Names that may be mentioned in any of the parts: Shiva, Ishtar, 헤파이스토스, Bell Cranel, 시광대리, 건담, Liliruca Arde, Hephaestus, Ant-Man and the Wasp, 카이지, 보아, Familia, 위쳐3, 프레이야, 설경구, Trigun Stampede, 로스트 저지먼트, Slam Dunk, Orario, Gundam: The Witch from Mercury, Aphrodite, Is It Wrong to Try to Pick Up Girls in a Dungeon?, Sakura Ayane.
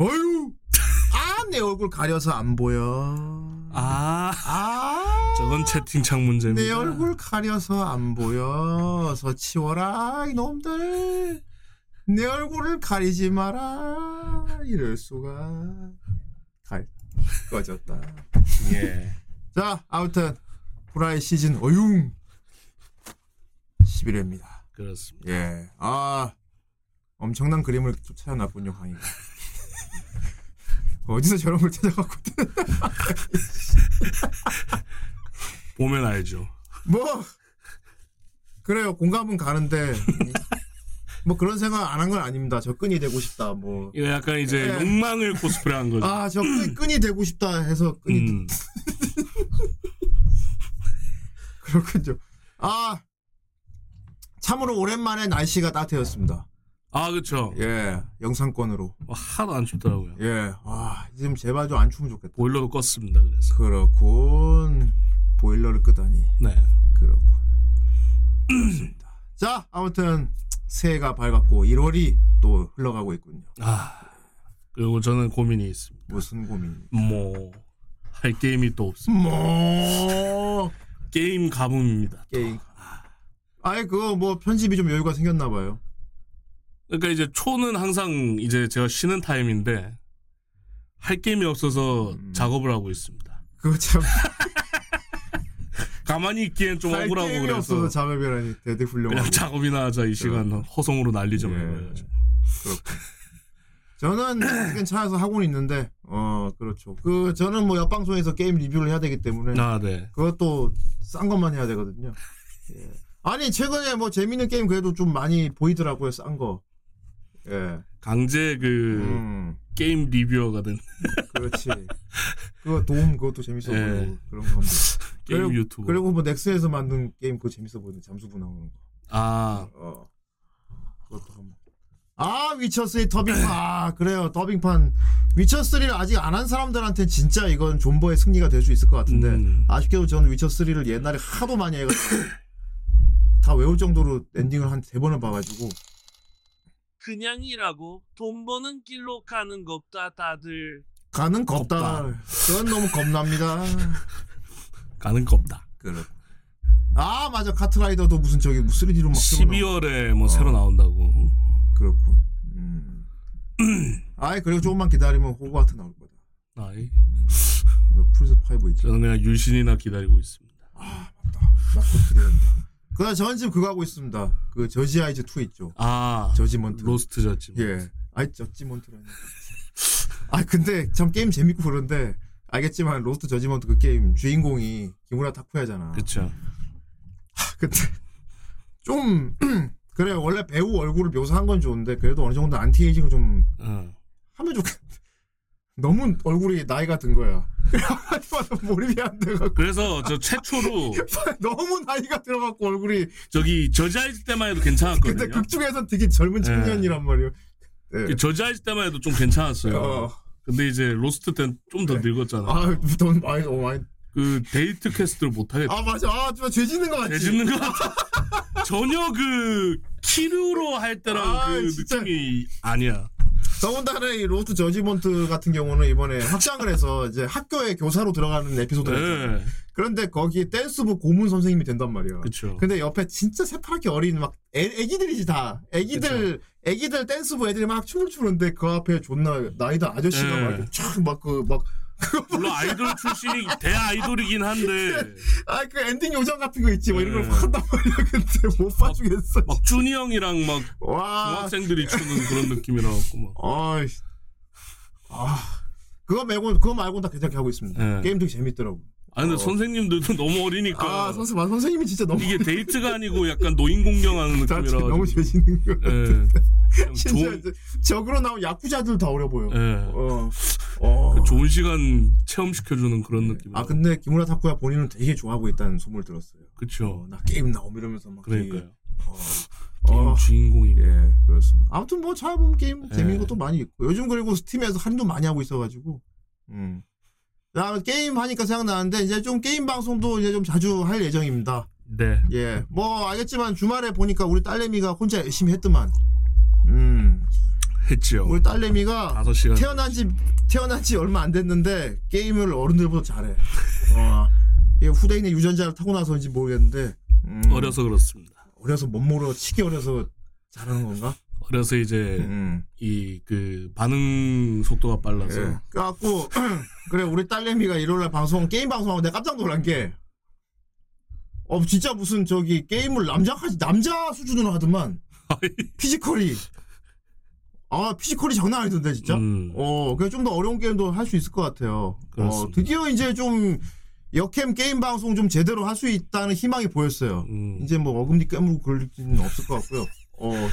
어휴. 아, 내 얼굴 가려서 안 보여. 저건 채팅창 문제입니다. 내 얼굴 가려서 안 보여서 치워라 이놈들. 내 얼굴을 가리지 마라. 이럴 수가. 꺼졌다. 예. 자, 아무튼 후라이 시즌 어융 11회입니다. 그렇습니다. 예. 아, 엄청난 그림을 쫓아놨군요, 강의가. 어디서 저런 걸 찾아갔거든. 보면 알죠. 뭐 그래요. 공감은 가는데 뭐 그런 생각 안 한 건 아닙니다. 저 끈이 되고 싶다. 뭐 이거 약간 이제 네. 욕망을 코스프레한 거죠. 아, 저 끈이 되고 싶다 해서 끈이 그렇군요. 아, 참으로 오랜만에 날씨가 따뜻해졌습니다. 아, 그렇죠. 예, 영상권으로. 하나도 안 춥더라고요. 예, 와, 지금 제발 좀 안 추면 좋겠다. 보일러도 껐습니다. 그래서. 그렇군. 보일러를 끄다니. 네, 그렇군. 그렇습니다. 자, 아무튼 새해가 밝았고 1월이 또 흘러가고 있군요. 아, 그리고 저는 고민이 있습니다. 무슨 고민? 뭐 할 게임이 또 없습니다. 뭐 게임 가뭄입니다. 게임. 아예 그거 뭐 편집이 좀 여유가 생겼나 봐요. 그러니까 이제 초는 항상 이제 제가 쉬는 타임인데 할 게임이 없어서 작업을 하고 있습니다. 그거 참 가만히 있기엔 좀 억울하고 그래서 없어서 작업이라니 대대 훌륭. 그냥 작업이나 하자 이 시간 허송으로 난리 좀 해가지고. 저는 괜찮아서 하고는 있는데 그렇죠. 그 저는 뭐 옆 방송에서 게임 리뷰를 해야 되기 때문에 아, 네. 그것도 싼 것만 해야 되거든요. 예. 아니 최근에 뭐 재밌는 게임 그래도 좀 많이 보이더라고요. 싼 거. 예. 강제 게임 리뷰어가 된. 그렇지. 그거 도움 그것도 재밌어 보이고 예. 그런 거 합니다. 게임 그리고, 유튜브. 그리고 뭐 넥스에서 만든 게임 그거 재밌어 보이는 잠수부 나오는 거. 아. 그것도 한번. 아, 위쳐3 더빙판. 아, 그래요. 더빙판. 위쳐3를 아직 안 한 사람들한테 진짜 이건 존버의 승리가 될 수 있을 것 같은데 아쉽게도 저는 위쳐3를 옛날에 하도 많이 해가지고 다 외울 정도로 엔딩을 한 3번을 봐가지고 그냥 일하고 돈 버는 길로 가는 겁다 다들 가는 겁다. 그건 너무 겁납니다. 가는 겁다. 그래. 아, 맞아. 카트라이더도 무슨 저기 3D로 막 12월에 뭐 새로 나온다고. 그렇군. 아이 그리고 조금만 기다리면 호그와트 나올 거다. 아이 플스5 있지. 저는 그냥 유신이나 기다리고 있습니다. 아, 맞다. 나도 기대된다. 그나 전 지금 그거 하고 있습니다. 그 저지아이즈 2 있죠. 아, 저지먼트. 로스트 저지먼트. 예. 아이 저지먼트라니. 아, 근데 참 게임 재밌고 그런데 알겠지만 로스트 저지먼트 그 게임 주인공이 기무라 타쿠야잖아. 그렇죠. 근데 좀 그래 원래 배우 얼굴을 묘사한 건 좋은데 그래도 어느 정도 안티에이징을 좀 하면 좋겠는데 너무 얼굴이 나이가 든 거야. 몰입이 안 돼가지고. 그래서 저 최초로 너무 나이가 들어갖고 얼굴이 저기 저지아이즈 때만 해도 괜찮았거든요. 근데 극 중에서 되게 젊은 청년이란 말이에요. 네. 저지아이즈 때만 해도 좀 괜찮았어요. 근데 이제 로스트 때는 좀 더 늙었잖아. 아, 돈 많이 너무 많이. 그 데이트 캐스트를 못 하겠다. 아, 맞아. 아, 좀 죄 짓는 거 맞지? 죄 짓는 거 같아. 전혀 그 키류로 할 때랑 그 진짜. 느낌이 아니야. 더군다나 이 로스트 저지먼트 같은 경우는 이번에 확장을 해서 이제 학교에 교사로 들어가는 에피소드가 있잖아요. 그런데 거기 댄스부 고문 선생님이 된단 말이야. 그쵸. 근데 옆에 진짜 새파랗게 어린 막 애기들이지 다. 애기들 댄스부 애들이 막 춤을 추는데 그 앞에 존나 나이다 아저씨가 막 촥 막 그 막 물론 아이돌 출신이 대아이돌이긴 한데 아, 그 엔딩 요정 같은 거 있지 뭐 이런 걸 한단 말이야. 근데 못 봐주겠어. 막 준이 형이랑 막 중학생들이 추는 그런 느낌이라 갖고 막 그거 말고 그거 말고는 다 괜찮게 하고 있습니다. 네. 게임 되게 재밌더라고. 아, 근데 선생님들도 너무 어리니까. 아, 선생님이 진짜 너무 이게 데이트가 아니고 약간 노인 공경하는 느낌이라 너무 재밌는 거 같아. 진짜 저그로 나온 야쿠자들 다 어려 보여. 네. 그 좋은 시간 체험시켜주는 그런 느낌. 아, 근데 기무라 타쿠야 본인은 되게 좋아하고 있다는 소문을 들었어요. 그렇죠. 나 게임 나옴 이러면서 막. 그러니까요. 게임 주인공입니다. 예, 그렇습니다. 아무튼 뭐 찾아보면 게임 재밌는 것도 많이 있고 요즘 그리고 스팀에서 할인도 많이 하고 있어가지고. 나 게임 하니까 생각나는데 이제 좀 게임 방송도 이제 좀 자주 할 예정입니다. 네. 예, 뭐 알겠지만 주말에 보니까 우리 딸내미가 혼자 열심히 했더만. 했죠. 우리 딸내미가 태어난 지 얼마 안 됐는데 게임을 어른들보다 잘해. 후대인의 유전자를 타고 나서인지 모르겠는데 어려서 그렇습니다. 어려서 못 모르고 치기 어려서 잘하는 건가? 그래서 이제 이 그 반응 속도가 빨라서 예. 그래갖고 그래 우리 딸내미가 일요일날 방송 게임 방송하고 내가 깜짝 놀란 게 진짜 무슨 저기 게임을 남자 수준으로 하더만 피지컬이 장난 아니던데 진짜 그래서 좀 더 어려운 게임도 할 수 있을 것 같아요. 드디어 이제 좀 여캠 게임 방송 좀 제대로 할 수 있다는 희망이 보였어요. 이제 뭐 어금니 깨물고 그럴 일은 없을 것 같고요.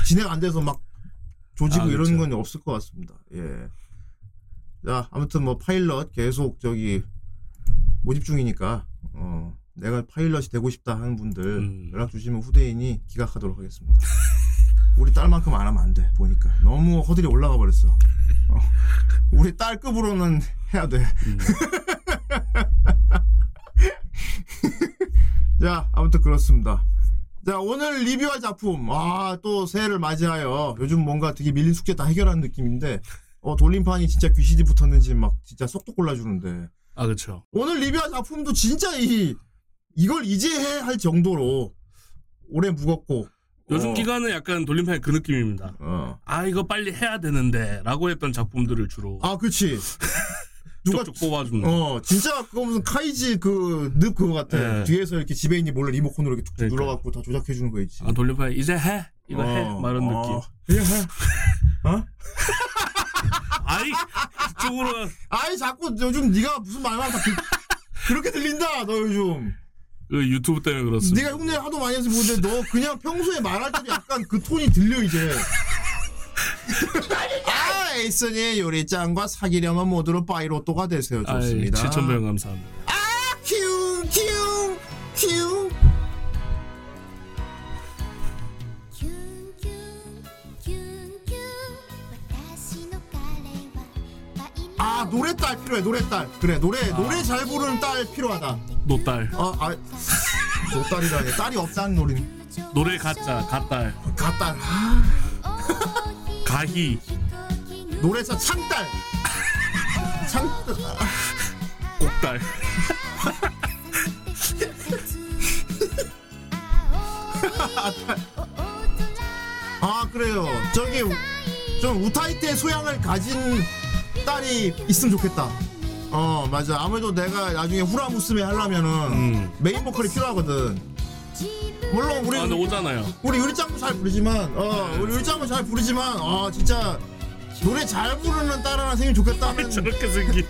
진행 안 돼서 막 조지고 이런 건 없을 것 같습니다. 예. 자, 아무튼 뭐 파일럿 계속 저기 모집 중이니까, 내가 파일럿이 되고 싶다 하는 분들 연락 주시면 후대인이 기각하도록 하겠습니다. 우리 딸만큼 안 하면 안 돼, 보니까. 너무 허들이 올라가 버렸어. 우리 딸급으로는 해야 돼. 자, 아무튼 그렇습니다. 자, 오늘 리뷰할 작품. 또 새해를 맞이하여 요즘 뭔가 되게 밀린 숙제 다 해결하는 느낌인데, 돌림판이 진짜 귀신이 붙었는지 막 진짜 속도 골라주는데. 그쵸. 오늘 리뷰할 작품도 진짜 이걸 이제 해야 할 정도로 오래 무겁고. 요즘 기간은 약간 돌림판이 그 느낌입니다. 이거 빨리 해야 되는데, 라고 했던 작품들을 주로. 그치. 누가 쭉 뽑아줍니다. 진짜 그거 무슨 카이지 늪 그거 같아. 예. 뒤에서 이렇게 지배인이 몰래 리모컨으로 이렇게 툭툭 눌러갖고 다 조작해주는 거 있지. 돌려봐. 이제 해. 이거 해. 막 이런 느낌. 이제 해. 그쪽으로. 자꾸 요즘 네가 무슨 말만 다 그렇게 들린다, 너 요즘. 그 유튜브 때문에 그렇습니다. 네가 흉내 하도 많이 해서 모르는데 너 그냥 평소에 말할 때도 약간 그 톤이 들려, 이제. 에이슨이 요리짱과 사기려면 모두로 파이로또가 되세요. 좋습니다. 7,000명 감사합니다. 키웅. 노래 딸 필요해. 그래 노래 잘 부르는 딸 필요하다. 노딸. 노딸이라니. 딸이 없다는 노린. 노래 가짜 갓딸. 가희. 노래사 창딸. 곡딸. 그래요. 저기 좀 우타이트의 소양을 가진 딸이 있으면 좋겠다. 맞아. 아무래도 내가 나중에 후라무스메 하려면은 메인 보컬이 필요하거든. 물론 우리 오잖아요. 우리 유리짱도 잘 부르지만 진짜 노래 잘 부르는 딸 하나 생기면 좋겠다 하면 저렇게 생긴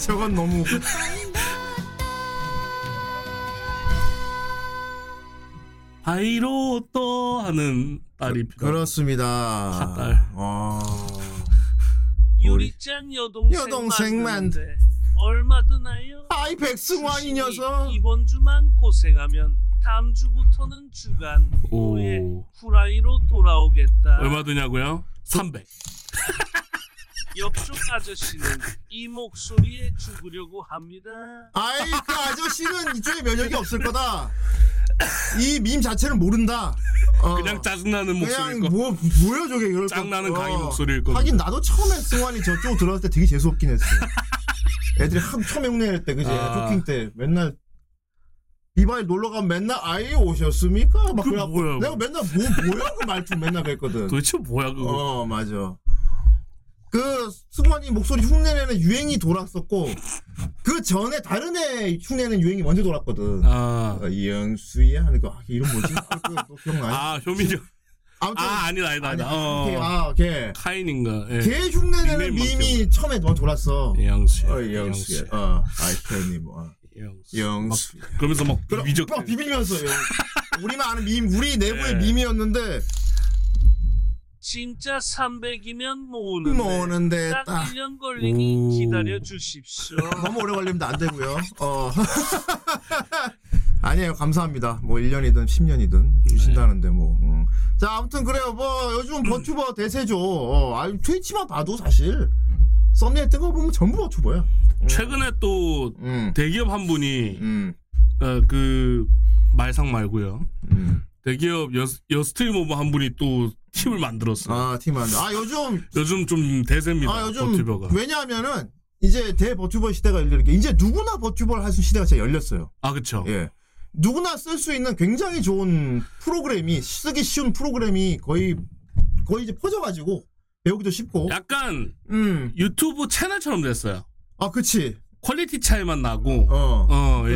저건 너무 파이로또 하는 딸이 그렇습니다. 핫딸. 유리짱 여동생만 얼마 드나요? 백승환 이 녀석. 이번 주만 고생하면 다음 주부터는 주간 후에 후라이로 돌아오겠다. 얼마 드냐고요? 300. 옆쪽 아저씨는 이 목소리에 죽으려고 합니다. 그 아저씨는 이쪽에 면역이 없을 거다. 이 밈 자체를 모른다. 그냥 짜증나는 목소리일 거. 뭐야 저게. 이럴 짱나는 강의 목소리일 거. 하긴 나도 처음에 승환이 저쪽 들어갔을 때 되게 재수없긴 했어. 애들이 처음에 흉내낼 때, 그지? 쇼킹 때 맨날 이바에 놀러가면 맨날 아이 오셨습니까? 막 그래. 내가 맨날 뭐야 그 말투 맨날 그랬거든. 도대체 뭐야 그거? 맞아. 그 승환이 목소리 흉내내는 유행이 돌았었고 그 전에 다른 애 흉내내는 유행이 먼저 돌았거든. 이영수야 하는 거 이름 뭐지? 그거 기억나요? 효민이. 아니다. 걔. 카인인가. 예. 걔 흉내내는 밈이 처음에 돌았어. 영수. 영수. 아이템이 뭐. 영수. 그러면서 막 비비면서. 우리만 아는 밈, 우리 내부의 밈이었는데. 진짜 300이면 모으는데 딱 1년 걸리니 기다려 주십시오. 너무 오래 걸리면 안 되고요. 아니에요. 감사합니다. 뭐 1년이든 10년이든 주신다는데 뭐. 자, 아무튼 그래요. 뭐 요즘 버튜버 대세죠. 트위치만 봐도 사실 썸네일 뜬 거 보면 전부 버튜버야. 최근에 또 대기업 한 분이 그 말상 말고요. 대기업 여스트리머버 한 분이 또 팀을 만들었어요. 아, 팀 만들. 아, 요즘 좀 대세입니다. 아, 요즘 버튜버가. 왜냐하면은 이제 대버튜버 시대가 열리니까 이제 누구나 버튜버를 할 수 시대가 진짜 열렸어요. 아, 그렇죠. 예. 누구나 쓸 수 있는 굉장히 좋은 프로그램이, 쓰기 쉬운 프로그램이 거의 이제 퍼져가지고 배우기도 쉽고. 약간 유튜브 채널처럼 됐어요. 아, 그렇지. 퀄리티 차이만 나고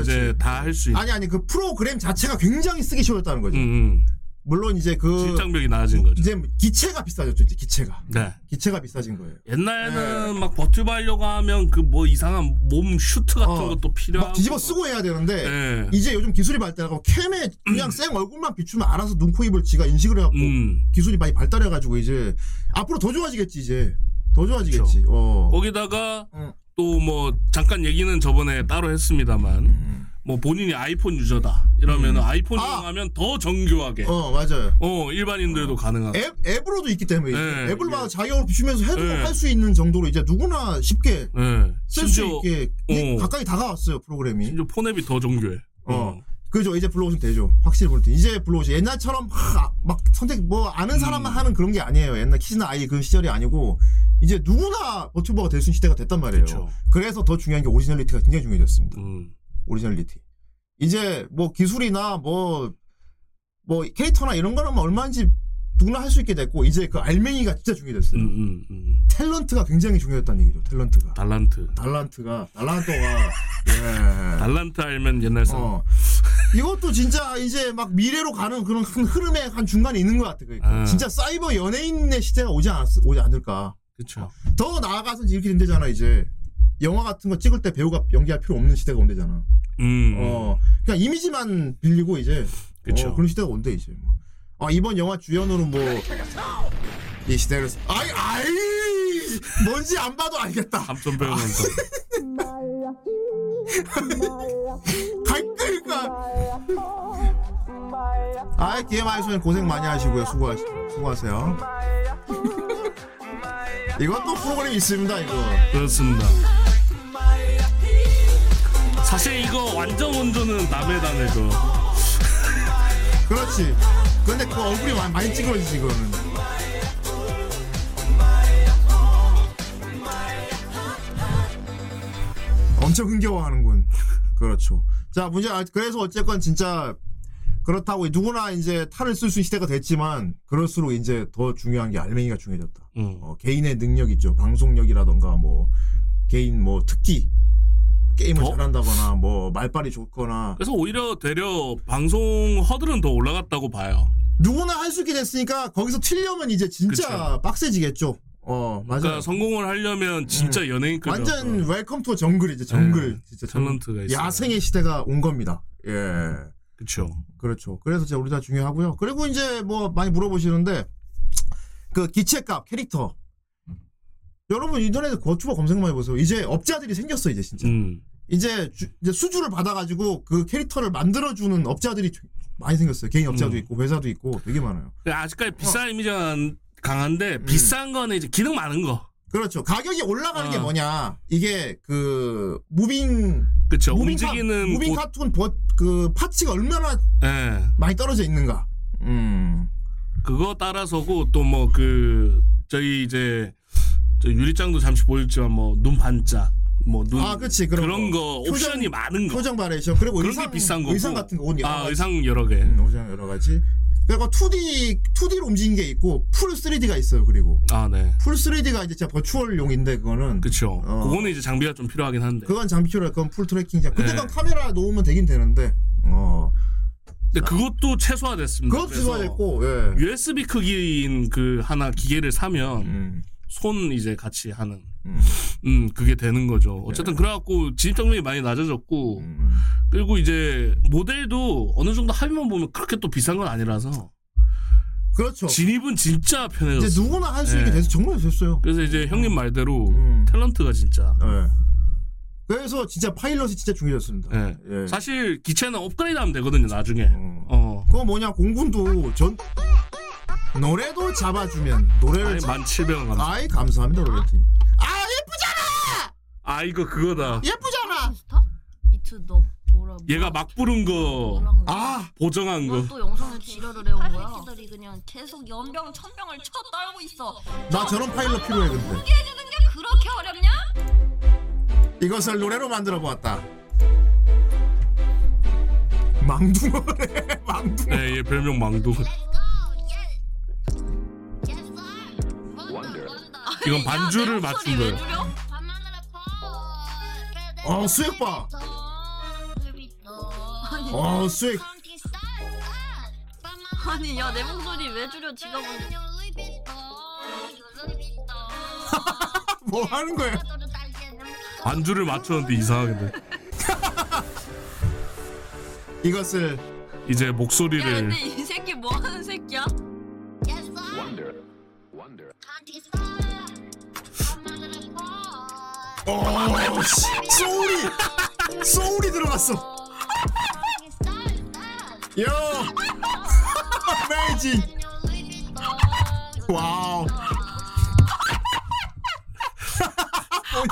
이제 다 할 수 있는. 아니 그 프로그램 자체가 굉장히 쓰기 쉬워졌다는 거죠. 물론 이제 그 실장벽이 낮아진 거죠. 이제 기체가 비싸졌죠. 이제 기체가. 네. 기체가 비싸진 거예요. 옛날에는 막 버튜버 하려고 하면 그 뭐 이상한 몸 슈트 같은 것도 필요하고 막 뒤집어 쓰고 해야 되는데 이제 요즘 기술이 발달하고 캠에 그냥 쌩 얼굴만 비추면 알아서 눈, 코, 입을 지가 인식을 해갖고 기술이 많이 발달해가지고 이제 앞으로 더 좋아지겠지 이제. 더 좋아지겠지. 그렇죠. 거기다가 또 뭐 잠깐 얘기는 저번에 따로 했습니다만 뭐 본인이 아이폰 유저다 이러면 아이폰 이용하면 더 정교하게 맞아요. 일반인들도 가능하고 앱으로도 있기 때문에 앱을 막 자격으로 비추면서 해도 할 수 있는 정도로 이제 누구나 쉽게 쓸 수 있게 가까이 다가왔어요. 프로그램이 심지어 폰 앱이 더 정교해. 그죠. 이제 불러오시면 되죠. 확실히 볼 때 이제 불러오시. 옛날처럼 막 선택 뭐 아는 사람만 하는 그런 게 아니에요. 옛날 키즈나 아이 그 시절이 아니고 이제 누구나 버튜버가 될 수 있는 시대가 됐단 말이에요. 그쵸. 그래서 더 중요한 게 오리지널리티가 굉장히 중요해졌습니다. 오리지널리티. 이제 뭐 기술이나 뭐 캐릭터나 이런 거는 얼마인지 누구나 할 수 있게 됐고 이제 그 알맹이가 진짜 중요해졌어요. 탤런트가 굉장히 중요했다는 얘기죠. 탤런트가. 달란트가. 예. 달란트 알면 옛날 사람. 이것도 진짜 이제 막 미래로 가는 그런 큰 흐름의 한 중간에 있는 것 같아. 그러니까. 진짜 사이버 연예인의 시대가 오지 않을까. 그렇죠. 더 나아가서 이렇게 된대잖아. 이제 영화 같은 거 찍을 때 배우가 연기할 필요 없는 시대가 온대잖아. 그냥 이미지만 빌리고 이제 그렇죠. 그런 시대가 온대 이제. 아 이번 영화 주연으로 뭐 이 시대를 아이 뭔지 안 봐도 알겠다. 감점 배우면서. 그러니까. 아이 DMI 소년 고생 많이 하시고요. 수고하세요. 이것도 프로그램이 있습니다. 이거 그렇습니다. 사실 이거 완전 원조는 남의 단에죠. 그렇지. 근데 그 얼굴이 많이 찌그러지지 이거는. 엄청 흥겨워하는군. 그렇죠. 자 문제 그래서 어쨌건 진짜 그렇다고 누구나 이제 탈을 쓸 수 있는 시대가 됐지만 그럴수록 이제 더 중요한 게 알맹이가 중요해졌다. 개인의 능력 있죠. 방송력이라던가 뭐 개인 뭐 특기 게임을 잘한다거나 뭐 말빨이 좋거나. 그래서 오히려 되려 방송 허들은 더 올라갔다고 봐요. 누구나 할 수 있게 됐으니까 거기서 튀려면 이제 진짜 그쵸. 빡세지겠죠. 맞아. 그러니까 성공을 하려면 진짜 연예인까지 완전 웰컴 투 정글이죠. 정글 진짜 탤런트가 있어요. 야생의 시대가 온 겁니다. 예. 그렇죠. 그래서 이제 우리 다 중요하고요. 그리고 이제 뭐 많이 물어보시는데 그 기체값 캐릭터 여러분 인터넷에 버튜버 검색만 해보세요. 이제 업자들이 생겼어 이제 진짜. 이제 수주를 받아가지고 그 캐릭터를 만들어주는 업자들이 많이 생겼어요. 개인 업자도 있고 회사도 있고 되게 많아요. 아직까지 비싼 이미지가 강한데 비싼 거는 이제 기능 많은 거. 그렇죠. 가격이 올라가는 게 뭐냐? 이게 그 무빙 카툰 그 파츠가 얼마나 많이 떨어져 있는가. 그거 따라서고 또 뭐 그 저희 이제 저 유리장도 잠시 보였지만 뭐 눈 반짝 그런 거 옵션이 많은 거. 표정 바레이션 그리고 의상 비싼 거. 의상 같은 거 옷 여러 가지. 의상 여러 개. 의상 여러 가지. 그리고 2D로 움직인 게 있고 풀 3D가 있어요. 그리고 풀 3D가 이제 진짜 버추얼용인데 그거는 그렇죠. 그거는 이제 장비가 좀 필요하긴 한데. 그건 장비 필요할 건 풀 트래킹 장. 근데 그건 카메라 놓으면 되긴 되는데. 근데 그것도 최소화됐습니다. 그것도 최소화됐고 USB 크기인 그 하나 기계를 사면 손 이제 같이 하는. 그게 되는 거죠. 어쨌든 그래갖고 진입장벽이 많이 낮아졌고 그리고 이제 모델도 어느 정도 합의만 보면 그렇게 또 비싼 건 아니라서 그렇죠. 진입은 진짜 편해졌어요. 이제 누구나 할 수 있게 돼서 정말 됐어요. 그래서 이제 형님 말대로 탤런트가 진짜 그래서 진짜 파일럿이 진짜 중요해졌습니다. 사실 기체는 업그레이드하면 되거든요 나중에. 그거 뭐냐 공군도 전 노래도 잡아주면 노래를 17,000원 감사합니다. 아이 감사합니다 노래팀. 아 예쁘잖아. 아 이거 그거다. 예쁘잖아. 이트 너 얘가 막 부른 거 아 보정한 거. 또 영상에 지랄을 해온 거야. 팔레키들이 그냥 계속 연병 천병을 쳐 떨고 있어. 나 저런 파일럿 필요해 근데. 공개해주는 게 그렇게 어렵냐? 이것을 노래로 만들어 보았다. 망둥어래 망둥어. 네, 얘 별명 망둥어. 이건 반주를 맞춘 거예요. 어 수액 봐. 어 수액. 아니 야 내 목소리 왜 줄여 지가 보니. 뭐 하는 거야? 반주를 맞추는데 이상하겠네. 이것을 이제 목소리를. 야, 근데 이 새끼 뭐 하는 새끼야? 오, 소울이 소울이 들어갔어. 요, 매직. 와우.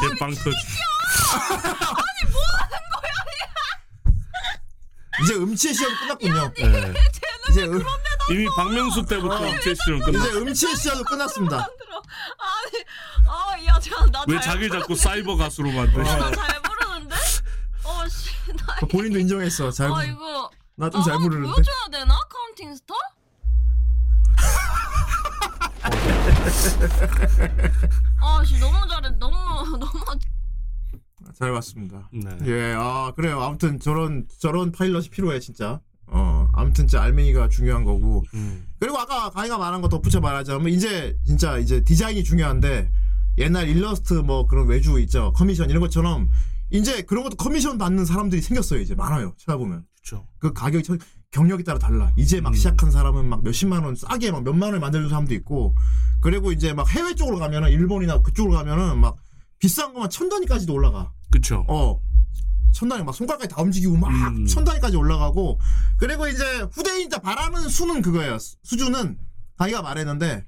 대빵 터지. 아니 뭐 하는 거야? 이제 음치 시험 끝났군요. 네. 이제 이미 박명수 때부터 음치 시험 끝났. 이제 음치 시험도 끝났습니다. 아니, 아, 야, 왜 자기 자꾸 사이버 가수로 만드냐? 잘 부르는데? 어, 씨, 나 본인도 인정했어. 잘. 아, 이거 나 좀 잘 부르는데. 보여줘야 되나? 카운팅 스타? 아, 씨, 너무 잘해, 너무. 잘 봤습니다. 네. 예, 아 그래요. 아무튼 저런 파일럿이 필요해 진짜. 아무튼 진짜 알맹이가 중요한 거고. 그리고 아까 가희가 말한 거 덧붙여 말하자면 이제 진짜 이제 디자인이 중요한데 옛날 일러스트 뭐 그런 외주 있죠 커미션 이런 것처럼 이제 그런 것도 커미션 받는 사람들이 생겼어요. 이제 많아요 찾아보면. 그렇죠. 그 가격이 경력에 따라 달라. 이제 막 시작한 사람은 막 몇십만 원 싸게 막 몇만 원에 만들어준 사람도 있고 그리고 이제 막 해외 쪽으로 가면은 일본이나 그쪽으로 가면은 막 비싼 거만 1000단위까지도 올라가. 그렇죠. 천단위 막 손가락까지 다 움직이고 막 천단위까지 올라가고 그리고 이제 후대인 다 바라는 수는 그거예요. 수준은 자기가 말했는데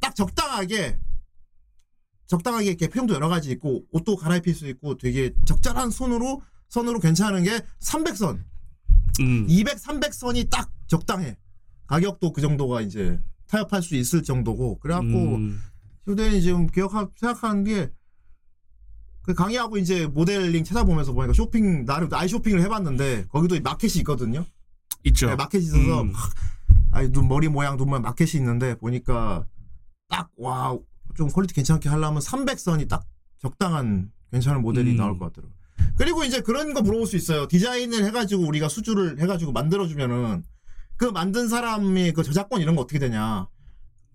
딱 적당하게 이렇게 표정도 여러 가지 있고 옷도 갈아입힐 수 있고 되게 적절한 선으로 괜찮은 게 300선 200, 300선이 딱 적당해. 가격도 그 정도가 이제 타협할 수 있을 정도고 그래갖고 후대인이 지금 생각하는 게 그 강의하고 이제 모델링 찾아보면서 보니까 쇼핑 나름 아이 쇼핑을 해봤는데 거기도 마켓이 있거든요. 있죠. 네, 마켓이 있어서 아이 눈 머리 모양 눈만 마켓이 있는데 보니까 딱 와 좀 퀄리티 괜찮게 하려면 300선이 딱 적당한 괜찮은 모델이 나올 것 같더라고. 그리고 이제 그런 거 물어볼 수 있어요. 디자인을 해가지고 우리가 수주를 해가지고 만들어주면은 그 만든 사람이 그 저작권 이런 거 어떻게 되냐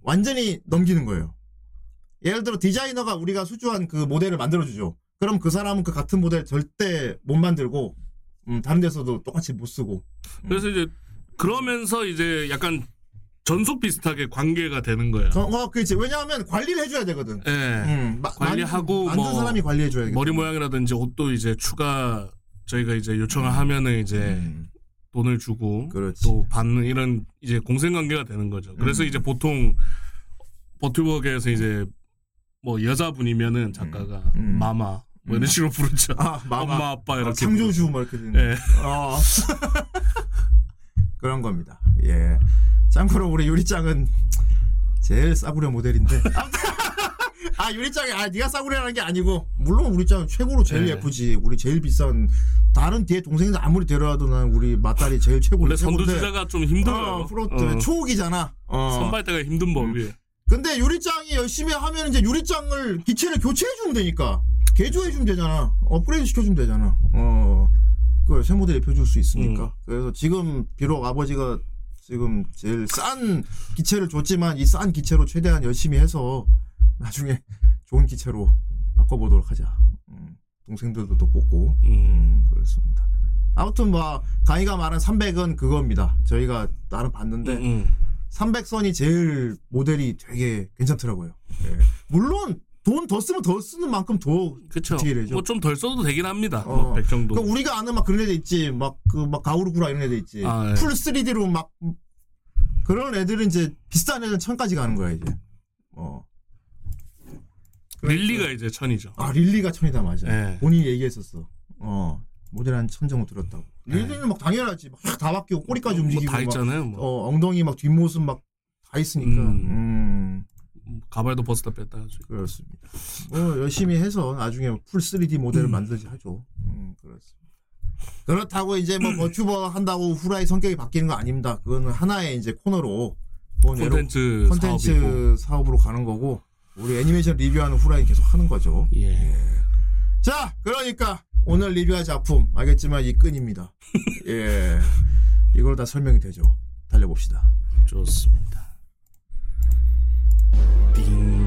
완전히 넘기는 거예요. 예를 들어 디자이너가 우리가 수주한 그 모델을 만들어주죠. 그럼 그 사람은 그 같은 모델 절대 못 만들고 다른 데서도 똑같이 못 쓰고. 그래서 이제 그러면서 이제 약간 전속 비슷하게 관계가 되는 거야. 그렇지. 왜냐하면 관리를 해줘야 되거든. 예. 관리하고 만든 사람이 관리해줘야 돼. 머리 모양이라든지 옷도 이제 추가 저희가 이제 요청을 하면은 이제 돈을 주고 그렇지. 또 받는 이런 이제 공생관계가 되는 거죠. 그래서 이제 보통 버튜버계에서 이제 뭐 여자분이면은 작가가 마마 뭐 이런 식으로 부르죠. 아, 엄마 아빠 이렇게 창조주 뭐 이렇게 되는. 예. 그런 겁니다. 예. 참고로 우리 유리짱은 제일 싸구려 모델인데. 아 유리짱이 네가 싸구려라는 게 아니고 물론 우리짱은 최고로 제일 예쁘지. 우리 제일 비싼 다른 뒤에 동생들 아무리 데려와도 난 우리 맞다리 제일 최고로. 근데 선두주자가 좀 힘들어요. 초옥이잖아. 선발대가 힘든 법이에요. 근데 유리짱이 열심히 하면 이제 유리짱을 기체를 교체해주면 되니까 개조해주면 되잖아. 업그레이드 시켜주면 되잖아. 그걸 새 모델 입혀줄 수 있으니까. 그래서 지금 비록 아버지가 지금 제일 싼 기체를 줬지만 이 싼 기체로 최대한 열심히 해서 나중에 좋은 기체로 바꿔보도록 하자. 동생들도 또 뽑고 그렇습니다. 아무튼 뭐 강희가 말한 300은 그겁니다. 저희가 나름 봤는데 300선이 제일 모델이 되게 괜찮더라고요. 예. 물론 돈 더 쓰면 더 쓰는 만큼 더 디테일해져. 뭐 좀 덜 써도 되긴 합니다. 뭐 100 정도. 그러니까 우리가 아는 막 그런 애들 있지. 막 그 가오르구라 이런 애들 있지. 아, 예. 풀 3D로 막 그런 애들은 이제 비싼 애는 1000까지 가는 거야 이제. 릴리가 이제 1000이죠. 아 릴리가 1000이다 맞아. 예. 본인이 얘기했었어. 모델한 참정을 들었다고. 얘네들은 막 당연하지. 막 다 바뀌고 꼬리까지 움직이고 다 있잖아요. 막. 엉덩이 막 뒷모습 막 다 있으니까. 가발도 벗었다 뺐다 하죠. 그렇습니다. 열심히 해서 나중에 풀 3D 모델을 만들지 하죠. 그렇습니다. 그렇다고 이제 뭐 버튜버 한다고 후라이 성격이 바뀌는 거 아닙니다. 그거는 하나의 이제 코너로 콘텐츠 사업으로 가는 거고 우리 애니메이션 리뷰하는 후라이 계속 하는 거죠. 예. 예. 자, 그러니까 오늘 리뷰할 작품 알겠지만 이 끈입니다. 예. 이걸 다 설명이 되죠. 달려봅시다. 좋습니다. 띵.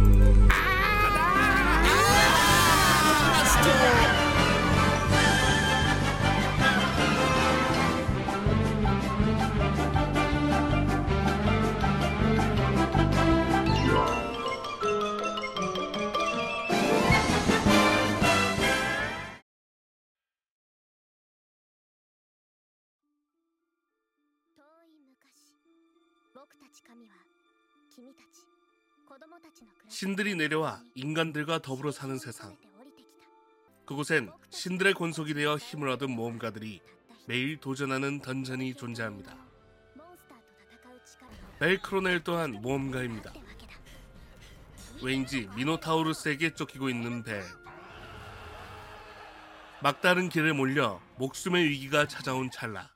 신들이 내려와 인간들과 더불어 사는 세상. 그곳엔 신들의 권속이 되어 힘을 얻은 모험가들이 매일 도전하는 던전이 존재합니다. 벨 크로넬 또한 모험가입니다. 왠지 미노타우루스에게 쫓기고 있는 벨. 막다른 길을 몰려 목숨의 위기가 찾아온 찰나.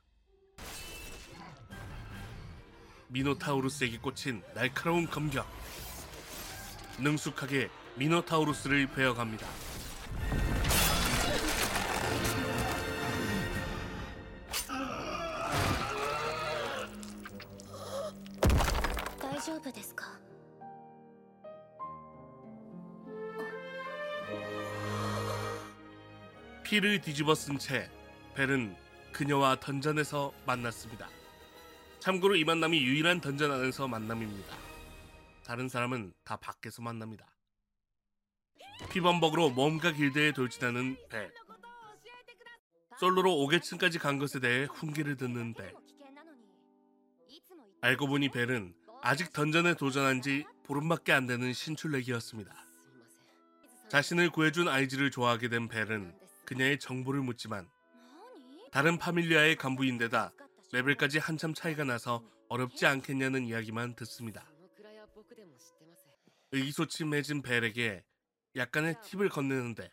미노타우루스에게 꽂힌 날카로운 검격. 능숙하게 미노타우루스를 베어갑니다. 피를 뒤집어 쓴 채 벨은 그녀와 던전에서 만났습니다. 참고로 이 만남이 유일한 던전 안에서 만남입니다. 다른 사람은 다 밖에서 만납니다. 피범벅으로 모험가 길드에 돌진하는 벨. 솔로로 5계층까지 간 것에 대해 훈계를 듣는 벨. 알고 보니 벨은 아직 던전에 도전한 지 보름밖에 안 되는 신출내기였습니다. 자신을 구해준 아이즈를 좋아하게 된 벨은 그녀의 정보를 묻지만 다른 파밀리아의 간부인데다 레벨까지 한참 차이가 나서 어렵지 않겠냐는 이야기만 듣습니다. 의기소침해진 벨에게 약간의 팁을 건네는데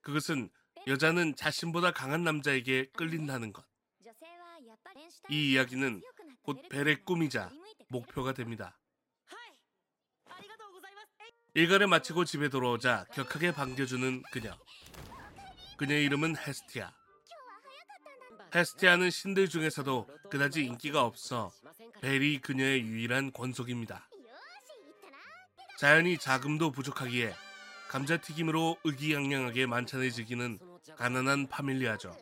그것은 여자는 자신보다 강한 남자에게 끌린다는 것. 이 이야기는 곧 벨의 꿈이자 목표가 됩니다. 일과를 마치고 집에 돌아오자 격하게 반겨주는 그녀. 그녀의 이름은 헤스티아. 헤스티아는 신들 중에서도 그다지 인기가 없어 벨이 그녀의 유일한 권속입니다. 자연히 자금도 부족하기에 감자튀김으로 의기양양하게 만찬을 즐기는 가난한 파밀리아죠.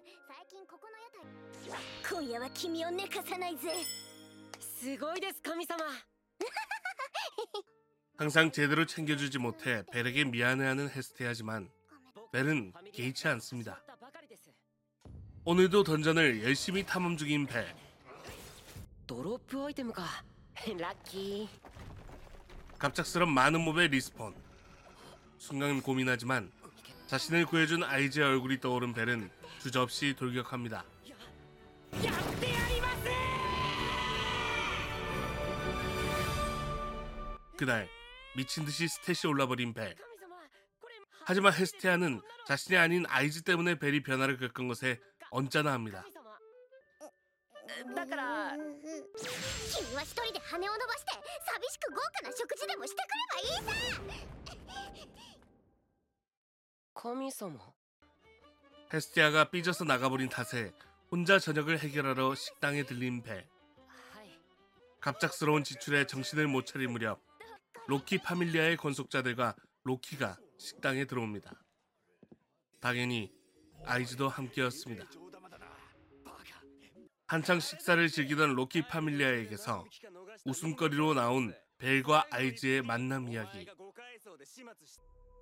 항상 제대로 챙겨주지 못해 벨에게 미안해하는 헤스티아지만 벨은 개의치 않습니다. 오늘도 던전을 열심히 탐험 중인 벨. 드롭 아이템가 럭키. 갑작스런 많은 몹의 리스폰. 순간 고민하지만 자신을 구해준 아이즈의 얼굴이 떠오른 벨은 주저없이 돌격합니다. 그날 미친듯이 스탯이 올라버린 벨. 하지만 헤스티아는 자신이 아닌 아이즈 때문에 벨이 변화를 겪은 것에 언짢아 합니다. 헤스티아가 삐져서 나가버린 탓에 혼자 저녁을 해결하러 식당에 들린 벨. 갑작스러운 지출에 정신을 못 차릴 무렵 로키 파밀리아의 권속자들과 로키가 식당에 들어옵니다. 당연히 아이즈도 함께였습니다. 한창 식사를 즐기던 로키 파밀리아에게서 웃음거리로 나온 벨과 아이즈의 만남 이야기.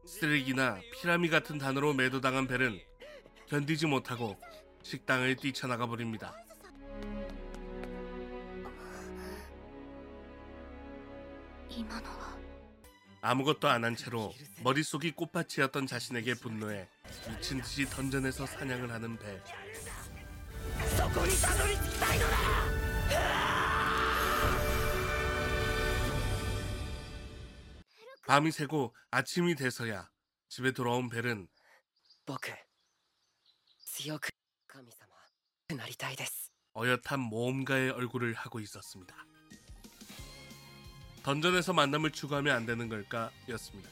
쓰레기나 피라미 같은 단어로 매도당한 벨은 견디지 못하고 식당을 뛰쳐나가 버립니다. 아무것도 안 한 채로 머릿속이 꽃밭이었던 자신에게 분노해 미친듯이 던전에서 사냥을 하는 벨. 밤이 새고 아침이 돼서야 집에 돌아온 벨은 어엿한 모험가의 얼굴을 하고 있었습니다. 던전에서 만남을 추구하면 안 되는 걸까? 였습니다.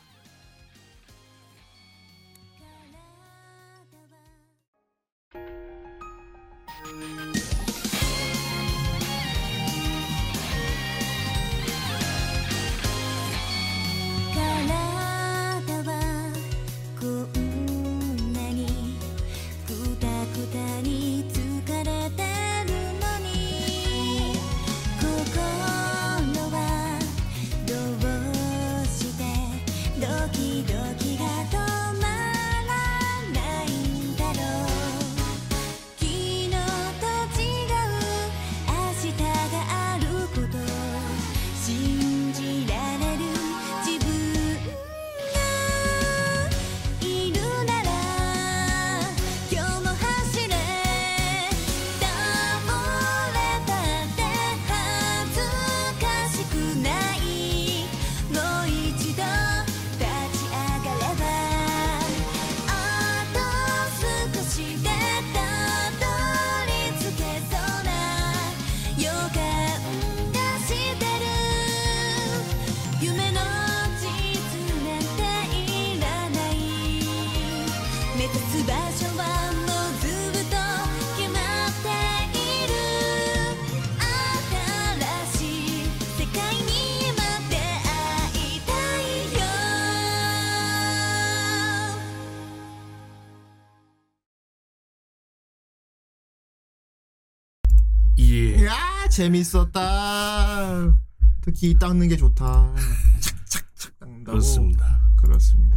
재밌었다. 특히 이 닦는 게 좋다. 착착착 닦는다고. 그렇습니다. 그렇습니다.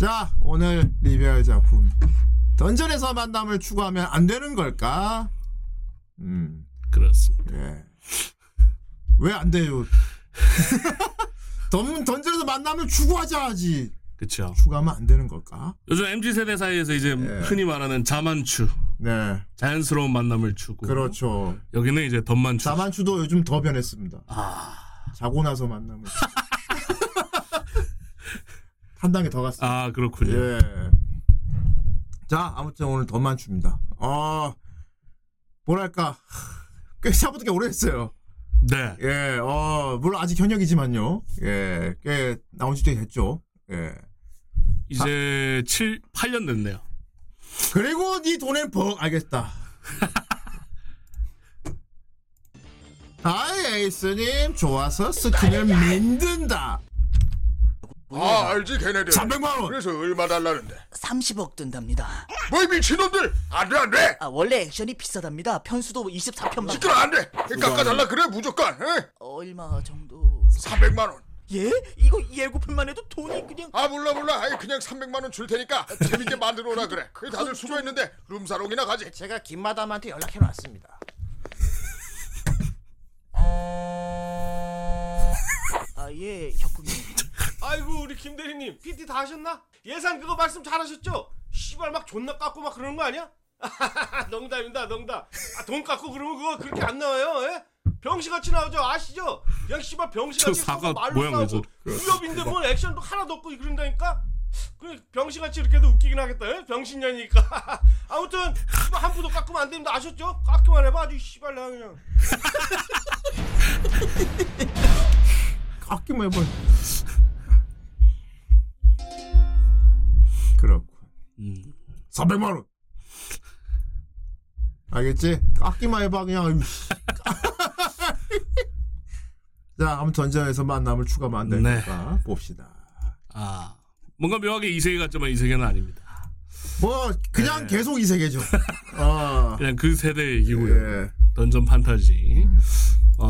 자, 오늘 리뷰할 작품 던전에서 만남을 추구하면 안 되는 걸까? 그렇습니다. 예. 왜 안 돼요? 던전에서 만남을 추구하자지. 그렇죠. 추구하면 안 되는 걸까? 요즘 MZ 세대 사이에서 이제 예. 흔히 말하는 자만추. 네. 자연스러운 만남을 추구. 그렇죠. 여기는 이제 덤만추. 자만추도 요즘 더 변했습니다. 아. 자고 나서 만남을. 한 단계 더 갔어요. 아, 그렇군요. 예. 자, 아무튼 오늘 덤만추입니다. 뭐랄까. 꽤 사부득게 오래 했어요. 네. 예. 물론 아직 현역이지만요. 예. 꽤 나온 지도 됐죠. 예. 이제 8년 됐네요. 그리고 네 돈엔 벅 알겠다. 아이 에이스님 좋아서 스킨을 만든다. 아 알지 걔네들 300만원 그래서 얼마 달라는데 30억 든답니다. 뭐 미친놈들 안돼 안돼. 아 원래 액션이 비싸답니다. 편수도 24편만 시끄러 안돼 깎아달라 그래 무조건. 에? 얼마 정도 300만원. 예? 이거 예고편만 해도 돈이 그냥 아 몰라 아이 그냥 300만원 줄 테니까 재밌게 만들어 오라 그래. 다들 수고했는데 룸사롱이나 가지. 제가 김마담한테 연락해놨습니다. 아 예 혁군님. 아이고 우리 김대리님 PT 다 하셨나? 예산 그거 말씀 잘하셨죠? 씨발 막 존나 깎고 막 그러는 거 아니야? 농담입니다. 아, 돈 깎고 그러면 그거 그렇게 안 나와요. 예? 병시같이 나오죠. 아시죠? 야 씨발 병시같이 말로 나오고 무협인데 뭐 액션도 하나도 없고 그런다니까? 그냥 병시같이 이렇게 해도 웃기긴 하겠다. 예? 병신년이니까. 아무튼 한 푼도 깎으면 안 됩니다. 아셨죠? 깎기만 해봐. 아주 씨발 나 그냥. 깎기만 해봐. 그렇군. 300만원. 알겠지? 깎기만 해봐 그냥. 자, 아무튼 전쟁에서 만남을 추가하면 안 되니까 네. 봅시다. 아, 뭔가 묘하게 이 세계 같지만 이 세계는 아닙니다. 뭐 그냥 네. 계속 이 세계죠. 그냥 그 세대의 얘기고요. 네. 던전 판타지.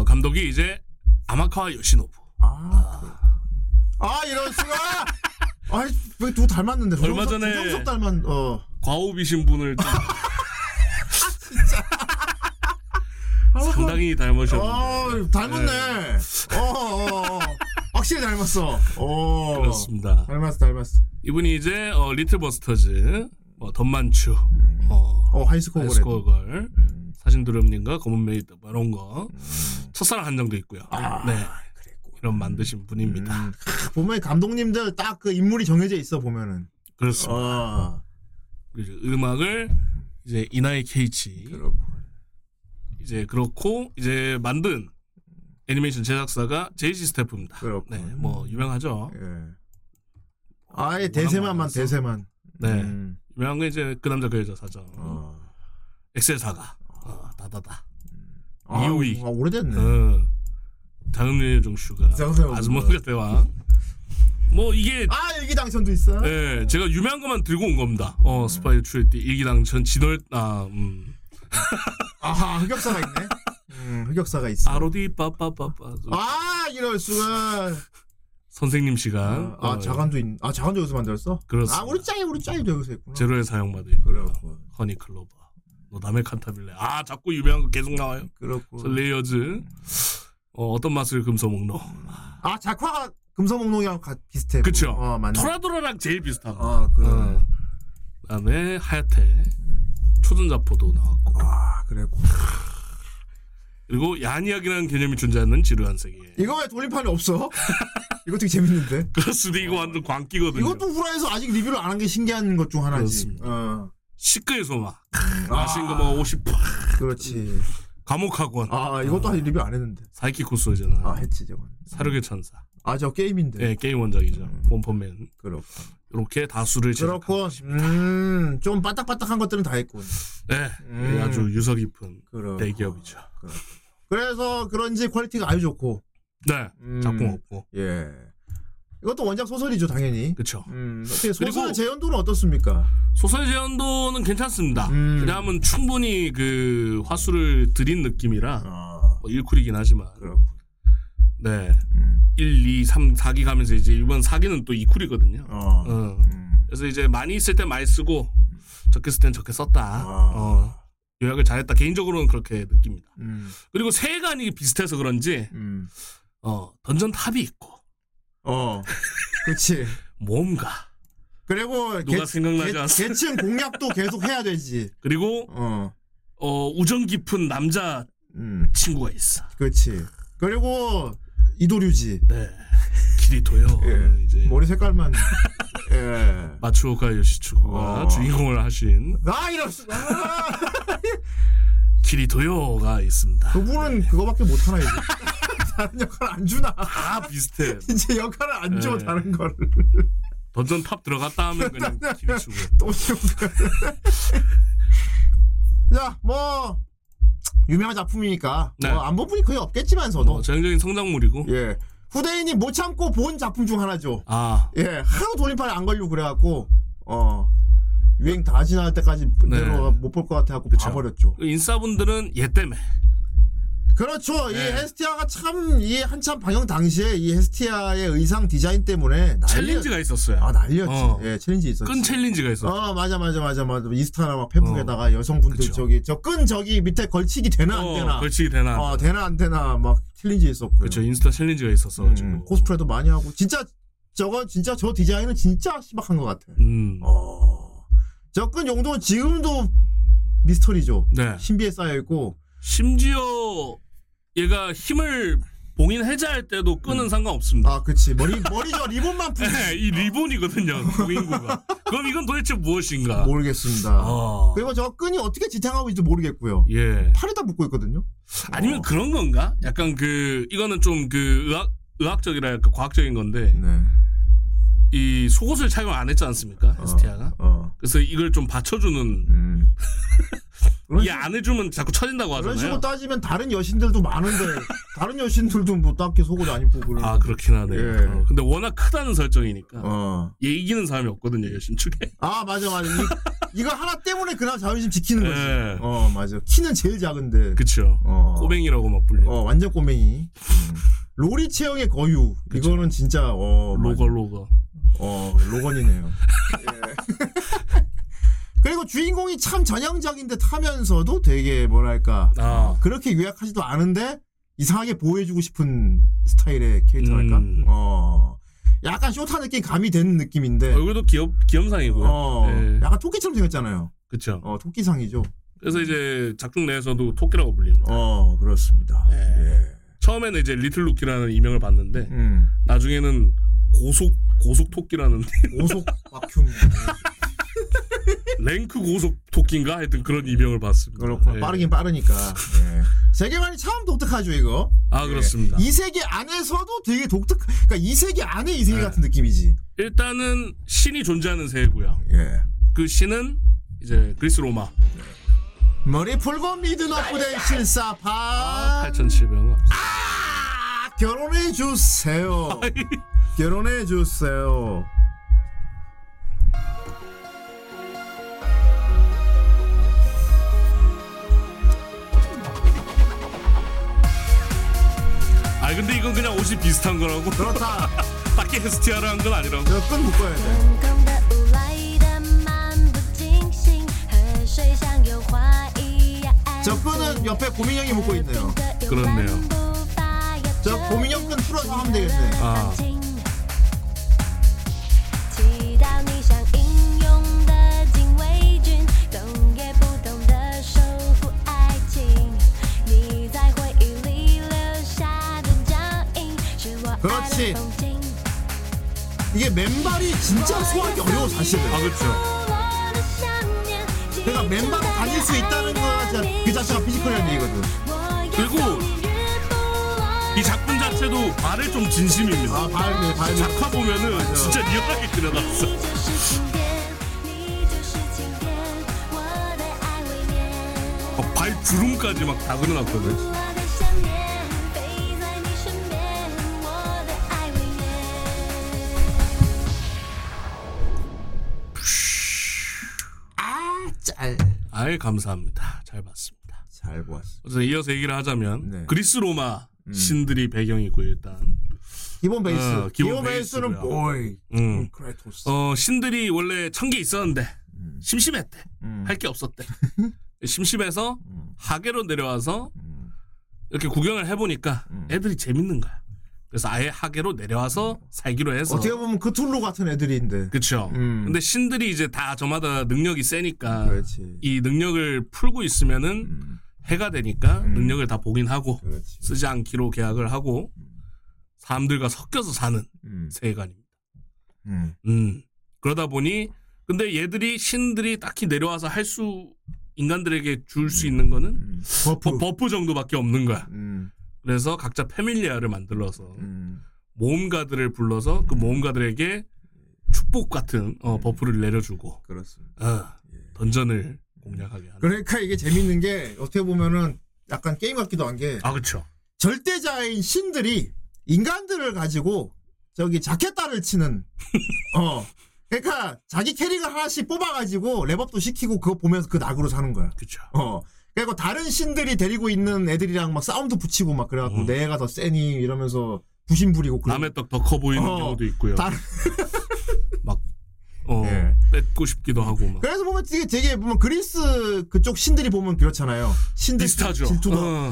감독이 이제 아마카와 요시노부. 이런 수가. 왜 두 닮았는데? 얼마 전에 조정석 닮은 과오비신 분을. 진짜. 상당히 닮으셨는데 닮았네. 확실히 닮았어. 오. 그렇습니다. 닮았어. 이분이 이제 리틀버스터즈, 덤만추, 하이스코어걸, 사신두름님과 검은 메이드 이런 거, 첫사랑 한정도 있고요. 아, 네. 그랬고. 이런 만드신 분입니다. 보면 감독님들 딱 그 인물이 정해져 있어 보면은. 그렇습니다. 아. 그리고 이제 음악을 이제 이나이 케이치. 그렇고. 이제 그렇고 이제 만든 애니메이션 제작사가 제이지 스태프입니다. 그렇고. 네, 뭐 유명하죠. 예. 아예 대세만. 네. 유명한 게 이제 그 남자 그 여자 사죠. 엑셀사가. 다다다. 이오이. 아, 오래됐네. 다음일 종슈가. 아즈모니가 대왕. 뭐 이게 일기당천도 있어. 예, 네, 제가 유명한 것만 들고 온 겁니다. 스파이 트레이티 일기당천 진월 아하 흑역사가 있네. 흑역사가 있어. 아로디 빠빠빠빠. 아 이럴 수가. 선생님 시간. 자간도 있. 자간도 여기서 만들었어? 그렇습니다. 우리 짜이도 여기서 했구나. 제로의 사형마도 있고. 그렇고. 허니 클로버. 남의 칸타빌레. 자꾸 유명한 거 계속 나와요. 그렇고. 레이어즈. 어떤 맛을 금서목록. 작화가 금서목록이랑 비슷해. 그렇죠. 맞네. 토라도라랑 제일 비슷하고. 그래. 그다음에 하야테. 초전자포도 나왔고. 그랬고. 그리고 야한이야기라는 개념이 존재하는 지루한 세계. 이거 왜 돌림판이 없어? 이거 되게 재밌는데. 그렇습니다. 이거 완전 광기거든요. 이것도 후라이에서 아직 리뷰를 안 한 게 신기한 것 중 하나지. 시크의 소마. 아신 거 뭐 50%. 그렇지. 감옥학원. 이것도 아직 리뷰 안 했는데. 사이키 코스잖아. 했지 저건. 사륙의 천사. 저 게임인데. 네, 게임 원작이죠. 본펀맨. 그렇고. 이렇게 다수를 제작. 그렇고. 좀 빠딱빠딱한 것들은 다 했고. 네. 아주 유서 깊은 대기업이죠. 그래서 그런지 퀄리티가 아주 좋고. 네. 작품 없고. 예. 이것도 원작 소설이죠, 당연히. 그렇죠. 소설 재현도는 어떻습니까? 소설 재현도는 괜찮습니다. 왜냐하면 충분히 그 화수를 들인 느낌이라 뭐 일쿨이긴 하지만. 그렇고. 네. 1, 2, 3, 4기 가면서 이제 이번 4기는 또 2쿨이거든요. 그래서 이제 많이 있을 때 많이 쓰고 적게 쓸 땐 적게 썼다. 요약을 잘했다. 개인적으로는 그렇게 느낍니다. 그리고 세간이 비슷해서 그런지 던전 탑이 있고. 그렇지. 뭔가. 그리고 누가 생각나지 않아. 계층 공략도 계속 해야 되지. 그리고 우정 깊은 남자 친구가 있어. 그렇지. 그리고 이도류지. 네. 키리토요. 예. 이제 머리 색깔만. 예. 마츠오카 요시츠구가 주인공을 하신. 이럴수가. 키리토요가 있습니다. 그분은 네. 그거밖에 못 하나 이제. 다른 역할 안 주나? 비슷해. 이제 역할을 안 줘. 네. 다른 걸. 던전 탑 들어갔다 하면 그냥 키리치고. 또 키우고. 자, 뭐 유명한 작품이니까 네. 안 본 분이 거의 없겠지만서도 전형적인 성장물이고. 예. 후대인이 못 참고 본 작품 중 하나죠. 예. 하루 돌림판에 안 걸리고 그래갖고 유행 다 지날 때까지 내가 못 볼 것 같아갖고 봐버렸죠. 인싸분들은 얘 때문에. 그렇죠. 네. 이 헤스티아가 참 이 한참 방영 당시에 이 헤스티아의 의상 디자인 때문에 챌린지가 있었어요. 난리였지. 예, 챌린지 있었지. 끈 챌린지가 있었어. 맞아. 이스타나 막 페북에다가 여성분들 그쵸. 저 끈 저기 밑에 걸치기 되나 안 되나. 걸치기 되나. 되나 안 되나 막 챌린지 있었고. 그렇죠. 인스타 챌린지가 있었어 가지고. 코스프레도 많이 하고 진짜 저 디자인은 진짜 신박한 것 같아. 저 끈 용도는 지금도 미스터리죠. 네. 신비에 쌓여 있고. 심지어 얘가 힘을 봉인 해제할 때도 끈은 상관없습니다. 그렇지. 머리죠. 리본만 풀. 네, 이 리본이거든요. 봉인구가. 그럼 이건 도대체 무엇인가? 모르겠습니다. 그리고 저 끈이 어떻게 지탱하고 있는지 모르겠고요. 예. 팔에다 묶고 있거든요. 아니면 그런 건가? 약간 이거는 좀 의학적이라 약간 과학적인 건데. 네. 이 속옷을 착용 안 했지 않습니까? 헤스티아가. 그래서 이걸 좀 받쳐주는. 이게 안 해주면 자꾸 쳐진다고 하잖아요. 그런 식으로 따지면 다른 여신들도 많은데 다른 여신들도 뭐 딱히 속옷 안 입고 그런. 그렇긴 하네. 예. 근데 워낙 크다는 설정이니까 얘 이기는 사람이 없거든요, 여신 축에. 맞아. 이거 하나 때문에 그나마 자존심 지키는 거지. 예. 맞아. 키는 제일 작은데. 그쵸. 꼬맹이라고 막 불리는. 완전 꼬맹이. 로리 체형의 거유. 그쵸. 이거는 진짜 로거. 로건이네요. 예. 그리고 주인공이 참 전형적인 듯 하면서도 되게 뭐랄까 그렇게 유약하지도 않은데 이상하게 보호해주고 싶은 스타일의 캐릭터랄까. 약간 쇼타 느낌 감이 되는 느낌인데 얼굴도 귀염상이고요. 네. 약간 토끼처럼 생겼잖아요. 그렇죠. 토끼상이죠. 그래서 이제 작중 내에서도 토끼라고 불립니다. 그렇습니다. 네. 예. 처음에는 이제 리틀 루키라는 이명을 받는데 나중에는 고속 토끼라는 고속 박큐 랭크 고속 토끼인가 하여튼 그런 이명을 받습니다. 그렇구나. 예. 빠르긴 빠르니까. 예. 세계관이 참 독특하죠 이거. 아 예. 그렇습니다. 이 세계 안에서도 되게 그러니까 이 세계 안에 이 세계 예. 같은 느낌이지. 일단은 신이 존재하는 세계고요. 예. 그 신은 이제 그리스 로마. 머리 풀고 미드너프된 실사파. 8,700원. 아! 결혼해 주세요. 결혼해 주세요. 아 근데 이건 그냥 옷이 비슷한 거라고. 그렇다. 딱히 헤스티아를 한 건 아니라고. 몇 번 묶어야 돼. 저 끈은 옆에 고민형이 묶고 있네요. 그렇네요. 저 고민형 끈 풀어서 하면 되겠네. 아. 그렇지. 이게 맨발이 진짜 소화하기 어려워 사실은. 아 그렇죠. 내가 맨발로 다닐 수 있다는 거야. 그 자체가 피지컬이라는 얘기거든. 그리고 이 작품 자체도 발에 좀 진심입니다. 아, 발. 작화 보면은 맞아. 진짜 리얼하게 그려놨어. 발 주름까지 막 다 그려놨거든. 아이 감사합니다. 잘 봤습니다. 잘 보았습니다. 그래서 이어서 얘기를 하자면 네. 그리스 로마 신들이 배경이고요. 일단 기본 베이스. 기본 베이스는 보이. 크레토스. 신들이 원래 1000개 있었는데 심심했대. 할 게 없었대. 심심해서 하계로 내려와서 이렇게 구경을 해보니까 애들이 재밌는 거야. 그래서 아예 하계로 내려와서 살기로 해서 어떻게 보면 그툴루 같은 애들인데 그렇죠. 근데 신들이 이제 다 저마다 능력이 세니까 그렇지. 이 능력을 풀고 있으면은 해가 되니까 능력을 다 보긴 하고 그렇지. 쓰지 않기로 계약을 하고 사람들과 섞여서 사는 세계관입니다. 그러다 보니 근데 얘들이 신들이 딱히 내려와서 할 수 인간들에게 줄 수 있는 거는 버프 정도밖에 없는 거야. 그래서 각자 패밀리아를 만들어서 모험가들을 불러서 그 모험가들에게 축복 같은 버프를 내려주고 그렇습니다. 던전을 공략하게 하는. 그러니까 이게 재밌는 게 어떻게 보면은 약간 게임 같기도 한 게. 아 그렇죠. 절대자인 신들이 인간들을 가지고 저기 자켓다를 치는. 그러니까 자기 캐릭을 하나씩 뽑아가지고 랩업도 시키고 그거 보면서 그 낙으로 사는 거야. 그렇죠. 그리고 다른 신들이 데리고 있는 애들이랑 막 싸움도 붙이고 막 그래갖고 내가 더 세니 이러면서 부심 부리고 남의 떡 더 커 보이는 경우도 있고요. 막 네. 뺏고 싶기도 하고 막. 그래서 보면 되게 보면 그리스 그쪽 신들이 보면 그렇잖아요. 신들 비슷하죠.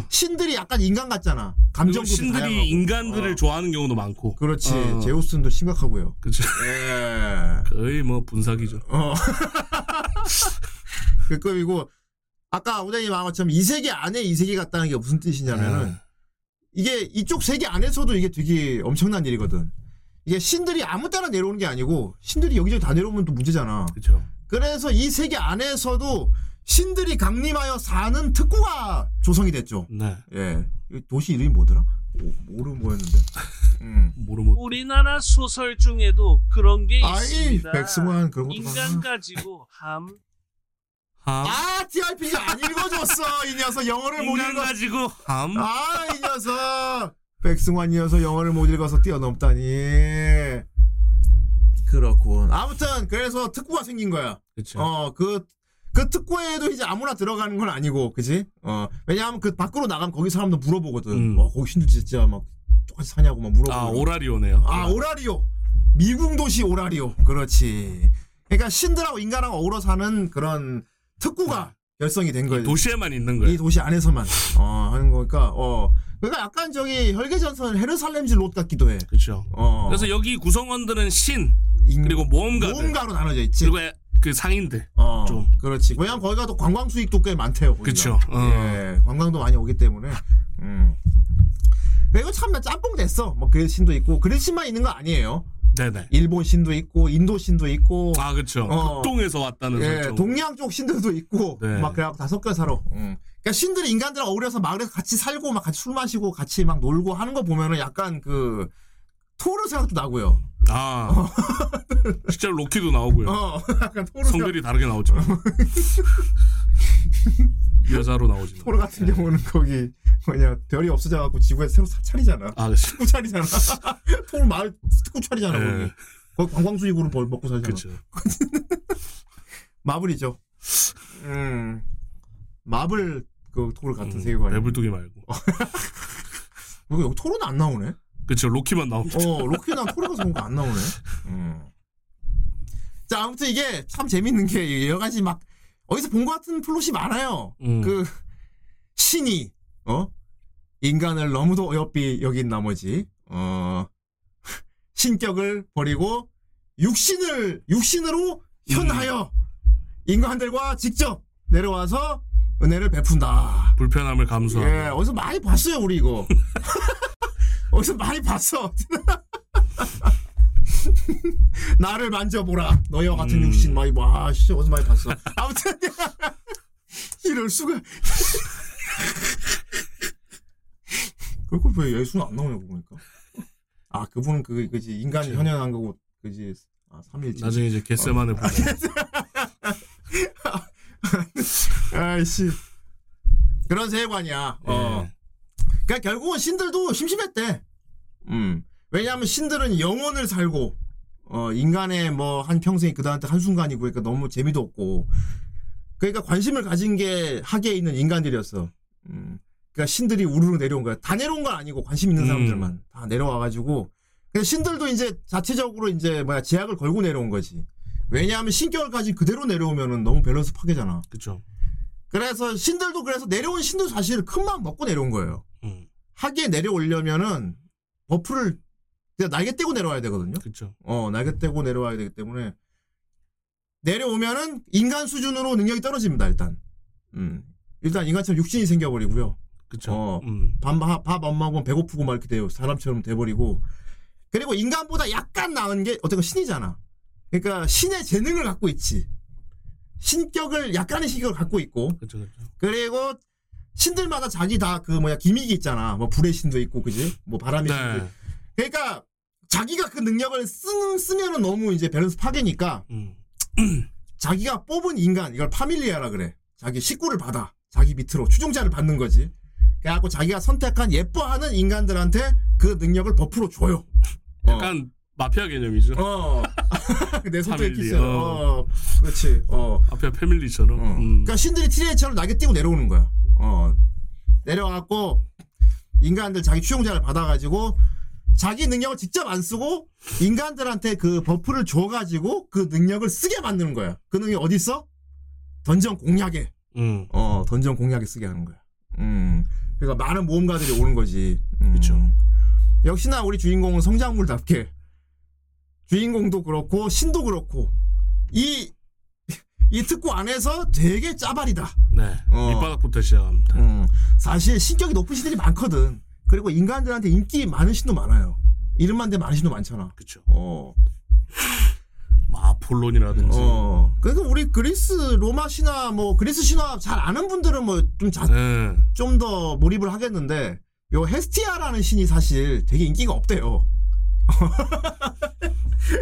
신들이 약간 인간 같잖아. 감정도 신들이 다양하고. 인간들을 좋아하는 경우도 많고. 그렇지. 제우스도 심각하고요. 그렇죠. 예. 거의 뭐 분사기죠. 그 급이고. 아까 우대님 말한 것처럼 이 세계 안에 이 세계 같다는 게 무슨 뜻이냐면은 이게 이쪽 세계 안에서도 이게 되게 엄청난 일이거든. 이게 신들이 아무 때나 내려오는 게 아니고 신들이 여기저기 다 내려오면 또 문제잖아. 그렇죠. 그래서 이 세계 안에서도 신들이 강림하여 사는 특구가 조성이 됐죠. 네. 예. 도시 이름이 뭐더라? 모르모였는데. 모르모. 우리나라 소설 중에도 그런 게 있습니다. 백승환 그런 것도 인간 가지고 함. TRPG가 안 읽어줬어. 이 녀석 영어를 못 읽어가지고. 이 녀석. 백승환 이 녀석 영어를 못 읽어서 뛰어넘다니. 그렇군. 아무튼 그래서 특구가 생긴 거야. 그렇죠. 그 특구에도 이제 아무나 들어가는 건 아니고, 그렇지? 왜냐하면 그 밖으로 나가면 거기 사람도 물어보거든. 거기 신들 진짜 막 똑같이 사냐고 막 물어보고. 오라리오네요. 오라리오. 미궁 도시 오라리오. 그렇지. 그러니까 신들하고 인간하고 어우러 사는 그런 특구가 결성이 된 거예요. 도시에만 있는 거예요. 이 도시 안에서만 하는 거니까 그러니까 약간 저기 혈계전선 헤르살렘지 롯 같기도 해. 그렇죠. 그래서 여기 구성원들은 신 그리고 모험가로 나눠져 있지. 그리고 그 상인들. 좀. 그렇지. 왜냐면 거기가 또 관광 수익도 꽤 많대요. 그렇죠. 예, 관광도 많이 오기 때문에. 이거 참 짬뽕 됐어. 뭐 그리스 신도 있고 그리스만 있는 거 아니에요. 네네. 일본 신도 있고 인도 신도 있고. 아 그렇죠. 북동에서 왔다는 거죠. 예, 동양 쪽 신들도 있고. 네. 막 그래갖고 다 섞여 살아. 그러니까 신들이 인간들하고 어울려서 마을에서 같이 살고 막 같이 술 마시고 같이 막 놀고 하는 거 보면은 약간 그 토르 생각도 나고요. 아 실제로 로키도 나오고요. 약간 토르 성별이 생각... 다르게 나오죠. 여자로 나오지. 토르 같은 경우는 거기 뭐냐 별이 없어져갖고 지구에서 새로 차리잖아. 아, 식구 차리잖아. 토르 마을 식구 차리잖아. 네. 거기 관광 수익으로 먹고 살잖아. 그렇죠. 마블이죠. 마블 그 토르 같은 세계관. 레블뚝이 말고. 여기 토르는 안 나오네. 그렇죠. 로키만 나옵니다. 로키랑 토르가 좋은 거 안 나오네. 자, 아무튼 이게 참 재밌는 게 여러 가지 막. 어디서 본 것 같은 플롯이 많아요. 그 신이 인간을 너무도 어여삐 여긴 나머지 신격을 버리고 육신으로 현하여 인간들과 직접 내려와서 은혜를 베푼다. 불편함을 감수하고. 예, 어디서 많이 봤어요 우리 이거. 어디서 많이 봤어. 나를 만져보라. 너희와 같은 육신 많이 와, 씨, 어디서 많이 봤어. 아무튼 이럴 수가. 그걸 왜 예수는 안 나오냐고 보니까. 아 그분은 그지 인간이 현현한 거고 그지. 아 3일째. 나중에 이제 겟세만을 보고. 아이씨 그런 세계관이야. 예. 그러니까 결국은 신들도 심심했대. 왜냐하면 신들은 영혼을 살고 인간의 뭐 한 평생이 그들한테 한 순간이고 그러니까 너무 재미도 없고 그러니까 관심을 가진 게 하계에 있는 인간들이었어. 그러니까 신들이 우르르 내려온 거야. 다 내려온 건 아니고 관심 있는 사람들만 다 내려와가지고 그래서 신들도 이제 자체적으로 이제 뭐야 제약을 걸고 내려온 거지. 왜냐하면 신격을 가진 그대로 내려오면은 너무 밸런스 파괴잖아. 그렇죠. 그래서 신들도 그래서 내려온 신도 사실 큰 마음 먹고 내려온 거예요. 하계에 내려오려면은 버프를 날개 떼고 내려와야 되거든요. 그렇죠. 날개 떼고 내려와야 되기 때문에 내려오면은 인간 수준으로 능력이 떨어집니다. 일단 인간처럼 육신이 생겨버리고요. 그렇죠. 밥 안 먹으면 배고프고 막 이렇게 돼요. 사람처럼 돼버리고 그리고 인간보다 약간 나은 게 어쨌든 신이잖아. 그러니까 신의 재능을 갖고 있지. 신격을 약간의 신격을 갖고 있고. 그렇죠. 그리고 신들마다 자기 다 그 뭐야 기믹이 있잖아. 뭐 불의 신도 있고 그지. 뭐 바람의 신도. 그러니까 자기가 그 능력을 쓰면은 너무 이제 밸런스 파괴니까 자기가 뽑은 인간 이걸 파밀리아라 그래. 자기 식구를 받아. 자기 밑으로 추종자를 받는 거지. 그래갖고 자기가 선택한 예뻐하는 인간들한테 그 능력을 버프로 줘요. 약간 마피아 개념이죠. 내 손톱에 끼잖아. 그렇지. 마피아 패밀리처럼. 그러니까 신들이 트리에처럼 날개 띄고 내려오는 거야. 내려와갖고 인간들 자기 추종자를 받아가지고 자기 능력을 직접 안 쓰고 인간들한테 그 버프를 줘가지고 그 능력을 쓰게 만드는 거야. 그 능력이 어디 있어? 던전 공략에. 던전 공략에 쓰게 하는 거야. 그러니까 많은 모험가들이 오는 거지. 그렇죠. 역시나 우리 주인공은 성장물답게 주인공도 그렇고 신도 그렇고 이 특구 안에서 되게 짜발이다. 네. 밑바닥부터 시작합니다. 사실 신격이 높은 신들이 많거든. 그리고 인간들한테 인기 많은 신도 많아요. 이름만 대면 아는 신도 많잖아. 그렇죠. 아폴론이라든지. 그러니까 우리 그리스 로마 신화 뭐 그리스 신화 잘 아는 분들은 뭐 좀 더 몰입을 하겠는데 요 헤스티아라는 신이 사실 되게 인기가 없대요.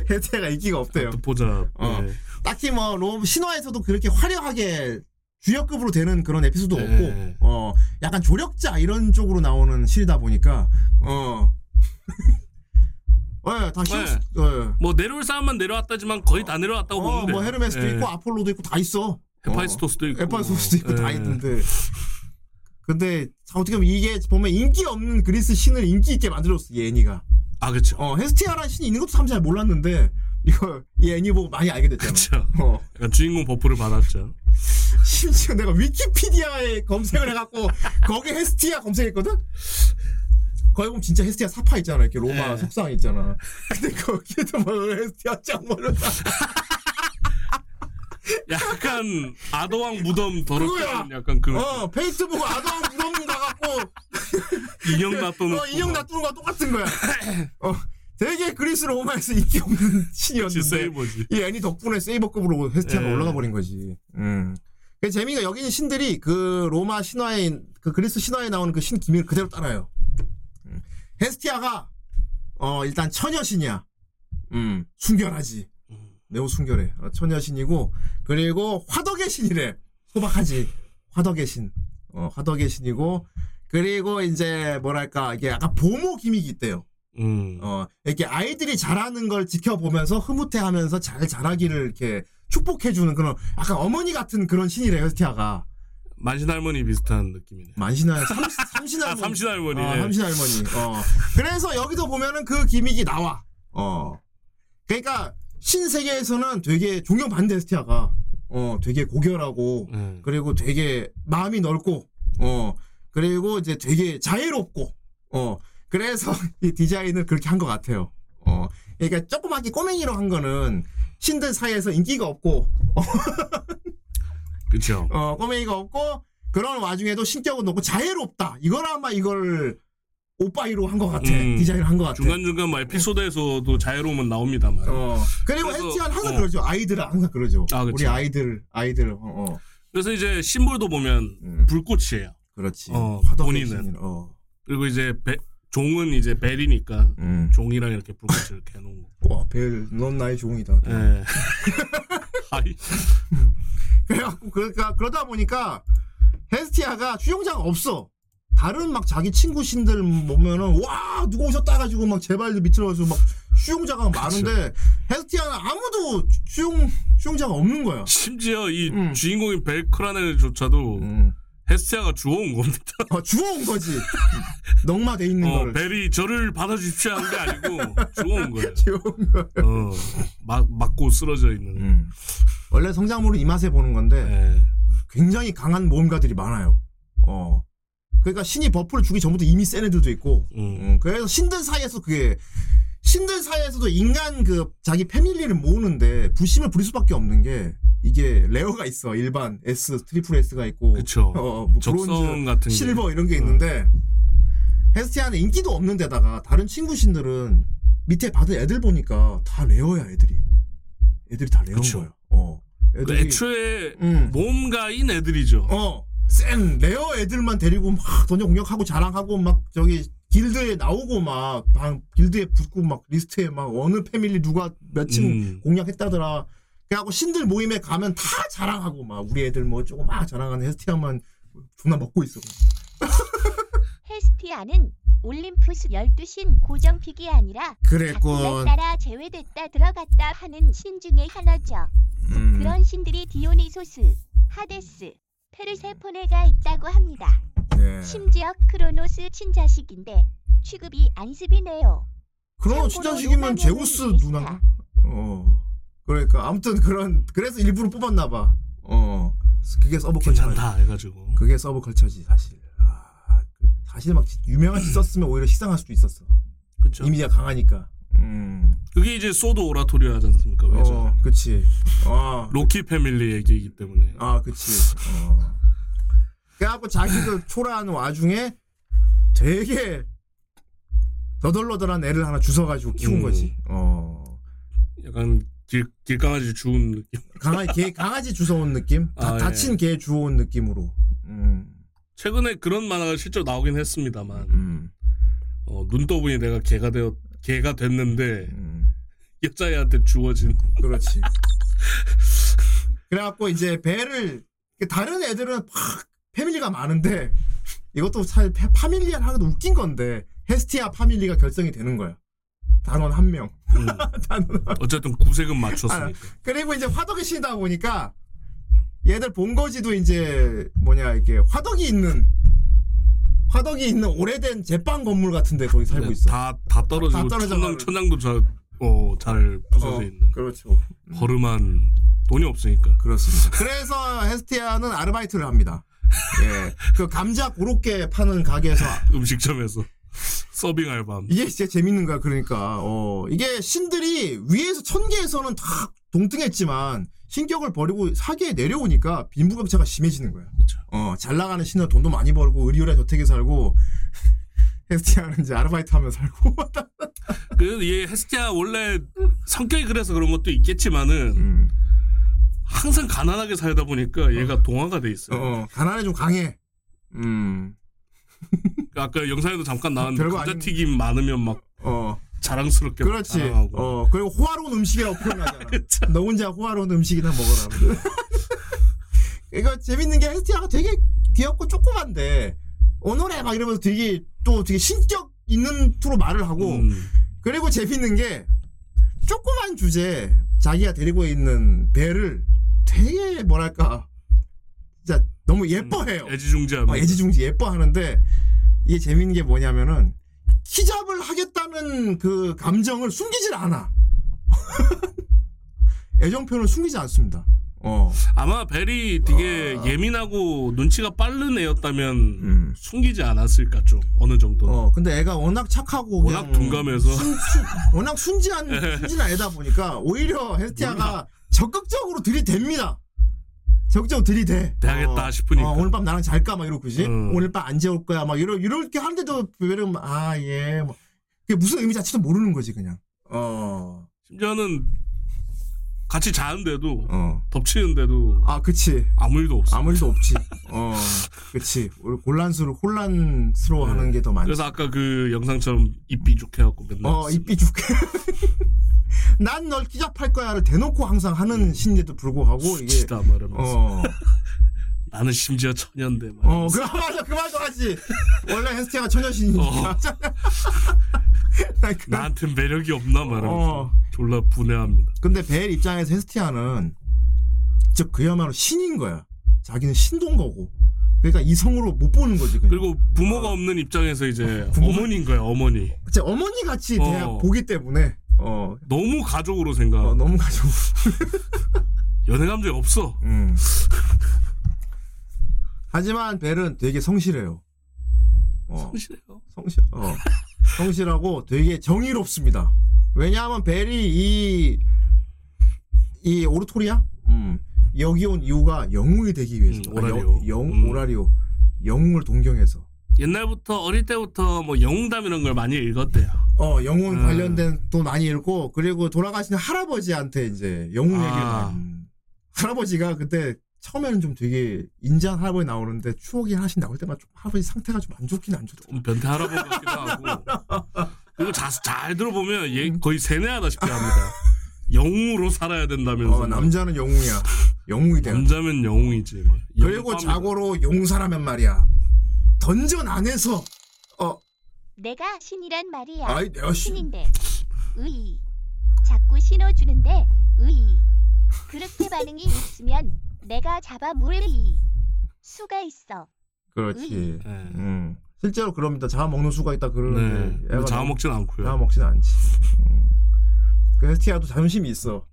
헤스티아가 인기가 없대요. 보자. 네. 딱히 뭐 신화에서도 그렇게 화려하게 주역급으로 되는 그런 에피소드 없고, 약간 조력자 이런 쪽으로 나오는 실이다 보니까, 다 신스, 뭐 내려올 사람만 내려왔다지만 거의 다 내려왔다고 보는데. 뭐 헤르메스도 있고 아폴로도 있고 다 있어. 헤파이스토스도 있고. 헤파이스토스도 있고 다 있는데. 근데 어떻게 보면 이게 보면 인기 없는 그리스 신을 인기 있게 만들었어 예니가. 아 그렇죠. 헤스티아라는 신이 있는 것도 참 잘 몰랐는데. 이거 이 애니 보고 많이 알게 됐잖아. 그쵸. 그러니까 주인공 버프를 받았죠. 심지어 내가 위키피디아에 검색을 해갖고 거기 헤스티아 검색했거든. 보면 진짜 헤스티아 사파 있잖아. 이렇게 로마 속상 있잖아. 근데 거기에도 막 헤스티아 짱머리다. 약간 아도왕 무덤 더럽게 약간 그 페이스 보고 아도왕 무덤 가갖고 인형 놔두는 거랑 똑같은 거야. 되게 그리스 로마에서 인기 없는 신이었는데 세이버지. 이 애니 덕분에 세이버급으로 헤스티아가 올라가 버린 거지. 그 재미가 여기는 신들이 그 로마 신화에 그 그리스 신화에 나오는 그 신 기밀을 그대로 따라요. 헤스티아가 일단 처녀신이야. 순결하지. 매우 순결해. 처녀신이고 그리고 화덕의 신이래. 소박하지. 화덕의 신. 화덕의 신이고 그리고 이제 뭐랄까 이게 약간 보모 기믹이 있대요. 이렇게 아이들이 자라는 걸 지켜보면서 흐뭇해하면서 잘 자라기를 이렇게 축복해주는 그런 약간 어머니 같은 그런 신이래. 헤스티아가 만신할머니 비슷한 느낌이네. 삼신할머니. 삼신할머니. 삼신할머니. 그래서 여기도 보면은 그 기믹이 나와. 그러니까 신세계에서는 되게 존경받는 헤스티아가 되게 고결하고 그리고 되게 마음이 넓고 그리고 이제 되게 자유롭고 그래서 이 디자인을 그렇게 한 것 같아요. 그러니까 조그맣게 꼬맹이로 한 거는 신들 사이에서 인기가 없고, 그렇죠. 꼬맹이가 없고 그런 와중에도 신격은 높고 자유롭다. 이걸 아마 이걸 오빠이로 한 것 같아. 디자인을 한 것 같아. 중간중간 막 에피소드에서도 자유로움은 나옵니다만. 그리고 헨티안 항상 그러죠. 아이들은 항상 그러죠. 아, 우리 아이들. 그래서 이제 심볼도 보면 불꽃이에요. 그렇지. 본인은. 그리고 이제 종은 이제 벨이니까 종이랑 이렇게 불꽃을 이렇게 해놓은 거. 와, 벨, 넌 나의 종이다. 네. 아이. 그래갖고 그러다 보니까 헤스티아가 수용자가 없어. 다른 막 자기 친구 신들 보면은 와 누구 오셨다 가지고 막 제발 밑으로 가서 막 수용자가 많은데 헤스티아는 아무도 수용자가 없는 거야. 심지어 이 주인공인 벨 크라넬조차도. 헤스티아가 주워온 겁니다. 주워온 거지. 넉마돼 있는 거를. 벨이 저를 받아주십시오 하는 게 아니고 주워온 거예요. 주워온 거예요. 맞고 쓰러져 있는. 원래 성장물을 이 맛에 보는 건데 굉장히 강한 모험가들이 많아요. 그러니까 신이 버프를 주기 전부터 이미 센 애들도 있고. 그래서 신들 사이에서도 인간 그 자기 패밀리를 모으는데 불심을 부릴 수밖에 없는 게. 이게 레어가 있어. 일반 S, 트리플 S가 있고 뭐 적성 같은 실버 게. 이런 게 있는데 헤스티아는 인기도 없는 데다가 다른 친구 신들은 밑에 받은 애들 보니까 다 레어야. 애들이 다 레어인 거야. 애들이, 애초에 모험가인 애들이죠. 센 레어 애들만 데리고 막 던져 공격하고 자랑하고 막 저기 길드에 나오고 막 길드에 붙고 막 리스트에 막 어느 패밀리 누가 몇층 공략했다더라. 그래갖고 신들 모임에 가면 다 자랑하고 막 우리 애들 뭐 조금 막 자랑하는 헤스티아만 존나 먹고 있어. 헤스티아는 올림푸스 12신 고정픽이 아니라 작품에 따라 제외됐다 들어갔다 하는 신 중에 하나죠. 그런 신들이 디오니소스, 하데스, 페르세포네가 있다고 합니다. 네. 심지어 크로노스 친자식인데 취급이 안습이네요. 크로노스 친자식이면 제우스 누나? 그러니까 아무튼 그래서 일부러 뽑았나 봐. 그게 서브컬처. 괜찮다 해가지고. 그게 서브컬처지 사실. 사실 막 유명한 짓 썼으면 오히려 식상할 수도 있었어. 그렇죠. 이미지가 강하니까. 그게 이제 소드 오라토리오 하지 않습니까? 왜죠? 그렇지. 로키 패밀리 얘기이기 때문에. 그렇지. 그래갖고 자기도 초라한 와중에 되게 너덜너덜한 애를 하나 주워가지고 키운 거지. 약간. 길강아지 주운 느낌. 강아지 주워온 느낌? 다친 개 주워온 느낌으로. 최근에 그런 만화가 실제로 나오긴 했습니다만, 눈 떠보니 내가 개가 됐는데, 여자애한테 주워진. 그렇지. 그래갖고 이제 배를, 다른 애들은 막 패밀리가 많은데, 이것도 사실 파밀리아를 하는 것도 웃긴 건데, 헤스티아 파밀리가 결성이 되는 거야. 단원 한 명. 단원 어쨌든 구색은 맞췄으니까. 그리고 이제 화덕이 신이다 보니까 얘들 본거지도 이제 이렇게 화덕이 있는 오래된 제빵 건물 같은데 거기 살고 있어. 다 떨어지고 천장도 잘 부서져 있는. 그렇죠. 허름한 돈이 없으니까. 그렇습니다. 그래서 헤스티아는 아르바이트를 합니다. 예, 그 감자 고로케 파는 가게에서 음식점에서. 서빙 앨범. 이게 진짜 재밌는 거야. 그러니까 이게 신들이 위에서 천계에서는 다 동등했지만 신격을 버리고 사계에 내려오니까 빈부격차가 심해지는 거야. 그렇죠. 잘 나가는 신은 돈도 많이 벌고 의리오라 저택에 살고 헤스티아는 이제 아르바이트 하면서 살고. 그래서 얘 헤스티아 원래 성격이 그래서 그런 것도 있겠지만은 항상 가난하게 살다 보니까 얘가 동화가 돼 있어요. 가난에 좀 강해. 아까 영상에도 잠깐 나왔는데 감자튀김 많으면 막 자랑스럽게 그렇지. 자랑하고. 그리고 호화로운 음식이라고 표현하잖아. 너 혼자 호화로운 음식이나 먹어라. 이거 재밌는 게 헤스티아가 되게 귀엽고 조그만데 오늘에 막 이러면서 되게 또 되게 신격 있는 투로 말을 하고 그리고 재밌는 게 조그만 주제에 자기가 데리고 있는 배를 되게 뭐랄까 진짜 너무 예뻐해요. 애지중지하면 애지중지 예뻐하는데 이게 재밌는 게 뭐냐면은 히잡을 하겠다는 그 감정을 숨기질 않아. 애정 표현을 숨기지 않습니다. 아마 벨이 되게 예민하고 눈치가 빠른 애였다면 숨기지 않았을까 좀 어느 정도. 근데 애가 워낙 착하고 워낙 둔감해서 워낙 순진한 애다 보니까 오히려 헤스티아가 적극적으로 들이댑니다. 적극적으로 들이대. 대하겠다 싶으니까. 오늘 밤 나랑 잘까 막 이러고 그지. 오늘 밤 안 재울 거야 막 이렇게 하는데도 벨은 아예 뭐 그게 무슨 의미 자체도 모르는 거지 그냥. 심지어는 같이 자는데도 덮치는데도 아 그치 아무 일도 없어. 아무 일도 없지. 그치 혼란스러워하는 네. 게 더 많지. 그래서 아까 그 영상처럼 입 삐죽해갖고 맨날 입 삐죽해. 난 널 기잡할 거야를 대놓고 항상 하는 신인데도 불구하고 이게 나는 심지어 처녀인데 그 말도 하지. 원래 헤스티아가 처녀신이니까. 나한텐 매력이 없나 말하면서 졸라 분해합니다. 근데 벨 입장에서 헤스티아는 즉 그야말로 신인 거야. 자기는 신도인 거고 그러니까 이성으로 못 보는 거지 그냥. 그리고 부모가 없는 입장에서 이제 어머니인 거야. 어머니 진짜 어머니 같이 보기 때문에 너무 가족으로 생각. 너무 가족으로 연애 감정이 없어. 하지만 벨은 되게 성실해요. 성실해요. 성실하고 되게 정의롭습니다. 왜냐하면 벨이 이 오르토리아 여기 온 이유가 영웅이 되기 위해서. 오라리오. 오라리오 영웅을 동경해서. 옛날부터 어릴 때부터 뭐 영웅담 이런 걸 많이 읽었대요. 영웅 관련된 또 많이 읽고 그리고 돌아가신 할아버지한테 이제 영웅 얘기를 할아버지가 그때 처음에는 좀 되게 인자한 할아버지 나오는데 추억이 하나씩 나올 때마다 좀 할아버지 상태가 좀 안 좋긴 안 좋더라고. 좀 변태 할아버지 같기도 하고. 그리고 잘 들어보면 얘 거의 세뇌하다시피 합니다. 영웅으로 살아야 된다면서. 남자는 영웅이야. 영웅이 돼. 남자면 영웅이지. 그리고 자고로 용사라면 말이야. 던전 안에서 내가 신이란 말이야. 아이, 내가 신인데. 으이. 자꾸 신어주는데. 으이. 그렇게 반응이 있으면 내가 잡아 물이 수가 있어. 그렇지. 실제로 그럽니다. 잡아먹는 수가 있다 그러는데. 네. 잡아먹진 않고요. 잡아먹진 않지. 헤스티아도 자존심이 있어.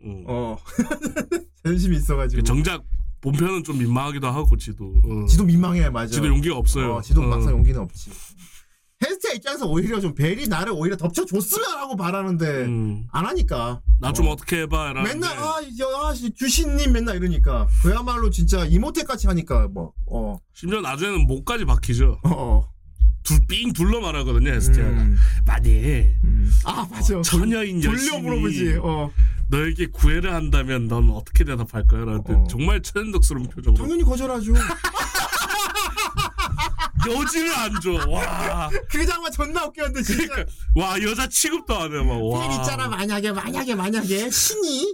자존심이 있어가지고. 정작 본편은 좀 민망하기도 하고 지도. 지도 민망해. 맞아. 지도 용기가 없어요. 지도 막상 용기는 없지. 헤스티아 입장에서 오히려 좀 벨이 나를 오히려 덮쳐줬으면 하고 바라는데 안 하니까. 나 좀 어떻게 해봐. 맨날 주신님 맨날 이러니까. 그야말로 진짜 이모택같이 하니까 뭐. 심지어 나중에는 목까지 박히죠. 삥 둘러 말하거든요, 헤스티아가. 만일 맞아. 처녀인 여신이 물어보지. 너에게 구애를 한다면 넌 어떻게 대답할 거야? 라는 정말 천연덕스러운 표정으로. 당연히 거절하죠. 여지를 안 줘. 와. 그 장면 존나 웃겼는데 진짜. 그러니까, 와 여자 취급도 안 해. 막 와. 팬 있잖아. 만약에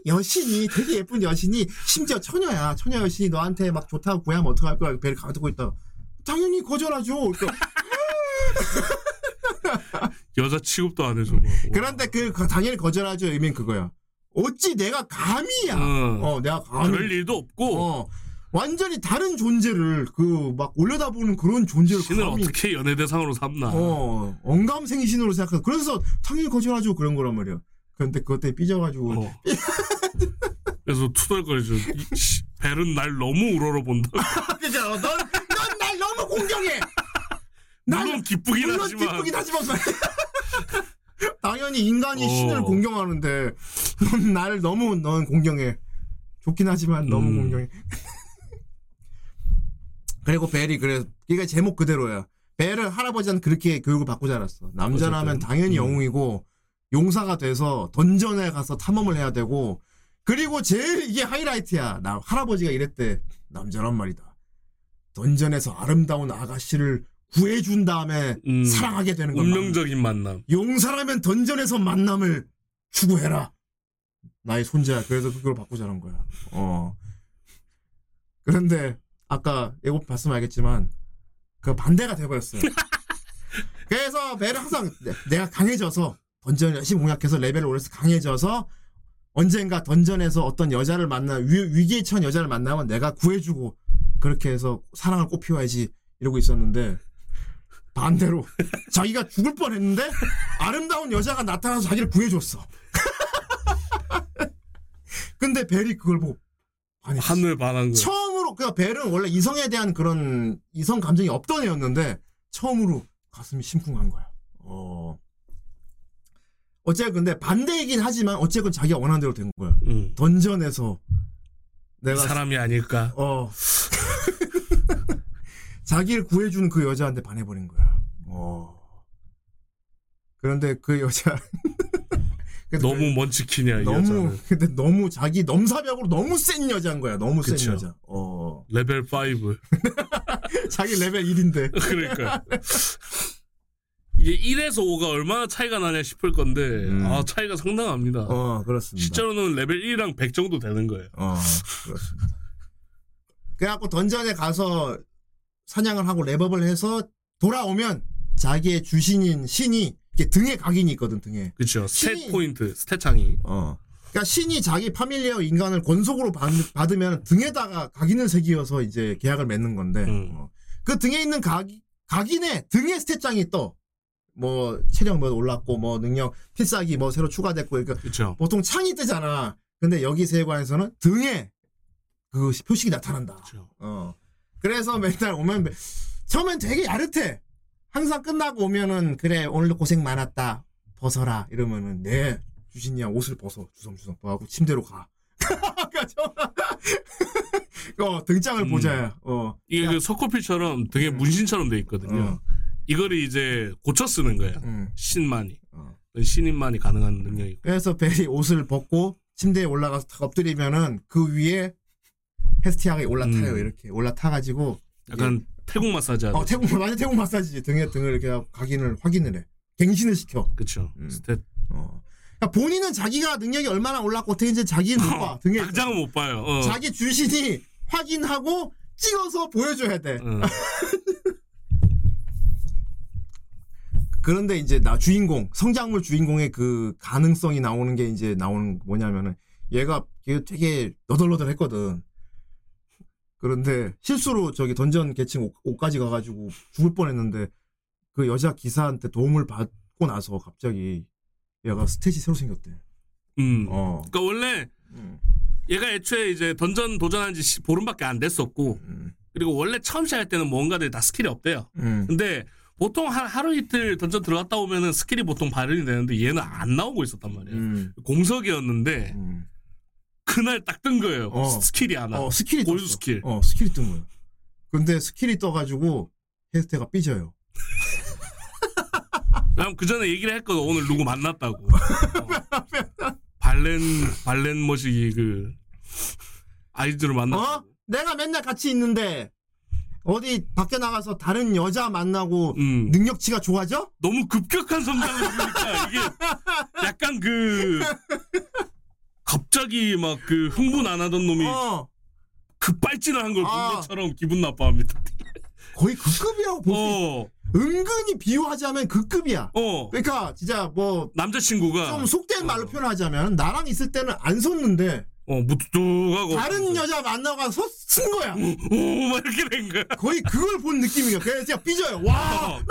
여신이 되게 예쁜 여신이 심지어 처녀야. 처녀 여신이 너한테 막 좋다고 구애하면 어떡할 거야? 배를 가두고 있다. 당연히 거절하죠. 그러니까. 여자 취급도 안 해줘. 그런데 당연히 거절하죠. 의미는 그거야. 어찌 내가 감이야. 내가 감히. 그럴 일도 없고. 완전히 다른 존재를 막 올려다보는 그런 존재를. 신을 감히, 어떻게 연애 대상으로 삼나. 언감생신으로 생각해. 그래서 당연히 거절하죠. 그런 거란 말이야. 그런데 그것 때문에 삐져가지고. 그래서 투덜거리죠. 벨은 날 너무 우러러본다. 그죠? 넌 날 너무 공경해. 물론 기쁘긴 물론 하지만. 당연히 인간이 신을 공경하는데 넌 나를 너무 넌 공경해. 좋긴 하지만 너무 공경해. 그리고 벨이 그래 이게 제목 그대로야. 벨은 할아버지한테 그렇게 교육을 받고 자랐어. 남자라면 당연히 영웅이고 용사가 돼서 던전에 가서 탐험을 해야 되고. 그리고 제일 이게 하이라이트야. 나 할아버지가 이랬대. 남자란 말이다. 던전에서 아름다운 아가씨를 구해준 다음에 사랑하게 되는 거야. 운명적인 만남. 용사라면 던전에서 만남을 추구해라. 나의 손자야. 그래서 그걸 받고 자란 거야. 그런데 아까 예고편 봤으면 알겠지만 그 반대가 돼버렸어요. 그래서 벨은 항상 내가 강해져서 던전을 열심히 공략해서 레벨을 올려서 강해져서 언젠가 던전에서 어떤 여자를 만나 위기에 처한 여자를 만나면 내가 구해주고 그렇게 해서 사랑을 꽃피워야지 이러고 있었는데 반대로 자기가 죽을 뻔했는데 아름다운 여자가 나타나서 자기를 구해줬어. 근데 벨이 그걸 보고 반을 반한 거야. 처음으로 그 벨은 원래 이성에 대한 그런 이성 감정이 없던 애였는데 처음으로 가슴이 심쿵한 거야. 어째 근데 반대이긴 하지만 어쨌건 자기가 원하는 대로 된 거야. 던전에서 내가 사람이 아닐까. 자기를 구해준 그 여자한테 반해버린 거야. 그런데 그 여자 너무 먼치키냐 이 여자는. 근데 너무 자기 넘사벽으로 너무 센 여자인 거야. 너무 그쵸. 센 여자. 레벨 5. 자기 레벨 1인데. 그러니까. 이게 1에서 5가 얼마나 차이가 나냐 싶을 건데 아 차이가 상당합니다. 그렇습니다. 실제로는 레벨 1이랑 100 정도 되는 거예요. 그렇습니다. 그래갖고 던전에 가서 사냥을 하고 랩업을 해서 돌아오면 자기의 주신인 신이 이게 등에 각인이 있거든. 등에. 그렇죠. 스탯 포인트, 스탯 창이. 그러니까 신이 자기 파밀리아 인간을 권속으로 받으면 등에다가 각인을 새기어서 이제 계약을 맺는 건데 그 등에 있는 각인에 등에 스탯 창이 떠. 뭐 체력 뭐 올랐고 뭐 능력 필살기 뭐 새로 추가됐고 이렇게 그쵸. 보통 창이 뜨잖아. 근데 여기 세관에서는 등에 그 표식이 나타난다. 그쵸. 그래서 맨날 오면 처음엔 되게 야릇해. 항상 끝나고 오면은 그래 오늘도 고생 많았다 벗어라 이러면은 네 주신이야 옷을 벗어 주섬주섬 하고 침대로 가. 등장을 보자야. 이게 그 석고필처럼 등에 문신처럼 돼 있거든요. 이거를 이제 고쳐 쓰는 거야. 신만이. 신인만이 가능한 능력이고. 그래서 벨이 옷을 벗고 침대에 올라가서 엎드리면은 그 위에 헤스티아가 올라타요. 이렇게 올라타가지고. 약간 태국 마사지 하듯이. 완전 태국 마사지. 등에 등을 이렇게 각인을 확인을 해. 갱신을 시켜. 그쵸. 스탯. 그러니까 본인은 자기가 능력이 얼마나 올랐고 어떻게 이제 자기는 못 봐. 등에. 당장은 못 봐요. 자기 주신이 확인하고 찍어서 보여줘야 돼. 그런데 이제 나 주인공 성장물 주인공의 그 가능성이 나오는 게 이제 나오는 뭐냐면은 얘가 되게 너덜너덜했거든. 그런데 실수로 저기 던전 계층 5까지 가가지고 죽을 뻔했는데 그 여자 기사한테 도움을 받고 나서 갑자기 얘가 스탯이 새로 생겼대. 그러니까 원래 얘가 애초에 이제 던전 도전한 지 보름밖에 안 됐었고 그리고 원래 처음 시작할 때는 뭔가들 다 스킬이 없대요. 근데 보통 하루 이틀 던전 들어갔다 오면은 스킬이 보통 발현이 되는데 얘는 안 나오고 있었단 말이에요. 공석이었는데 그날 딱 뜬 거예요. 스킬이 안 와. 스킬이 골수 스킬. 스킬이 뜬 거예요. 근데 스킬이 떠가지고 헤스테가 삐져요. 난 그 전에 얘기를 했거든. 오늘 누구 만났다고. 발렌 머시기 그 아이들을 만났고. 내가 맨날 같이 있는데. 어디 밖에 나가서 다른 여자 만나고 능력치가 좋아져? 너무 급격한 성장을 보니까 이게 약간 그 갑자기 막 그 흥분 안 하던 놈이 급발진을 한 걸 본 것처럼 기분 나빠합니다. 거의 그 급이라고 볼 수 있어. 은근히 비유하자면 그 급이야. 그러니까 진짜 뭐 남자친구가 좀 속된 말로 표현하자면 나랑 있을 때는 안 섰는데 무뚝뚝하고. 다른 여자 만나고 가서 쓴 거야. 막 이렇게 된 거야. 거의 그걸 본 느낌이야. 그래서 진짜 삐져요. 와!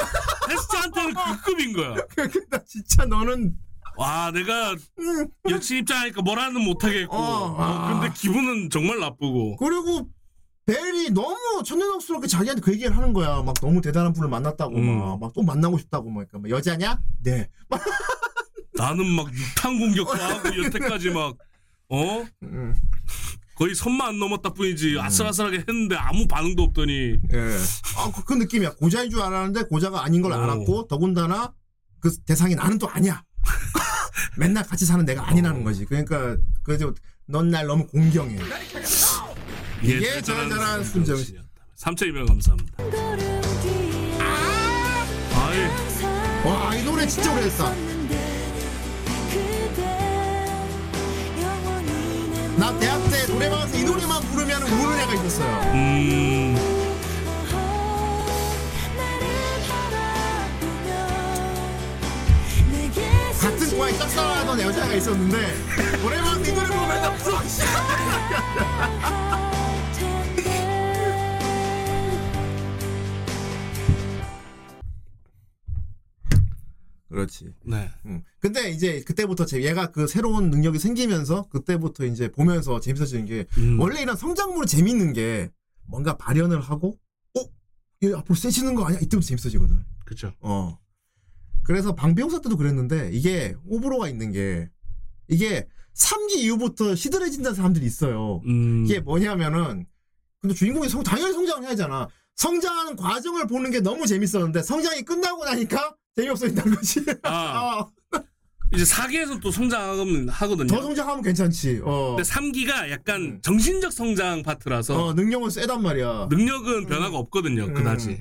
헤스티한테는 그 급인 거야. 나 진짜 너는. 와, 내가 여친 입장하니까 뭐라는 못하겠고. 근데 기분은 정말 나쁘고. 그리고 벨이 너무 천연덕스럽게 자기한테 그 얘기를 하는 거야. 막 너무 대단한 분을 만났다고 막 또 만나고 싶다고 막. 그러니까 막 여자냐? 네. 나는 막 육탄 공격도 하고 여태까지 막 어? 거의 선만 안 넘었다 뿐이지 아슬아슬하게 했는데 아무 반응도 없더니. 예. 아, 그 느낌이야. 고자인 줄 알았는데 고자가 아닌 걸 알았고 더군다나 그 대상이 나는 또 아니야. 맨날 같이 사는 내가 아니라는 거지. 그러니까 그래서 넌 날 너무 공경해. 이게 잘한 순정씨. 3,200원 감사합니다. 아! 와, 이 노래 진짜 오래됐다. 나 대학 때 노래방에서 이 노래만 부르면 우는 애가 있었어요. 같은 과에 짝사랑하던 여자가 있었는데 노래방에서 이 노래 부르면 맨날 부러워. 그렇지. 네. 근데 이제 그때부터 얘가 그 새로운 능력이 생기면서 그때부터 이제 보면서 재밌어지는 게 원래 이런 성장물이 재밌는 게 뭔가 발현을 하고 얘 앞으로 세지는 거 아니야? 이때부터 재밌어지거든. 그렇죠. 그래서 방비용사 때도 그랬는데 이게 호불호가 있는 게 이게 3기 이후부터 시들해진다는 사람들이 있어요. 이게 뭐냐면은 근데 주인공이 당연히 성장을 해야잖아. 성장하는 과정을 보는 게 너무 재밌었는데 성장이 끝나고 나니까 재미없어진다는 거지. 이제 4기에서 또 성장하면 하거든요. 더 성장하면 괜찮지. 근데 3기가 약간 정신적 성장 파트라서 능력은 세단 말이야. 능력은 변화가 없거든요. 그다지.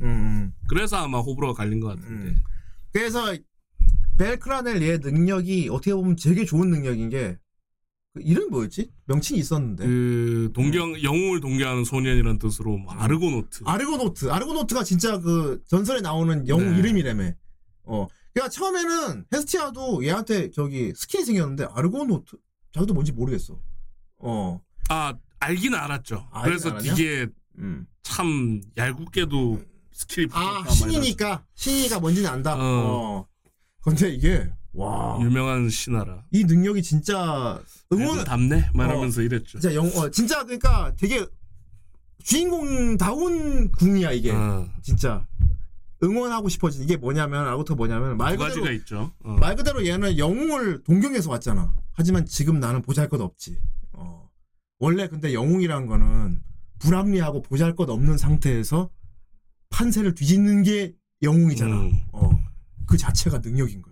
그래서 아마 호불호가 갈린 것 같은데. 그래서 벨 크라넬 얘 능력이 어떻게 보면 되게 좋은 능력인 게 그 이름 뭐였지? 명칭이 있었는데. 그 동경 영웅을 동경하는 소년이란 뜻으로 뭐 아르고노트. 아르고노트가 진짜 그 전설에 나오는 영웅 이름이라며. 그러니까 처음에는 헤스티아도 얘한테 저기 스킨이 생겼는데 아르고노트 자기도 뭔지 모르겠어. 알긴 알았죠. 그래서 알았냐? 이게 참 얄궂게도 스킬이 신이니까 신이가 뭔지는 안다. 근데 이게 와 유명한 신하라. 이 능력이 진짜 응원 답네 말하면서 이랬죠. 진짜 진짜 그러니까 되게 주인공다운 궁이야 이게. 진짜 응원하고 싶어진 이게 뭐냐면 아우터 뭐냐면 말 그대로 두 가지가 있죠. 말 그대로 얘는 영웅을 동경해서 왔잖아. 하지만 지금 나는 보잘것없지. 원래 근데 영웅이란 거는 불합리하고 보잘것없는 상태에서 판세를 뒤집는 게 영웅이잖아. 그 자체가 능력인 거야.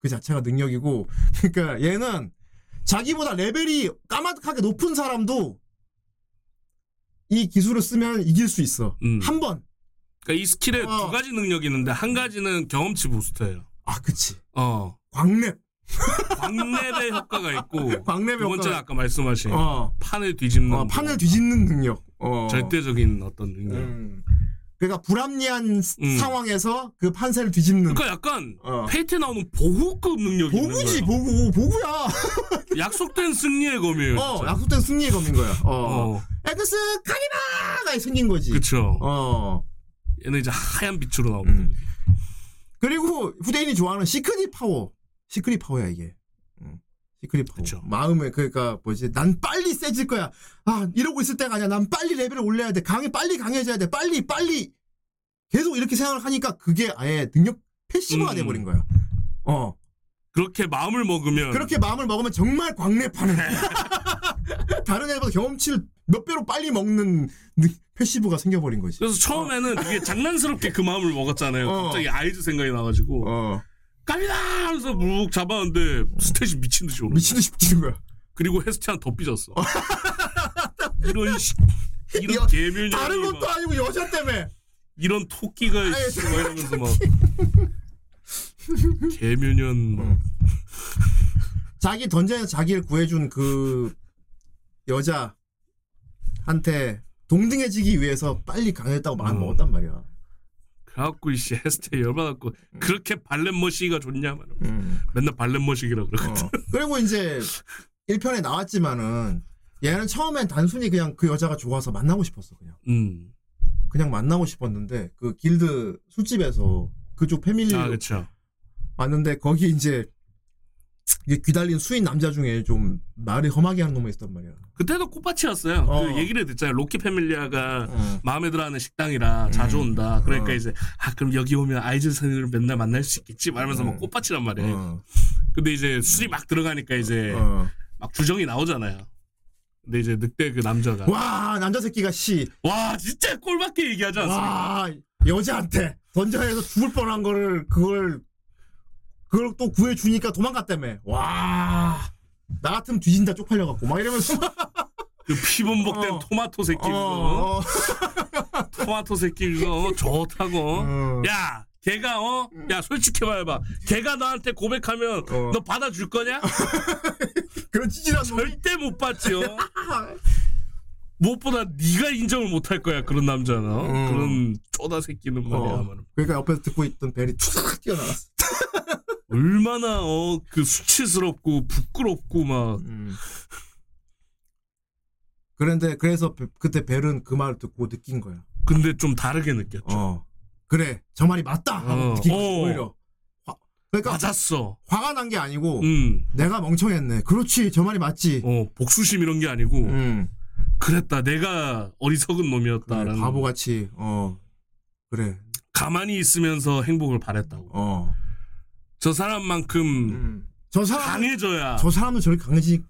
그 자체가 능력이고 그러니까 얘는 자기보다 레벨이 까마득하게 높은 사람도 이 기술을 쓰면 이길 수 있어. 한 번. 그러니까 이 스킬에 두 가지 능력이 있는데 한 가지는 경험치 부스터예요. 아, 그치. 광랩. 광랩의 효과가 있고 광랩의 두 번째는 아까 말씀하신 판을 뒤집는 판을 뒤집는 능력. 절대적인 어떤 능력. 그러니까 불합리한 상황에서 그 판세를 뒤집는. 그러니까 약간 페이트에 나오는 보호급 능력이 있는 거야. 보구야. 약속된 승리의 검이에요. 약속된 승리의 검인 거야. 엑스 카리나가 생긴 거지. 그렇죠. 얘는 이제 하얀 빛으로 나옵니다. 그리고 후대인이 좋아하는 시크릿 파워. 시크릿 파워야 이게. 시크릿 파워. 그쵸. 마음에 그러니까 뭐지? 난 빨리 세질 거야. 아 이러고 있을 때가 아니야. 난 빨리 레벨을 올려야 돼. 빨리 강해져야 돼. 빨리. 계속 이렇게 생각을 하니까 그게 아예 능력 패시브가 돼버린 거야. 그렇게 마음을 먹으면 정말 광래파는 다른 애보다 경험치를 몇 배로 빨리 먹는 패시브가 생겨버린 거지. 그래서 처음에는 되게 장난스럽게 그 마음을 먹었잖아요. 갑자기 아이즈 생각이 나가지고 갑니다 하면서 묵 잡았는데 스탯이 미친듯이 붙이는 거야. 그리고 헤스티아는 더 삐졌어. 이런 개밀 다른 것도 막. 아니고 여자 때문에 이런 토끼가 있어 뭐 이러면서 막 개묘년 자기 던전에서 자기를 구해준 그 여자한테 동등해지기 위해서 빨리 강해졌다고 마음 먹었단 말이야. 그래갖고 이씨 헤스테 열받았고 그렇게 발렛머시기가 좋냐 맨날 발렛머시기라고 그러거든. 그리고 이제 1편에 나왔지만은 얘는 처음엔 단순히 그냥 그 여자가 좋아서 만나고 싶었어. 그냥 만나고 싶었는데 그 길드 술집에서 그쪽 패밀리로 왔는데 거기 이제 귀달린 수인 남자 중에 좀 말을 험하게 하는 놈이 있었단 말이야. 그때도 꽃밭이었어요. 그 얘기를 듣잖아요. 로키 패밀리아가 마음에 들어하는 식당이라 자주 온다. 그러니까 이제 아 그럼 여기 오면 아이즈선을 맨날 만날 수 있겠지 말면서 막 꽃밭이란 말이에요. 근데 이제 술이 막 들어가니까 이제 막 부정이 나오잖아요. 근데 이제 늑대 그 남자가 와 남자 새끼가 씨 와 진짜 꼴밖에 얘기하지 않습니까? 와 여자한테 던져야 해서 죽을 뻔한 거를 그걸 또 구해주니까 도망갔다며. 와, 나 같으면 뒤진다 쪽팔려갖고. 막 이러면서. 그 피범벅된 토마토 새끼고. 토마토 새끼고, 좋다고. 야, 걔가, 야, 솔직히 말해봐. 걔가 나한테 고백하면 너 받아줄 거냐? 그런 찌질한 절대 못 받지요. 무엇보다 네가 인정을 못할 거야, 그런 남자는. 그런 쪼다 새끼는 말이야. 그러니까 옆에서 듣고 있던 벨이 툭 뛰어나갔어. 얼마나 그 수치스럽고 부끄럽고 막 그런데 그래서 그때 벨은 그 말을 듣고 느낀 거야. 근데 좀 다르게 느꼈죠. 그래 저 말이 맞다 하고 느끼고 오히려 그러니까 맞았어. 화가 난 게 아니고 내가 멍청했네. 그렇지 저 말이 맞지. 복수심 이런 게 아니고 그랬다 내가 어리석은 놈이었다. 그래, 바보같이 그래 가만히 있으면서 행복을 바랬다고. 저 사람만큼 저 사람, 강해져야 저 사람은 저렇게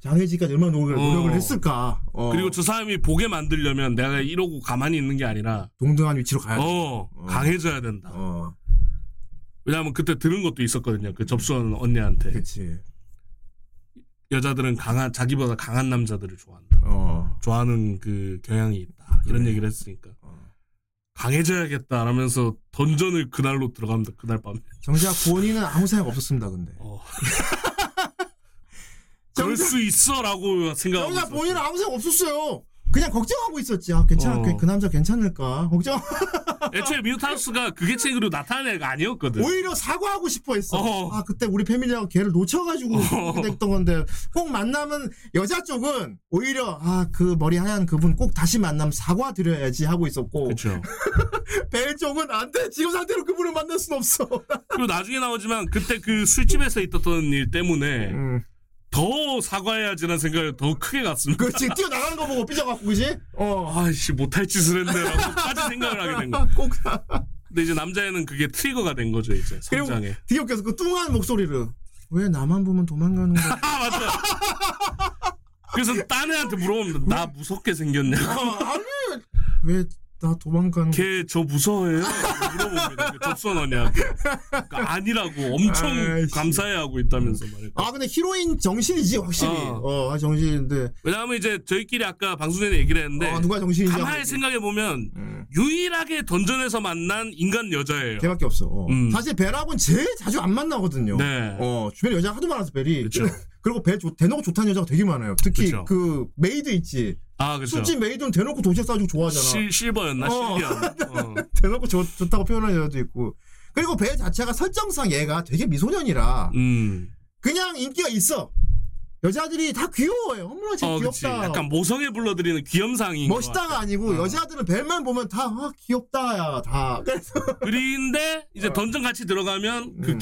강해지기까지 얼마나 노력을 했을까. 그리고 저 사람이 보게 만들려면 내가 이러고 가만히 있는 게 아니라 동등한 위치로 가야지. 강해져야 된다. 왜냐하면 그때 들은 것도 있었거든요. 그 접수한 언니한테. 그치. 여자들은 자기보다 강한 남자들을 좋아한다. 좋아하는 그 경향이 있다. 그래. 이런 얘기를 했으니까. 강해져야겠다 라면서 던전을 그날로 들어갑니다. 그날 밤에 정작 구원이는 아무 생각 없었습니다. 근데 그럴 수 있어 라고 생각하고 정작 본인은 아무 생각 없었어요. 그냥 걱정하고 있었지. 아 괜찮아 그 남자 괜찮을까 걱정. 애초에 미우타우스가 그게 책으로 나타난 애가 아니었거든. 오히려 사과하고 싶어 했어. 아 그때 우리 패밀리하고 걔를 놓쳐가지고 그랬던 건데 꼭 만나면 여자 쪽은 오히려 아 그 머리 하얀 그분 꼭 다시 만나면 사과드려야지 하고 있었고 그렇죠. 벨 쪽은 안 돼 지금 상태로 그분을 만날 순 없어. 그리고 나중에 나오지만 그때 그 술집에서 있었던 일 때문에 더 사과해야지라는 생각을 더 크게 갔습니다. 그렇지. 뛰어나가는 거 보고 삐져갖고, 그지? 아이씨, 못할 짓을 했네. 라고까지 생각을 하게 된 거야. 꼭 다. 근데 이제 남자애는 그게 트리거가 된 거죠, 이제. 성장에. 그리고 뒤엎여서 그 뚱한 목소리를. 왜 나만 보면 도망가는 거야? 아, 맞아. 그래서 딴 애한테 물어보면, 나 무섭게 생겼냐고. 아니. 왜 나 도망가는 거야? 걔 저 무서워해요? 물어봅니다. 접선하냐. 그러니까 아니라고 엄청 감사해하고 있다면서 말이야. 아 근데 히로인 정신이지 확실히. 정신인데. 왜냐하면 이제 저희끼리 아까 방송 전에 얘기를 했는데 누가 정신이냐. 가만히 생각해 보면 유일하게 던전에서 만난 인간 여자예요. 걔밖에 없어. 사실 벨하고는 제일 자주 안 만나거든요. 네. 주변에 여자 하도 많아서 벨이. 그렇죠. 그리고 벨 대놓고 좋다는 여자가 되게 많아요. 특히 그쵸. 그 메이드 있지. 아, 그렇죠. 솔직히 메이드는 대놓고 도시락 싸주고 좋아하잖아. 실버였나? 실비였나? 대놓고 좋다고 표현하는 여자도 있고. 그리고 배 자체가 설정상 얘가 되게 미소년이라. 그냥 인기가 있어. 여자들이 다 귀여워요. 어머나 진짜 귀엽다. 그치. 약간 모성애 불러들이는 귀염상인 거 멋있다가 아니고 여자들은 벨만 보면 다 귀엽다야 다. 그런데 이제 던전 같이 들어가면 그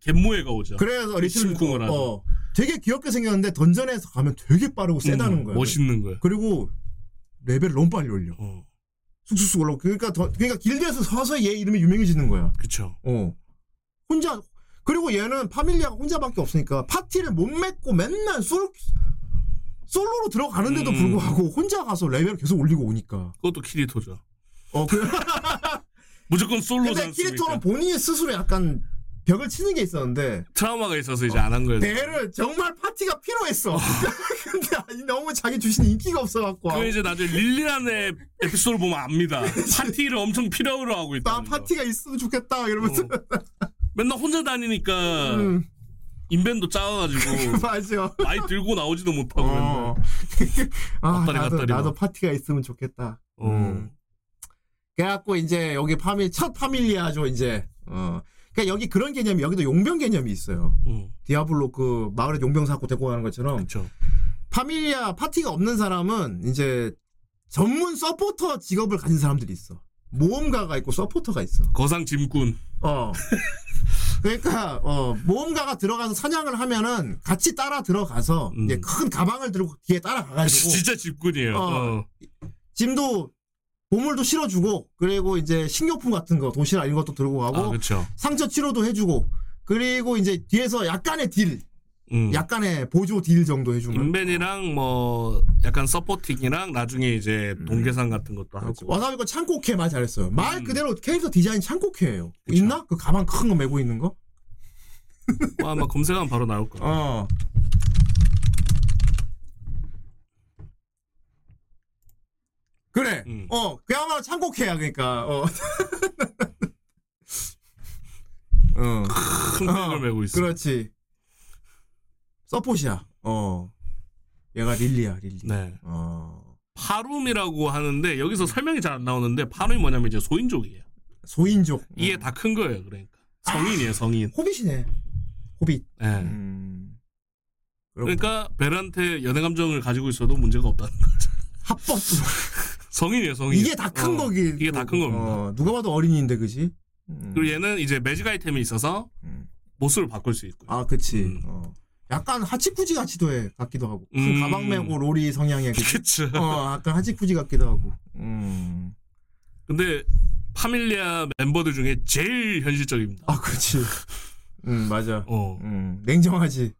갯모애가 오죠. 그래서 리침쿵을 하죠. 되게 귀엽게 생겼는데 던전에서 가면 되게 빠르고 세다는 거야. 멋있는 거야. 그리고 레벨을 너무 빨리 올려. 쑥쑥쑥 올라오고. 그러니까 길드에서 서서히 얘 이름이 유명해지는 거야. 그쵸. 혼자. 그리고 얘는 파밀리아가 혼자밖에 없으니까 파티를 못 맺고 맨날 솔로로 들어가는데도 불구하고 혼자 가서 레벨을 계속 올리고 오니까. 그것도 키리토죠. 무조건 솔로잖아. 근데 키리토는 본인 스스로 약간 벽을 치는 게 있었는데 트라우마가 있어서 이제 안 한 거예요. 배를 정말 파티가 필요했어. 근데 아니, 너무 자기 주신 인기가 없어갖고. 그럼 이제 나중에 릴리안의 에피소드를 보면 압니다. 파티를 엄청 필요로 하고 있다. 나 파티가 있으면 좋겠다 이러면서 맨날 혼자 다니니까 인벤도 작아가지고 맞아. 많이 들고 나오지도 못하고 맨날. 나도 파티가 있으면 좋겠다. 그래갖고 이제 여기 첫 파밀리아죠 이제. 그러니까 여기 그런 개념이 여기도 용병 개념이 있어요. 디아블로 그 마을에 용병 사고 데리고 가는 것처럼. 그쵸. 파밀리아 파티가 없는 사람은 이제 전문 서포터 직업을 가진 사람들이 있어. 모험가가 있고 서포터가 있어. 거상 짐꾼. 그러니까 모험가가 들어가서 사냥을 하면은 같이 따라 들어가서 이제 큰 가방을 들고 뒤에 따라가가지고 진짜 집꾼이에요. 짐도 보물도 실어주고 그리고 이제 식료품 같은 거 도시락 이런 것도 들고 가고 상처 치료도 해주고 그리고 이제 뒤에서 약간의 딜. 약간의 보조 딜 정도 해주면 인벤이랑 뭐 약간 서포팅이랑 나중에 이제 동계산 같은 것도 하고 와사비가 창고캐 말 잘했어요. 말 그대로 캐릭터 디자인 창고캐예요. 있나? 그 가방 큰 거 메고 있는 거? 와, 아마 검색하면 바로 나올 거야. 그래. 그야말로 창고캐야 그러니까. 큰 걸 메고 있어. 그렇지. 서폿이야. 얘가 릴리야, 릴리. 네. 파룸이라고 하는데, 여기서 설명이 잘 안 나오는데, 파룸이 뭐냐면 이제 소인족이에요. 소인족. 이게 다 큰 거예요, 그러니까. 성인이에요, 성인. 호빗이네. 호빗. 네. 그러니까, 벨한테 연애감정을 가지고 있어도 문제가 없다는 거죠. 합법. 성인이에요, 성인. 이게 다 큰 거기. 이게 다 큰 겁니다. 누가 봐도 어린이인데, 그지? 그리고 얘는 이제 매직 아이템이 있어서, 모습을 바꿀 수 있고요. 아, 그치. 약간 하치쿠지 같기도 하고 큰 가방 메고 로리 성향의 그쵸. 약간 하치쿠지 같기도 하고. 근데 파밀리아 멤버들 중에 제일 현실적입니다. 아, 그렇지. 맞아. 냉정하지.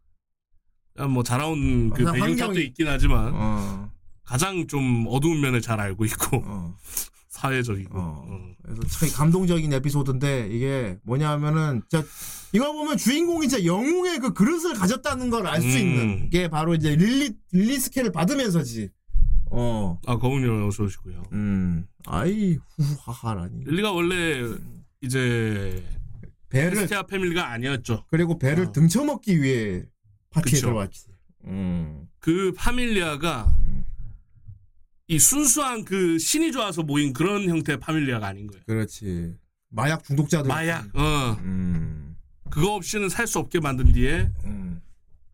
뭐 자라온 그 배경탑도 있긴 하지만 가장 좀 어두운 면을 잘 알고 있고 사회적이고. 그래서 참 감동적인 에피소드인데 이게 뭐냐면은 진짜 이걸 보면 주인공이 진짜 영웅의 그 그릇을 가졌다는 걸 알 수 있는 게 바로 이제 릴리스케를 받으면서지. 아, 거북님 어서 오시고요. 아이 후하하라니. 릴리가 원래 이제 배를 헤스티아 패밀리가 아니었죠. 그리고 배를 등쳐먹기 위해 파티에 들어왔지. 그 파밀리아가 이 순수한 그 신이 좋아서 모인 그런 형태의 파밀리아가 아닌 거예요. 그렇지. 마약 중독자들. 마약. 그거 없이는 살 수 없게 만든 뒤에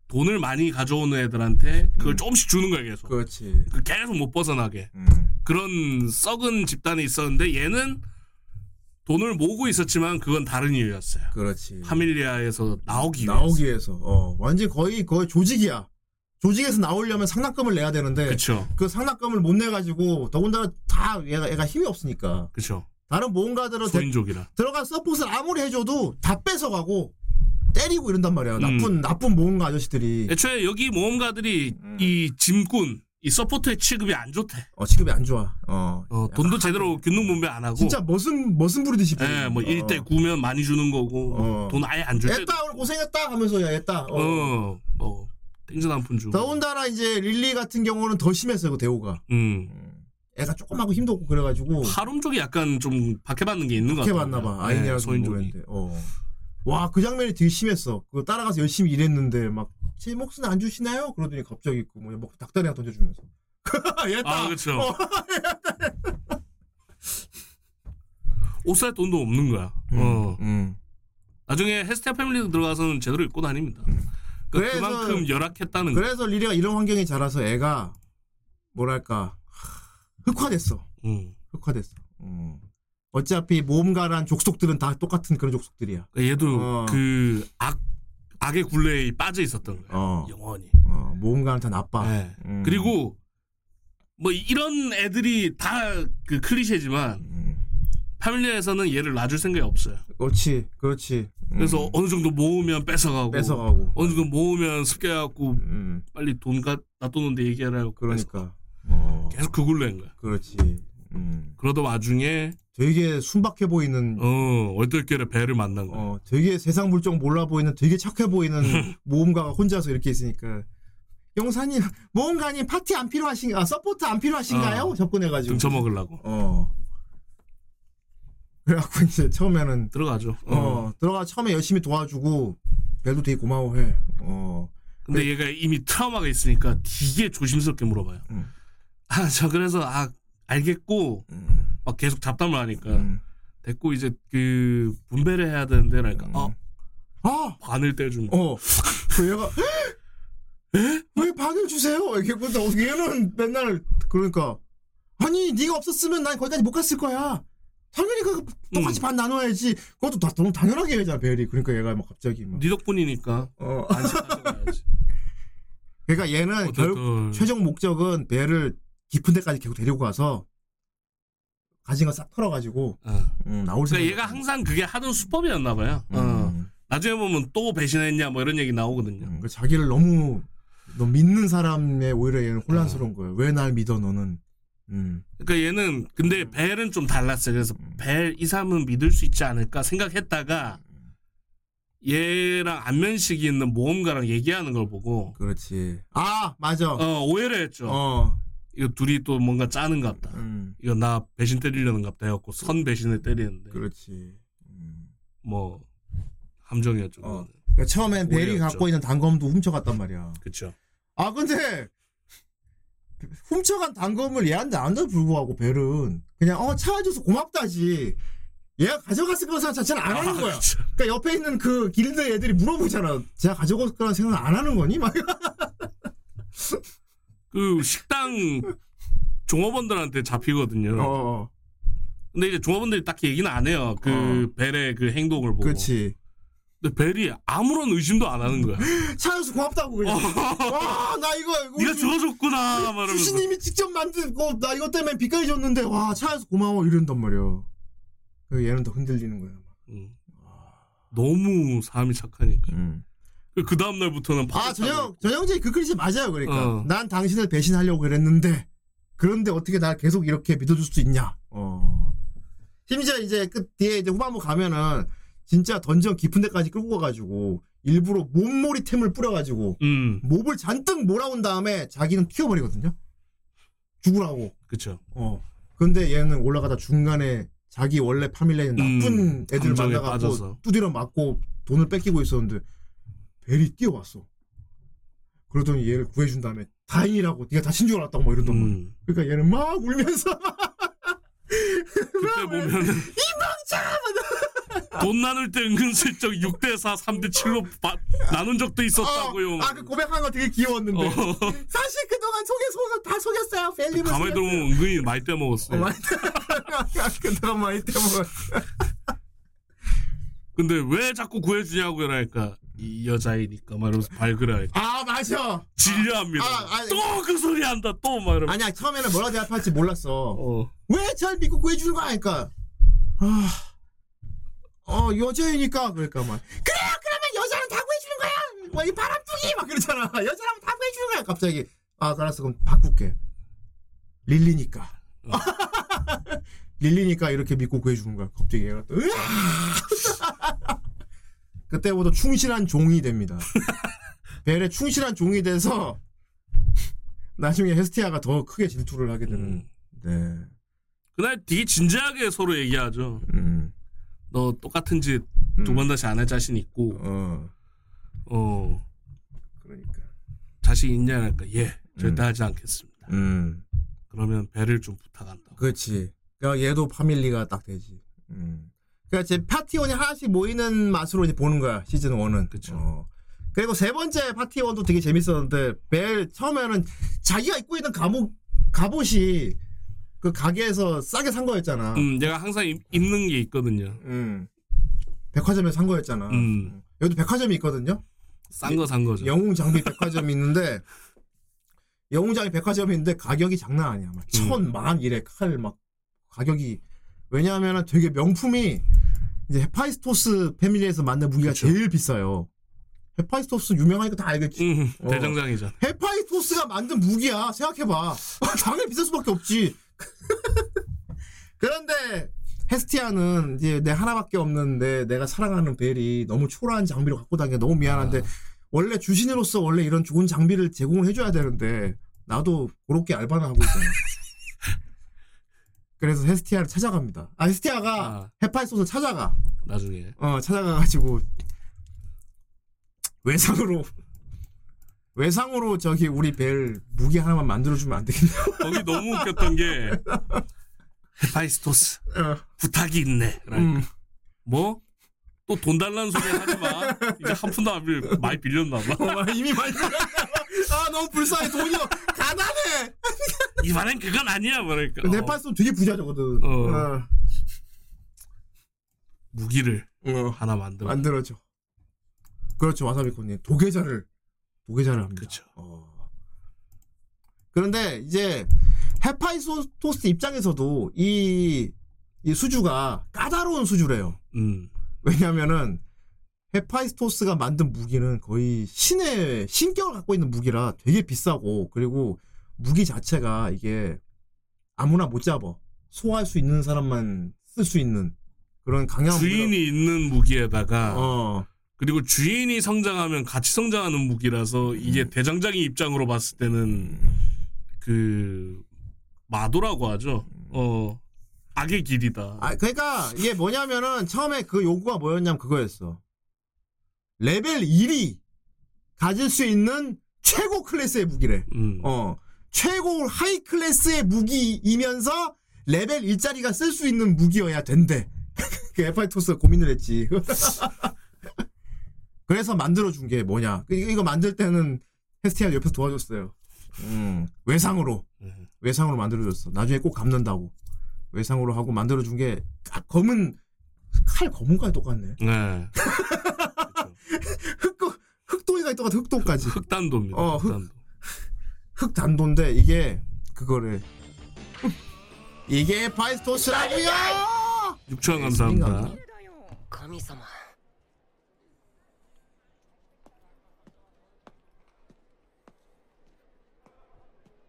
돈을 많이 가져오는 애들한테 그걸 조금씩 주는 거야 계속. 그렇지. 계속 못 벗어나게. 그런 썩은 집단이 있었는데 얘는 돈을 모으고 있었지만 그건 다른 이유였어요. 그렇지. 파밀리아에서 나오기 위해서. 완전 거의 조직이야. 조직에서 나오려면 상납금을 내야 되는데 그쵸. 그 상납금을 못 내가지고 더군다나 다 얘가 힘이 없으니까 그쵸. 다른 모험가들은 들어가 서폿을 아무리 해줘도 다 뺏어가고 때리고 이런단 말이야. 나쁜 모험가 아저씨들이 애초에 여기 모험가들이 이 짐꾼 이 서포터의 취급이 안 좋대. 취급이 안 좋아. 돈도 제대로 균등 분배 안 하고. 진짜 머슴 부리듯이. 예, 뭐 1대 9면 많이 주는 거고 돈 아예 안 줄 때. 애따 오늘 고생했다 하면서 야 애따. 땡전 한푼 주고. 더군다나 이제 릴리 같은 경우는 더 심했어요, 그 대우가. 애가 조그맣고 힘도 없고 그래가지고. 하룸 쪽이 약간 좀 박해받는 게 있는 것 같아. 박해받나봐. 아이네랑 소인족인데. 와, 그 장면이 되게 심했어. 그거 따라가서 열심히 일했는데 막 제 몫은 안 주시나요? 그러더니 갑자기 있고 뭐 닭다리나 던져주면서. 얘다. 아, 그렇죠. 옷 살 돈도 없는 거야. 나중에 헤스티아 패밀리도 들어가서는 제대로 입고 다닙니다. 그만큼 열악했다는 거. 그래서 리리가 이런 환경에 자라서 애가 뭐랄까 흑화됐어. 흑화됐어. 어차피 모험가란 족속들은 다 똑같은 그런 족속들이야. 얘도 그 악의 굴레에 빠져 있었던 거야. 영원히. 모험가는 다 나빠. 네. 그리고 뭐 이런 애들이 다 그 클리셰지만 파밀리아에서는 얘를 놔줄 생각이 없어요. 그렇지. 그래서 어느 정도 모으면 뺏어가고. 어느 정도 모으면 습격해갖고 빨리 돈 놔두는데 얘기하라고. 그러니까. 계속 그 굴레인 거야. 그렇지. 그러던 와중에 되게 순박해 보이는. 얼떨결에 배를 만난 거야. 되게 세상 물정 몰라 보이는 되게 착해 보이는 모험가가 혼자서 이렇게 있으니까. 용사님, 모험가님 파티 안 필요하신가? 서포트 안 필요하신가요? 접근해가지고. 등쳐먹으려고. 그래갖고 이제 처음에는 들어가죠. 들어가 처음에 열심히 도와주고 벨도 되게 고마워해. 근데 얘가 이미 트라우마가 있으니까 되게 조심스럽게 물어봐요. 그래서 알겠고 막 계속 잡담을 하니까 됐고 이제 그 분배를 해야 되는데 그러니까 반을 떼주면. 그 얘가 왜 반을 주세요? 이렇게 보다 얘는 맨날 그러니까 아니 네가 없었으면 난 거기까지 못 갔을 거야. 당연히 그 똑같이 반 나눠야지. 그것도 다 너무 당연하게 하잖아 벨이. 그러니까 얘가 막 갑자기 막. 네 덕분이니까. 어. 그러니까 얘는 결국 최종 목적은 벨을 깊은 데까지 계속 데리고 가서 가진 거 싹 털어가지고 나올. 그러니까 얘가 항상 그게 하던 수법이었나 봐요. 나중에 보면 또 배신했냐 뭐 이런 얘기 나오거든요. 그러니까 자기를 너무 믿는 사람에 오히려 얘는 혼란스러운 거예요. 왜 날 믿어 너는? 그러니까 얘는 근데 벨은 좀 달랐어요. 그래서 벨 이삼은 믿을 수 있지 않을까 생각했다가 얘랑 안면식이 있는 모험가랑 얘기하는 걸 보고. 그렇지. 아 맞아. 오해를 했죠. 이거 둘이 또 뭔가 짜는 것 같다. 이거 나 배신 때리려는 것 같다 해갖고 선 배신을 때리는데. 그렇지. 뭐 함정이었죠. 그러니까 처음엔 벨이 오해였죠. 갖고 있는 단검도 훔쳐갔단 말이야. 그렇죠. 아 근데 훔쳐간 단검을 얘한테 안도 불구하고 벨은 그냥 찾아줘서 고맙다지. 얘가 가져갔을 거라는 생각 자체는 안 하는 거야. 그쵸. 그러니까 옆에 있는 그 길드 애들이 물어보잖아. 제가 가져갔을 거라는 생각은 안 하는 거니? 막. 그 식당 종업원들한테 잡히거든요. 근데 이제 종업원들이 딱히 얘기는 안 해요. 그 벨의 그 행동을 보고. 그렇지. 근데 벨이 아무런 의심도 안 하는 거야. 차여서 고맙다고 그냥. 와, 나 이거 네가 주워줬구나. 주시님이 직접 만들고 나 이것 때문에 빚까지 줬는데 와 차여서 고마워 이런단 말이야. 얘는 더 흔들리는 거야. 너무 사람이 착하니까. 그 다음 날부터는 전형적인 그 클리셰 맞아요. 그러니까 난 당신을 배신하려고 그랬는데 그런데 어떻게 날 계속 이렇게 믿어줄 수 있냐. 심지어 이제 끝 뒤에 이제 후반부 가면은 진짜 던전 깊은 데까지 끌고 가가지고 일부러 몸놀이템을 뿌려가지고 몹을 잔뜩 몰아온 다음에 자기는 튀어버리거든요. 죽으라고. 그렇죠. 근데 얘는 올라가다 중간에 자기 원래 파밀리에 나쁜 애들 만나가지고 두드려 맞고 돈을 뺏기고 있었는데 벨이 뛰어왔어. 그러더니 얘를 구해준 다음에 다행이라고 네가 다친 줄 알았다고 막 이러던 거야. 그러니까 얘는 막 울면서 그때 보면 이망자가 돈 나눌 때 은근슬쩍 6대4 3대7로 나눈 적도 있었다고요. 그 고백한 거 되게 귀여웠는데 사실 그동안 다 속였어요. 벨님을 가만히 들어보면 은근히 많이 떼먹었어요. 그동안 많이 떼먹었어요. 근데 왜 자꾸 구해주냐고 이러니까 이 여자이니까 말하면서 발그라해. 맞아. 진료합니다. 또 그 소리 한다. 또 말하면서. 아니야 처음에는 뭐라 대답할지 몰랐어. 왜 잘 믿고 구해주는 거야? 그러니까 여자이니까 그러니까 막 그래요. 그러면 여자는 다 구해주는 거야. 뭐 이 바람둥이 막 그러잖아. 여자라면 다 구해주는 거야. 갑자기 알았어 그럼 바꿀게. 릴리니까. 릴리니까 이렇게 믿고 구해주는 거야. 갑자기 얘가 또 그때부터 충실한 종이 됩니다. 벨의 충실한 종이 돼서 나중에 헤스티아가 더 크게 질투를 하게 되는. 네. 그날 되게 진지하게 서로 얘기하죠. 너 똑같은 짓 두 번 다시 안 할 자신 있고. 그러니까 자신 있냐 할까? 예, 절대 하지 않겠습니다. 그러면 벨을 좀 부탁한다. 그렇지. 그러니까 얘도 파밀리가 딱 되지. 그니까 이제 파티원이 하나씩 모이는 맛으로 이제 보는 거야 시즌 1은. 그렇죠. 그리고 세 번째 파티원도 되게 재밌었는데 벨 처음에는 자기가 입고 있는 갑옷이 그 가게에서 싸게 산 거였잖아. 내가 항상 입는 게 있거든요. 백화점에서 산 거였잖아. 여기도 백화점이 있거든요. 싼 거 산 거죠. 영웅 장비 백화점이 있는데 영웅 장비 백화점이 있는데 가격이 장난 아니야. 막 1000, 10,000 이래 칼 막 가격이. 왜냐하면 되게 명품이 이제 헤파이스토스 패밀리에서 만든 무기가 그쵸. 제일 비싸요. 헤파이스토스 유명하니까 다 알겠지. 대장장이죠. 헤파이스토스가 만든 무기야. 생각해봐. 당연히 비쌀 수밖에 없지. 그런데 헤스티아는 이제 내 하나밖에 없는데 내가 사랑하는 벨이 너무 초라한 장비를 갖고 다니게 너무 미안한데 원래 주신으로서 원래 이런 좋은 장비를 제공을 해줘야 되는데 나도 그렇게 알바나 하고 있잖아. 그래서 헤스티아를 찾아갑니다. 헤스티아가 헤파이스토스를 찾아가. 나중에. 찾아가가지고 외상으로 저기 우리 벨 무기 하나만 만들어주면 안 되겠냐. 거기 너무 웃겼던 게 헤파이스토스 부탁이 있네. 그러니까. 뭐? 또 돈 달라는 소리 하지 마. 이제 한 푼도 안 빌려. 많이 빌렸나 봐. 이미 많이 빌렸나 봐. 너무 불쌍해. 돈이요. 가난해. 이번엔 그건 아니야. 그러니까. 근데 헤파이스토스 되게 부자거든. 무기를 하나 만들어줘. 그렇죠. 와사비코님 도계자를 합니다. 그렇죠. 그런데 이제 헤파이스토스 입장에서도 이 수주가 까다로운 수주래요. 왜냐면은 헤파이스토스가 만든 무기는 거의 신의 신격을 갖고 있는 무기라 되게 비싸고, 그리고 무기 자체가 이게 아무나 못 잡아. 소화할 수 있는 사람만 쓸 수 있는 그런 강한 주인이 무기라. 있는 무기에다가 그리고 주인이 성장하면 같이 성장하는 무기라서 이게 대장장이 입장으로 봤을 때는 그 마도라고 하죠. 악의 길이다. 아, 그러니까 이게 뭐냐면은 처음에 그 요구가 뭐였냐면 그거였어. 레벨 1이 가질 수 있는 최고 클래스의 무기래. 최고 하이 클래스의 무기이면서 레벨 1짜리가 쓸 수 있는 무기여야 된대. 그 에파이토스가 고민을 했지. 그래서 만들어준 게 뭐냐. 이거 만들 때는 헤스티아 옆에서 도와줬어요. 외상으로 만들어줬어. 나중에 꼭 갚는다고. 외상으로 하고 만들어준 게 검은 칼 검은까지 똑같네. 네. 흑도이가 똑같아. 흑도까지. 흑단도입니다. 흑단도인데 이게 그거를 이게 파이스토스라고요. 6,000원 감사합니다.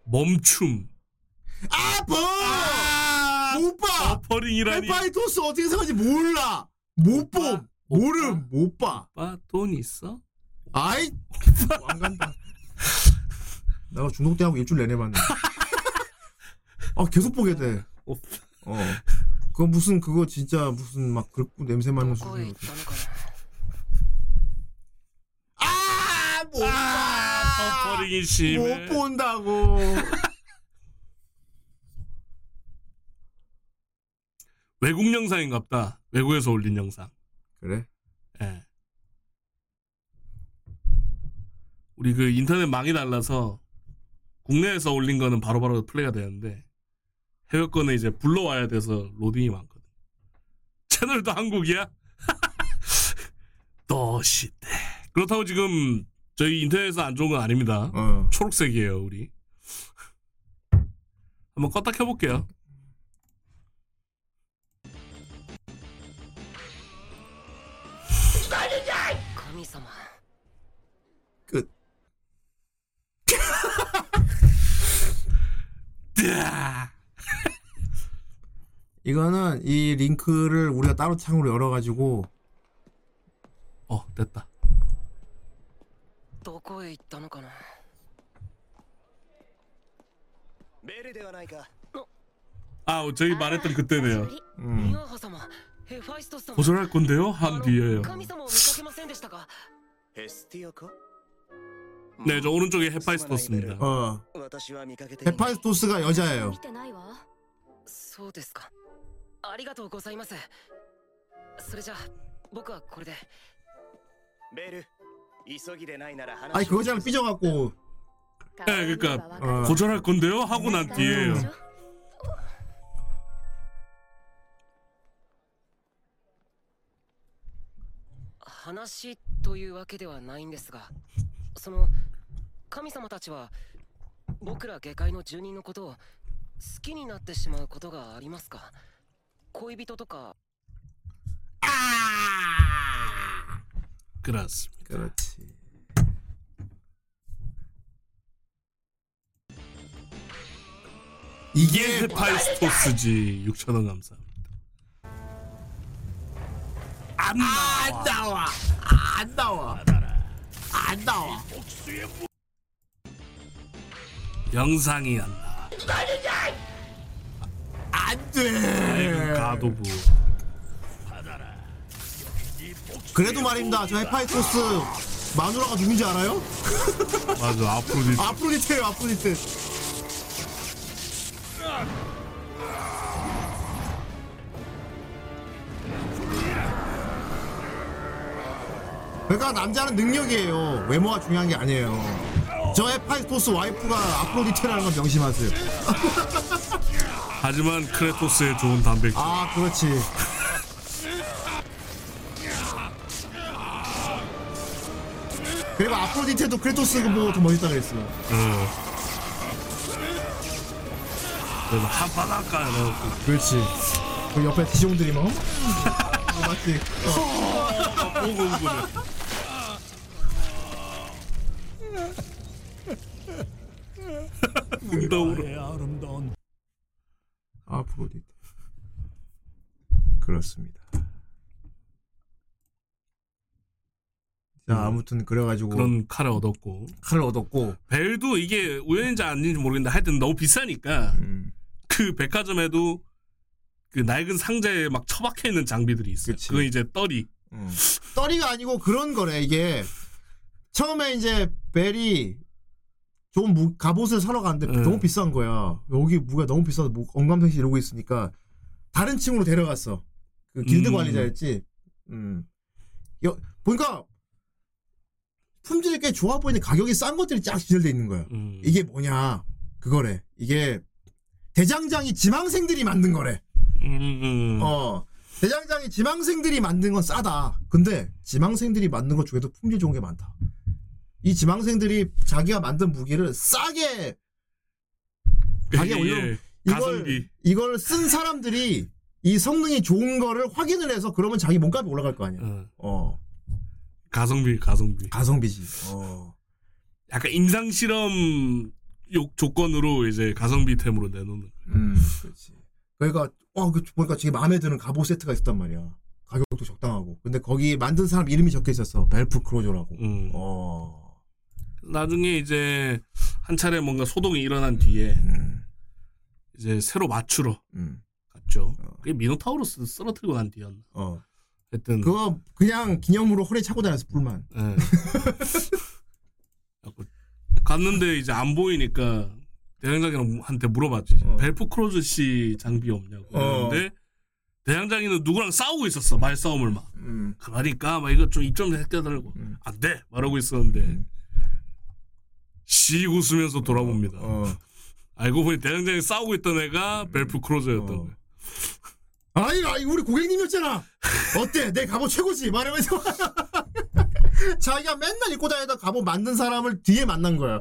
멈춤. 못 봐. 버링이라니. 헤파이토스 어떻게 생각하는지 몰라. 못 봐. 모름 못 봐. 오빠 돈 있어? 아이. 안 간다. 내가 중독대하고 일주일 내내 봤네. 아 계속 보게 돼. 그거 무슨 그거 진짜 무슨 막 긁고 냄새 맡는 수준. 못 봐. 버리기 심해. 못 본다고. 외국 영상인갑다. 외국에서 올린 영상. 그래? 예. 우리 그 인터넷 망이 달라서 국내에서 올린 거는 바로바로 플레이가 되는데 해외 거는 이제 불러와야 돼서 로딩이 많거든. 채널도 한국이야? 더시대. 그렇다고 지금 저희 인터넷에서 안 좋은 건 아닙니다. 초록색이에요, 우리. 한번 껐다 켜볼게요. 끝. 이거는 이 링크를 우리가 따로 창으로 열어가지고 됐다. 아, 저희 말했던 그때네요. 고절할 건데요? 한 뒤에요. 네, 저 오른쪽에 헤파이스토스입니다. 헤파이스토스가 여자예요. 아니 그거잖아, 삐져갖고. 네, 그러니까 고절할 건데요? 하고 난 뒤에요. 그렇습니다. 그렇지. 이게 헤파이스토스지. 6,000원 감사합니다. 안 나와. 영상이 안 나와. 안 돼. 가도부. 그래도 말입니다. 저 헤파이토스 마누라가 누군지 알아요? 맞아, 아프로디테. 아프로디테예요, 아프로디테. 그러니까 남자는 능력이에요. 외모가 중요한 게 아니에요. 저 헤파이토스 와이프가 아프로디테라는 걸 명심하세요. 하지만 크레토스의 좋은 단백질. 아, 그렇지. 그리고 아프로디테도 크레토스가 보고 더 멋있다 그랬어. 그래서 한바닥가 이러고. 그렇지. 그 옆에 디종들이 막 맞지? 오고 오고. 아름다운 아프로디테. 그렇습니다. 자, 아무튼 그래가지고 그런 칼을 얻었고 벨도 이게 우연인지 아닌지 모르겠는데 하여튼 너무 비싸니까 그 백화점에도 그 낡은 상자에 막 처박혀 있는 장비들이 있어요. 그치. 그건 이제 떨이. 떨이가 아니고 그런 거래. 이게 처음에 이제 벨이 좋은 갑옷을 사러 갔는데 너무 비싼 거야. 여기 무가 너무 비싸서 뭐 언감생시 이러고 있으니까 다른 층으로 데려갔어. 그 길드 관리자였지. 보니까 품질이 꽤 좋아 보이는 가격이 싼 것들이 쫙 진열돼 있는 거야. 이게 뭐냐 그거래. 이게 대장장이 지망생들이 만든 거래. 대장장이 지망생들이 만든 건 싸다. 근데 지망생들이 만든 것 중에도 품질 좋은 게 많다. 이 지망생들이 자기가 만든 무기를 싸게 자기가 올려 이걸 쓴 사람들이 이 성능이 좋은 거를 확인을 해서 그러면 자기 몸값이 올라갈 거 아니야. 가성비지. 약간 임상 실험 조건으로 이제 가성비템으로 내놓는. 그렇지. 그러니까 보니까 되게 마음에 드는 갑옷 세트가 있었단 말이야. 가격도 적당하고. 근데 거기 만든 사람 이름이 적혀 있었어. 벨프 크로조라고. 나중에 이제 한 차례 뭔가 소동이 일어난 뒤에 이제 새로 맞추러 갔죠. 그게 미노타우로스 쓰러뜨리고 난 뒤였나. 하여튼 그거 그냥 기념으로 허리에 차고 다녔어. 뿔만. 네. 갔는데 이제 안 보이니까 대장장이한테 물어봤지. 벨프 크로즈 씨 장비 없냐고. 근데 대장장이는 누구랑 싸우고 있었어. 말싸움을 막. 그러니까 막 이거 좀 입 좀 해달라고. 안 돼 말하고 있었는데 씩 웃으면서 돌아봅니다. 알고 보니 대장장이 싸우고 있던 애가 벨프 크로즈였던 거야. 아니 우리 고객님이었잖아. 어때 내 갑옷 최고지 말하면서 자기가 맨날 입고 다니다 갑옷 만든 사람을 뒤에 만난 거야.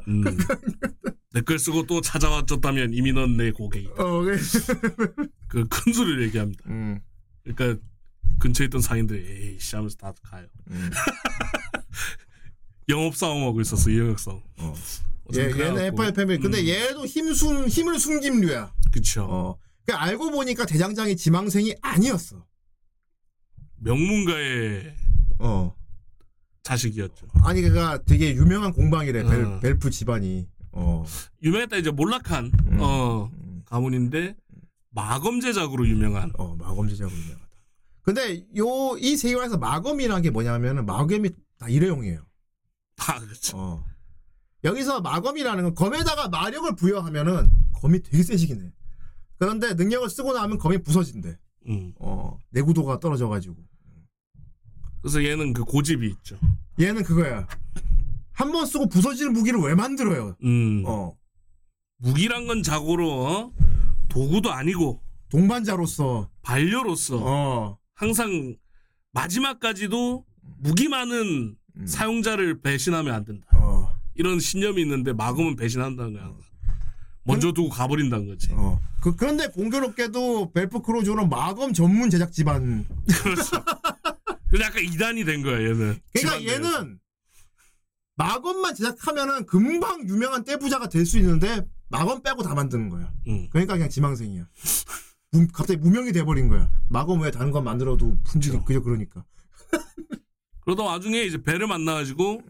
내 글 쓰고 또 찾아왔었다면 이미 넌 내 고객이다. 그 큰 소리를 얘기합니다. 그러니까 근처에 있던 상인들이 에이씨 하면서 다 가요. 영업 싸움하고 있었어. 영역 싸움. 얘네 FFM이 근데 얘도 힘을 숨김류야. 그쵸. 그러니까 알고 보니까 대장장이 지망생이 아니었어. 명문가의 자식이었죠. 아니 그러니까 되게 유명한 공방이래. 벨프 집안이. 유명했다 이제 몰락한 가문인데 마검제작으로 유명한. 마검제작으로 유명하다. 근데 이 세계관에서 마검이라는 게 뭐냐면은 마검이 다 일회용이에요. 다 그렇죠. 여기서 마검이라는 건 검에다가 마력을 부여하면은 검이 되게 세지긴 해. 그런데 능력을 쓰고 나면 검이 부서진대. 내구도가 떨어져가지고. 그래서 얘는 그 고집이 있죠. 얘는 그거야. 한 번 쓰고 부서지는 무기를 왜 만들어요? 무기란 건 자고로 도구도 아니고 동반자로서 반려로서 항상 마지막까지도 무기만은 사용자를 배신하면 안 된다. 이런 신념이 있는데 마검은 배신한다는 거야. 먼저 두고 가버린다는 거지. 그런데 공교롭게도 벨프 크로조는 마검 전문 제작 집안. 그렇죠. 그래서 약간 이단이 된 거야 얘는. 그러니까 얘는 마검만 제작하면은 금방 유명한 떼부자가 될 수 있는데 마검 빼고 다 만드는 거야. 그러니까 그냥 지망생이야. 갑자기 무명이 돼버린 거야. 마검 외에 다른 건 만들어도 품질이 그죠. 그러니까. 그러다 와중에 이제 배를 만나가지고.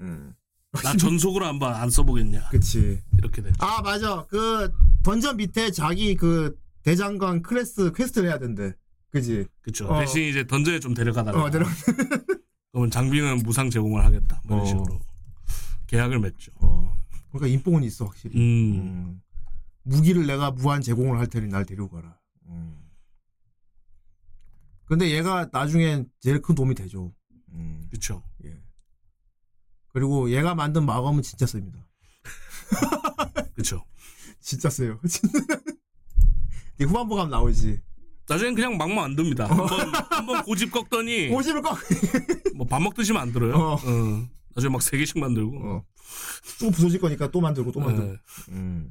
나 전속으로 한번 안 써보겠냐. 그치. 이렇게 됐죠. 아, 맞아. 그, 던전 밑에 자기 그, 대장관 클래스 퀘스트를 해야 된대. 그지? 그쵸. 대신 이제 던전에 좀 데려가다가. 그러면 장비는 무상 제공을 하겠다. 이런 식으로. 계약을 맺죠. 그러니까 인뽕은 있어, 확실히. 무기를 내가 무한 제공을 할 테니 날 데려가라. 근데 얘가 나중엔 제일 큰 도움이 되죠. 그쵸. 예. 그리고 얘가 만든 마검은 진짜 셉니다. 그쵸. 진짜 세요. 후반부 가면 나오지. 나중엔 그냥 막만 안 듭니다. 한번 고집 꺾더니. 고집을 꺾. 뭐 밥 먹듯이면 안 들어요. 나중에 막 3개씩 만들고. 어. 또 부서질 거니까 또 만들고 또 만들고. 네.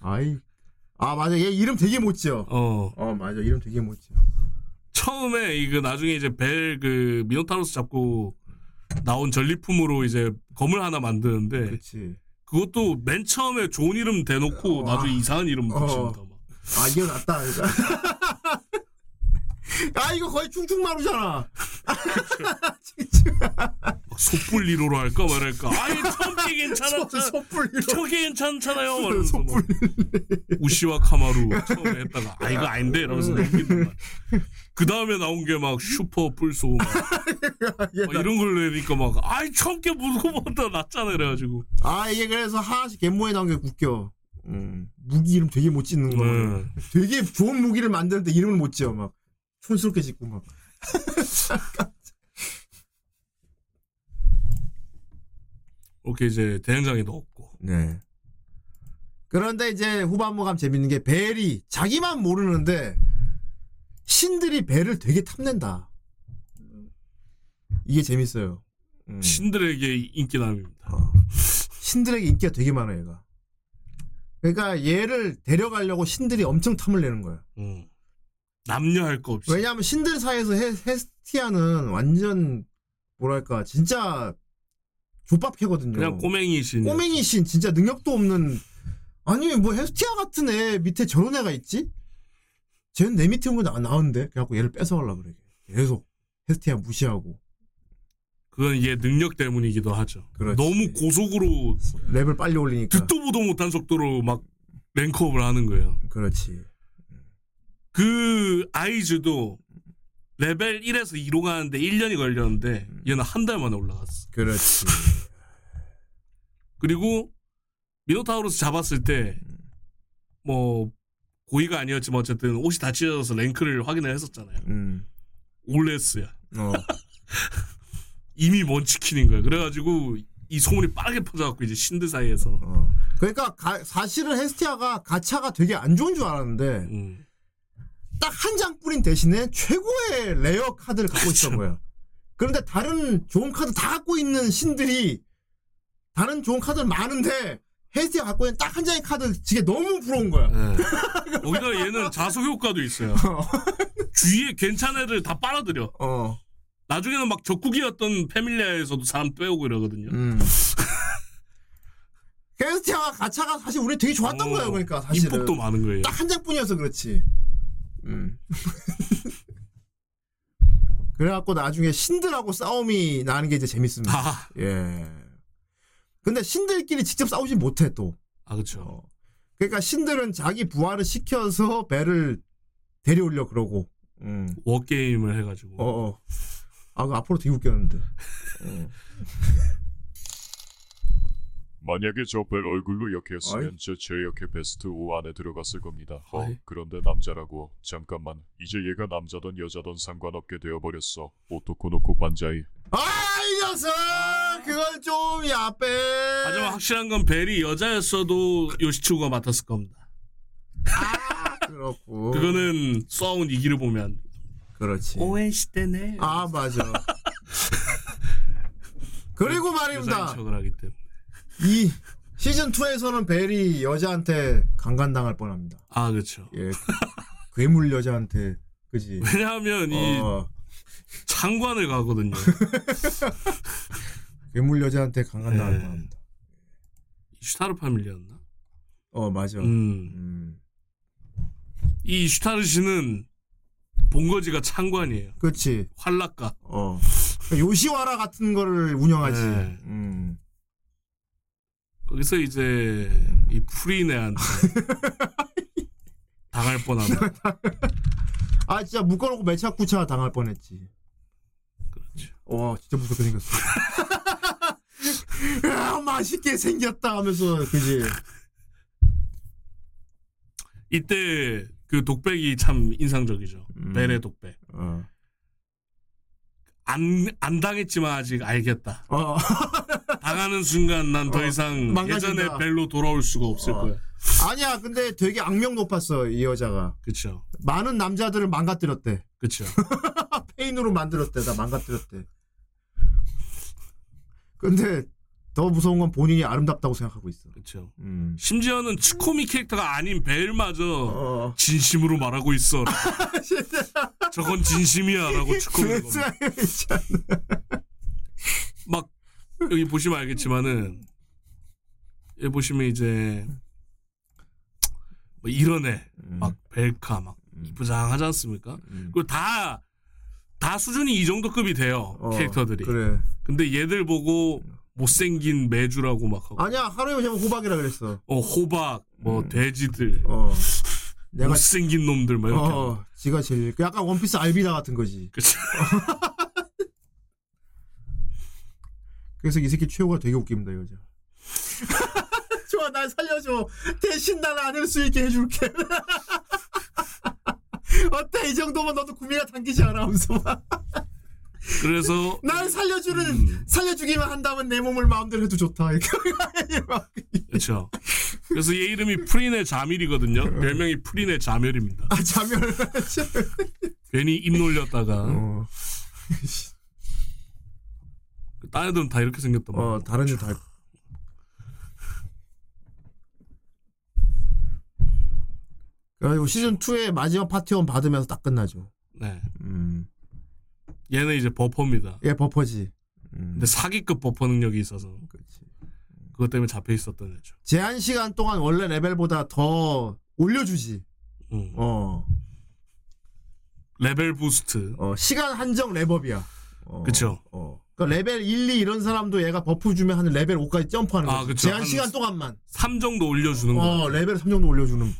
아이. 아, 맞아. 얘 이름 되게 못 지어. 어. 어, 맞아. 이름 되게 못 지어. 처음에, 이거 나중에 이제 벨, 그, 미노타우로스 잡고 나온 전리품으로 이제 검을 하나 만드는데. 그렇지. 그것도 맨 처음에 좋은 이름 대놓고 나중에 이상한 이름 붙입니다. 아, 이게 낫다. 아, 이거 거의 충충마루잖아. 속불리로로 할까 말할까. 아니, 처음에 괜찮았잖아. 속불리로. 저게 괜찮잖아요. 우시와 카마루 처음에 했다가, 아, 이거 아닌데? 이러면서 넘기는 그 다음에 나온 게 막 슈퍼 불소. 막 이런 걸 내니까 막, 아이, 처음 게 무서워보다 낫잖아. 이래가지고. 아, 이게 그래서 하나씩 갯모에 나온 게 웃겨. 무기 이름 되게 못 짓는 거야. 되게 좋은 무기를 만들 때 이름을 못 지어. 막. 촌스럽게 짓고 막. 오케이, 이제 대행장에도 없고. 네. 그런데 이제 후반부 가면 재밌는 게 벨이 자기만 모르는데 신들이 벨을 되게 탐낸다. 이게 재밌어요. 신들에게 인기남입니다. 어. 신들에게 인기가 되게 많아 얘가. 그러니까 얘를 데려가려고 신들이 엄청 탐을 내는 거야. 남녀할 거 없이. 왜냐하면 신들 사이에서 헤스티아는 완전 뭐랄까 진짜 족밥캐거든요. 그냥 꼬맹이 신. 꼬맹이 신 진짜 능력도 없는. 아니 뭐 헤스티아 같은 애 밑에 저런 애가 있지? 쟤는 내 밑에 오면 나은데. 그래갖고 얘를 뺏어가려고 그래. 계속 헤스티아 무시하고. 그건 얘 능력 때문이기도 하죠. 그렇지. 너무 고속으로 랩을 빨리 올리니까. 듣도 보도 못한 속도로 막 랭크업을 하는 거예요. 그렇지. 그 아이즈도 레벨 1에서 2로 가는데 1년이 걸렸는데 얘는 한 달 만에 올라갔어. 그렇지. 그리고 미노타우로스 잡았을 때 뭐 고의가 아니었지만 어쨌든 옷이 다 찢어져서 랭크를 확인을 했었잖아요. 올레스야. 어. 이미 먼치킨인 거야. 그래가지고 이 소문이 빠르게 퍼져갖고 이제 신들 사이에서. 어. 그러니까 사실은 헤스티아가 가차가 되게 안 좋은 줄 알았는데. 딱 한 장 뿌린 대신에 최고의 레어 카드를 갖고 있던 거야. 그런데 다른 좋은 카드 다 갖고 있는 신들이 다른 좋은 카드는 많은데 헤스티아 갖고 있는 딱 한 장의 카드 이게 너무 부러운 거야. 거기다 네. 얘는 자석 효과도 있어요. 주위에 괜찮은 애들 다 빨아들여. 어. 나중에는 막 적국이었던 패밀리아에서도 사람 빼오고 이러거든요. 헤스티아와 가차가 사실 우리 되게 좋았던 거야. 그러니까 사실은 인복도 많은 거예요. 딱 한 장뿐이어서 그렇지. 그래갖고 나중에 신들하고 싸움이 나는 게 이제 재밌습니다. 아. 예. 근데 신들끼리 직접 싸우진 못해 또. 아 그렇죠. 어. 그러니까 신들은 자기 부하를 시켜서 배를 데려오려 그러고. 워 게임을 해가지고. 어. 아 그 앞으로 되게 웃겼는데. 어. 만약에 저 벨 얼굴로 역했으면 제 역의 베스트 5 안에 들어갔을 겁니다. 그런데 남자라고. 잠깐만. 이제 얘가 남자든 여자든 상관없게 되어버렸어. 오토코노코 반자이. 아, 이 녀석! 그건 좀 야빼. 하지만 확실한 건 벨이 여자였어도 요시치우가 맡았을 겁니다. 아, 그렇고. 그거는 싸운 이기를 보면. 그렇지. 오엔 시대네. 아, 맞아. 그리고 말입니다. 여자인 척을 하기 때문에. 이 시즌2에서는 벨이 여자한테 강간당할 뻔합니다. 아 그렇죠. 예, 괴물 여자한테. 그지. 왜냐하면 이 장관을 가거든요. 괴물 여자한테 강간당할 뻔합니다. 이슈타르 파밀리였나? 어 맞아. 이 이슈타르 씨는 본거지가 창관이에요. 그렇지. 활락가. 어. 요시와라 같은 거를 운영하지. 네. 거기서 이제 이 프리네한테 당할 뻔하다. 아 진짜 묶어놓고 매차쿠차 당할 뻔했지. 그렇죠. 와 진짜 무섭게 생겼어. 야, 맛있게 생겼다 하면서 그지. 이때 그 독백이 참 인상적이죠. 벨의 독백. 어. 안 당했지만 아직 알겠다. 어. 당하는 순간 난 더 이상 망가진다. 예전에 벨로 돌아올 수가 없을 거야. 아니야, 근데 되게 악명 높았어 이 여자가. 그렇죠. 많은 남자들을 망가뜨렸대. 그렇죠. 페인으로 만들었대. 다 망가뜨렸대. 근데 더 무서운 건 본인이 아름답다고 생각하고 있어. 그렇죠. 심지어는 츠코미 캐릭터가 아닌 벨마저 진심으로 말하고 있어. 저건 진심이야라고 츠코미가. 막 여기 보시면 알겠지만은 여기 보시면 이제 뭐 이런 애 막 벨카 막 이쁘장하지 않습니까? 그리고 다 수준이 이 정도 급이 돼요. 캐릭터들이. 그래. 근데 얘들 보고 못생긴 매주라고 막 하고. 아니야, 하루에 그냥 호박이라 그랬어. 호박, 뭐 돼지들, 내가 못생긴 놈들 막 이렇게. 지가 제일 약간 원피스 알비다 같은 거지. 그렇죠. 그래서 이 새끼 최후가 되게 웃깁니다, 여자. 좋아, 날 살려줘. 대신 날 안을 수 있게 해줄게. 어때, 이 정도면 너도 구미가 당기지 않아, 하면서 막. 그래서 날 살려주기만 한다면 내 몸을 마음대로 해도 좋다. 그렇죠. 그래서 얘 이름이 프린의 자밀이거든요. 별명이 프린의 자멸입니다. 아, 자멸. 괜히 입 놀렸다가. 다른 애들은 다 이렇게 생겼단 말이야. 다른 애들 다. 그리고 시즌 2의 마지막 파티원 받으면서 딱 끝나죠. 네. 얘는 이제 버퍼입니다. 얘 버퍼지. 근데 사기급 버퍼 능력이 있어서. 그렇지. 그것 때문에 잡혀 있었던 애죠. 제한 시간 동안 원래 레벨보다 더 올려주지. 레벨 부스트. 시간 한정 랩업이야. 그렇죠. 그러니까 레벨 1, 2 이런 사람도 얘가 버프 주면 한 레벨 5까지 점프하는 거지. 그쵸. 제한 시간 동안만. 3 정도 올려주는 거. 레벨 3 정도 올려주는.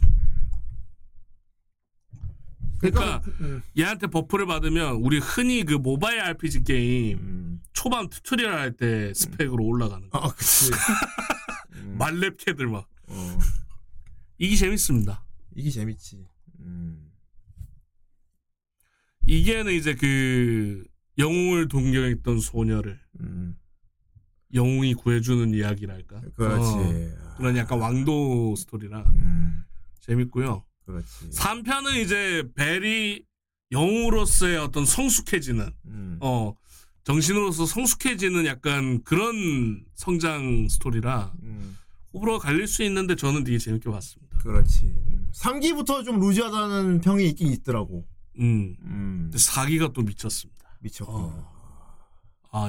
그러니까 얘한테 버프를 받으면 우리 흔히 그 모바일 RPG 게임 초반 튜토리얼 할 때 스펙으로 올라가는 거. 그치. 말렙 캐들 막. 이게 재밌습니다. 이게 재밌지. 이게는 이제 그 영웅을 동경했던 소녀를 영웅이 구해주는 이야기랄까. 그렇지. 그런 약간 왕도 스토리라 재밌고요. 그렇지. 3편은 이제 벨이 영웅으로서의 어떤 성숙해지는 정신으로서 성숙해지는 약간 그런 성장 스토리라 호불호가 갈릴 수 있는데 저는 되게 재밌게 봤습니다. 그렇지. 3기부터 좀 루즈하다는 평이 있긴 있더라고. 근데 4기가 또 미쳤습니다. 미쳤구나.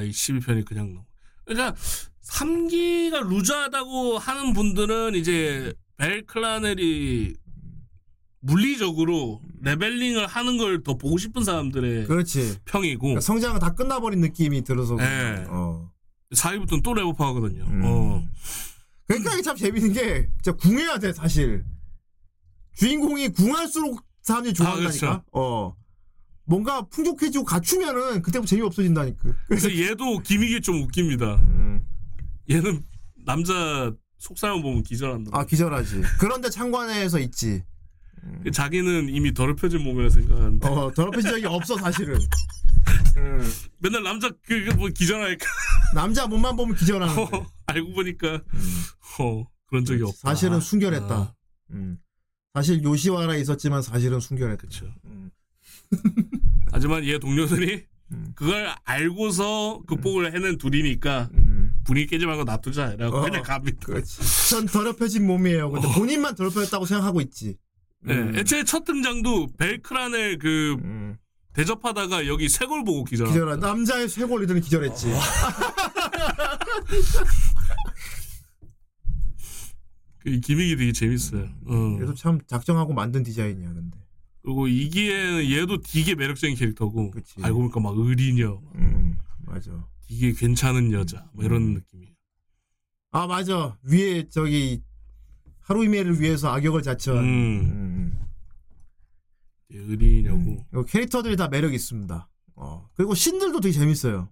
이 12편이 그냥 너무. 그러니까 3기가 루즈하다고 하는 분들은 이제 벨 클라넬이 물리적으로 레벨링을 하는 걸 더 보고 싶은 사람들의 그렇지. 평이고 그러니까 성장은 다 끝나버린 느낌이 들어서 네. 4위부터는 또 레벨업 하거든요. 그러니까 이게 참 재밌는 게 진짜 궁해야 돼. 사실 주인공이 궁할수록 사람들이 좋아한다니까. 뭔가 풍족해지고 갖추면은 그때부터 재미없어진다니까. 그래서 얘도 기믹이 좀 웃깁니다. 얘는 남자 속사람 보면 기절한다. 기절하지. 그런데 창관에서 있지. 자기는 이미 더럽혀진 몸이라 생각하는데 더럽혀진 적이 없어 사실은. 맨날 남자 뭐 기절하니까 남자 몸만 보면 기절하는데 알고 보니까 그런 적이 없다. 사실은 순결했다. 사실 요시와라 있었지만 사실은 순결했죠. 하지만 얘 동료들이 그걸 알고서 극복을 해낸 둘이니까 분위기 깨지 말고 놔두자 라고 그냥 갑니다. 그렇지. 전 더럽혀진 몸이에요. 근데 본인만 더럽혀졌다고 생각하고 있지. 네, 애초에 첫 등장도 벨크란을 그 대접하다가 여기 쇄골 보고 기절한 남자의 쇄골 이들은 기절했지. 그 기믹이 되게 재밌어요. 그래서 참 작정하고 만든 디자인이야 근데. 그리고 이기에는 얘도 되게 매력적인 캐릭터고. 그치. 알고 보니까 막 의리녀. 맞아. 되게 괜찮은 여자 뭐 이런 느낌이야. 아 맞아. 위에 저기. 하루이메를 위해서 악역을 자처한 의리냐고. 캐릭터들이 다 매력 있습니다. 그리고 신들도 되게 재밌어요.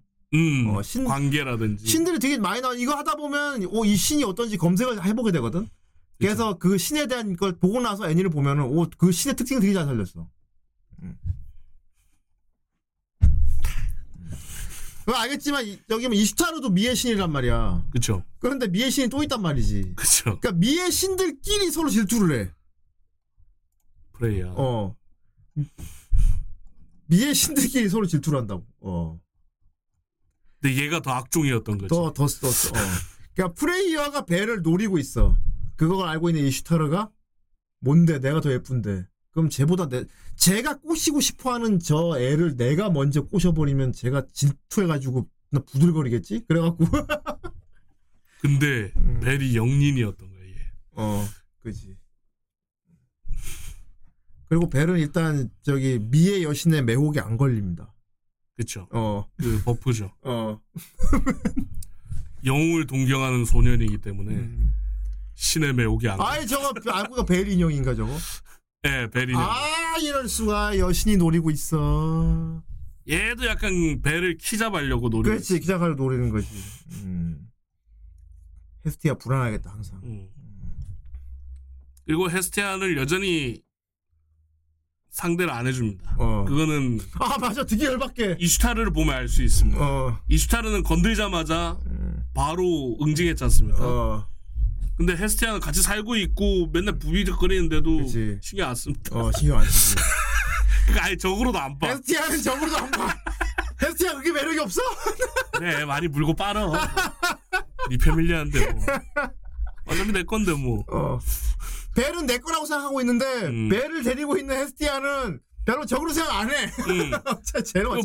신 관계라든지 신들이 되게 많이 나와. 이거 하다 보면 이 신이 어떤지 검색을 해보게 되거든. 그래서 그 신에 대한 걸 보고 나서 애니를 보면은 그 신의 특징을 되게 잘 살렸어. 알겠지만 여기 보면 이슈타르도 미의 신이란 말이야. 그렇죠. 그런데 미의 신이 또 있단 말이지. 그렇죠. 그러니까 미의 신들끼리 서로 질투를 해. 프레이야. 미의 신들끼리 서로 질투를 한다고. 어. 근데 얘가 더 악종이었던 거지. 그러니까 프레이어가 벨을 노리고 있어. 그걸 알고 있는 이슈타르가 뭔데 내가 더 예쁜데. 그럼 쟤보다 제가 꼬시고 싶어하는 저 애를 내가 먼저 꼬셔버리면 제가 질투해가지고 나 부들거리겠지? 그래갖고. 근데 벨이 영린이었던 거야 얘. 어, 그지. 그리고 벨은 일단 저기 미의 여신의 매혹에 안 걸립니다. 그렇죠. 어, 그 버프죠. 어. 영웅을 동경하는 소년이기 때문에 신의 매혹이 안. 아이 저거 아구가 벨 인형인가 저거? 네, 벨 인형. 아 이럴 수가 여신이 노리고 있어. 얘도 약간 벨을 키잡으려고 노리는. 그렇지, 키잡으려고 노리는 거지. 헤스티아 불안하겠다 항상. 그리고 헤스티아를 여전히 상대를 안 해줍니다. 어. 그거는 아 맞아 되게 열받게 이슈타르를 보면 알 수 있습니다. 어. 이슈타르는 건들자마자 바로 응징했지 않습니까? 어. 근데 헤스티아는 같이 살고 있고 맨날 부비적거리는데도 그치. 신경 안 씁니다. 어 신경 안 쓰지. 그러니까 아예 적으로도 안 봐. 헤스티아는 적으로도 안 봐. 헤스티아 그게 매력이 없어? 네 많이 물고 빨어. 니 패밀리한데 뭐. 어차피 내 건데 뭐. 어. 벨은 내 거라고 생각하고 있는데 벨을 데리고 있는 헤스티아는 별로 적으로 생각 안 해.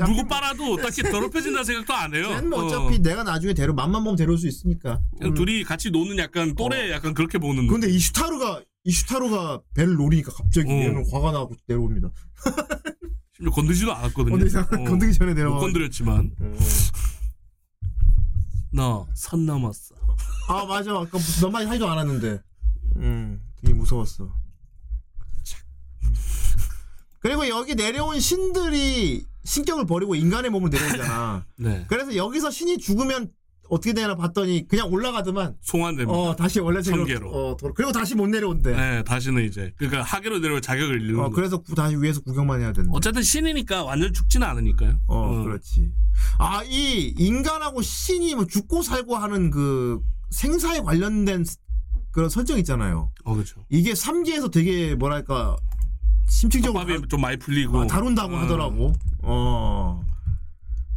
물고 빨아도 딱히 더럽혀진다는 생각도 안 해요. 쟤는 뭐 어차피 내가 나중에 맘만 보면 데려올 수 있으니까. 둘이 같이 노는 약간 또래 약간 그렇게 보는. 근데 이슈타루가 벨을 노리니까 갑자기 얘는 화가 나고 내려옵니다. 심지어 건드리지도 않았거든요. 건드리기 전에 내려와. 못 건드렸지만. 나 선 넘었어. 아 맞아. 아까 무슨 말이 하지도 않았는데. 되게 무서웠어. 그리고 여기 내려온 신들이 신격을 버리고 인간의 몸을 내려오잖아. 네. 그래서 여기서 신이 죽으면 어떻게 되나 봤더니 그냥 올라가더만. 송환됩니다. 어, 다시 원래 천계로. 그리고 다시 못 내려온대. 네, 다시는 이제. 그러니까 하계로 내려올 자격을 잃는 거야. 그래서 다시 위에서 구경만 해야 된다. 어쨌든 신이니까 완전 죽지는 않으니까요. 그렇지. 아, 이 인간하고 신이 뭐 죽고 살고 하는 그 생사에 관련된 그런 설정 있잖아요. 그렇죠. 이게 3기에서 되게 뭐랄까 심층적으로 좀 많이 풀리고 다룬다고 하더라고.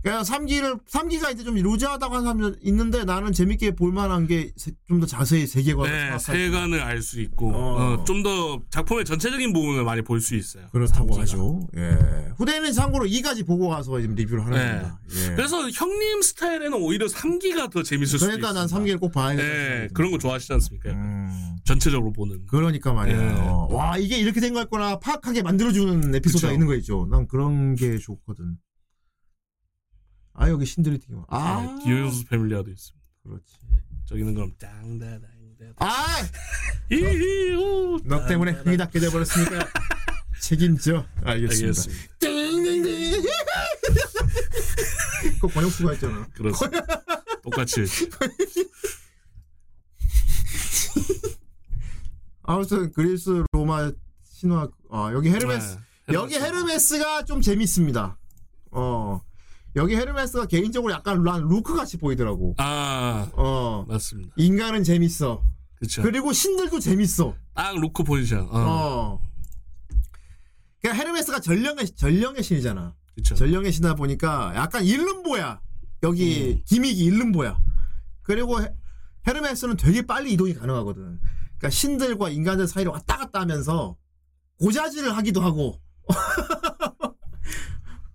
그래서 3기가 이제 좀 루즈하다고 하는 사람들 있는데 나는 재밌게 볼만한 게 좀 더 자세히 세계관을 세계관을 알 수 있고 좀 더 작품의 전체적인 부분을 많이 볼 수 있어요. 그렇다고 3기가. 하죠. 예. 후대는 참고로 2까지 보고 가서 지금 리뷰를 하는 겁니다. 예. 그래서 형님 스타일에는 오히려 3기가 더 재밌을 수도 있어요. 그러니까 난 3기를 꼭 봐야 돼요. 예. 그런 거 좋아하시지 않습니까? 전체적으로 보는. 그러니까 말이에요. 예. 와 이게 이렇게 된 거였구나 파악하게 만들어주는 에피소드가 있는 거 있죠. 난 그런 게 좋거든. 아 여기 신들이 되게 많아. 아 디오니소스 패밀리아도 있습니다. 그렇지. 저기는 그럼 짱다다잉다. 아! 이히우. 너 때문에 흥이 닿게 되어버렸으니까 책임져. 알겠습니다. 땡땡땡. 꼭 번역수가 있잖아. 그렇지. 똑같이. 아무튼 그리스 로마 신화. 여기 헤르메스. 여기 헤르메스가 좀 재밌습니다. 여기 헤르메스가 개인적으로 약간 루크같이 보이더라고. 맞습니다. 인간은 재밌어. 그쵸. 그리고 신들도 재밌어. 딱 루크 포지션. 그러니까 헤르메스가 전령의 신이잖아. 그쵸. 전령의 신이다 보니까 약간 일름보야. 여기 기믹이 일름보야. 그리고 헤르메스는 되게 빨리 이동이 가능하거든. 그러니까 신들과 인간들 사이를 왔다 갔다 하면서 고자질을 하기도 하고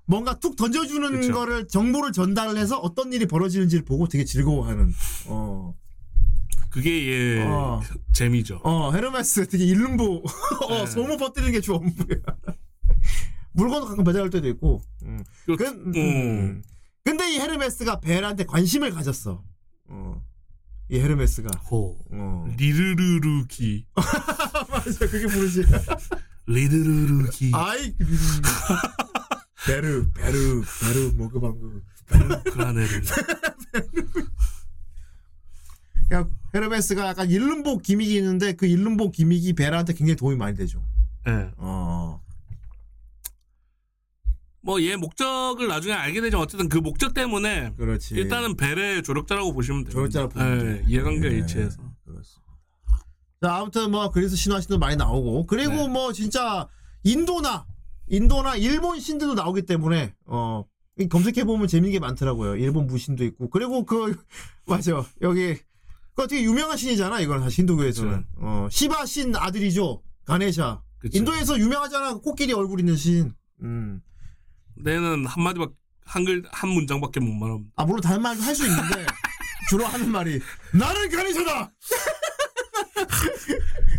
뭔가 툭 던져주는 그쵸. 거를 정보를 전달을 해서 어떤 일이 벌어지는지를 보고 되게 즐거워하는. 그게 예 재미죠. 헤르메스 되게 일름보 소문 퍼뜨리는 게 전부야. 물건도 가끔 배달할 때도 있고. 근데 이 헤르메스가 벨한테 관심을 가졌어. 이 헤르메스가. 리르르루키. 맞아 그게 부르지. 리르르루키. 아이. 베르 머그방그 베르 크라네르. 야 헤르메스가 약간 일름보 기믹이 있는데 그 일름보 기믹이 베라한테 굉장히 도움이 많이 되죠. 네. 뭐 얘 목적을 나중에 알게 되지만 어쨌든 그 목적 때문에. 그렇지. 일단은 벨의 조력자라고 보시면 돼요. 네, 이해관계 일치해서. 그렇습니다. 자 아무튼 뭐 그리스 신화신도 많이 나오고 그리고 뭐 진짜 인도나 인도나 일본 신들도 나오기 때문에 검색해보면 재밌는 게 많더라고요. 일본 무신도 있고. 그리고 맞아. 여기 되게 유명한 신이잖아. 이건 사실 힌두교에서는. 시바 신 아들이죠. 가네샤. 그쵸. 인도에서 유명하잖아. 코끼리 얼굴 있는 신. 내는 한마디밖에 한 문장밖에 못 말합니다. 아 물론 다른 말도 할 수 있는데 주로 하는 말이 나는 가네샤다.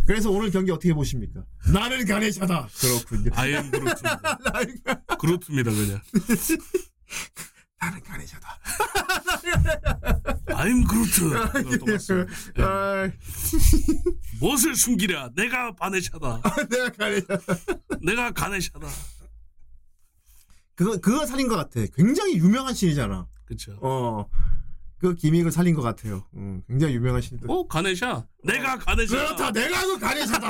그래서 오늘 경기 어떻게 보십니까? 나는 가네샤다. 그렇군요. 아예 그렇습니다. 그렇습니다 그냥. 나는 가네샤다. I'm 그루트. 무엇을 숨기랴? 내가 바네샤다. 내가 가네샤다. 내가 가네샤다. 그거 살린 것 같아. 굉장히 유명한 신이잖아. 그렇죠. 그 기믹을 살린 것 같아요. 굉장히 유명한 신들. 가네샤. 내가 가네샤. 그렇다. 내가 그 가네샤다.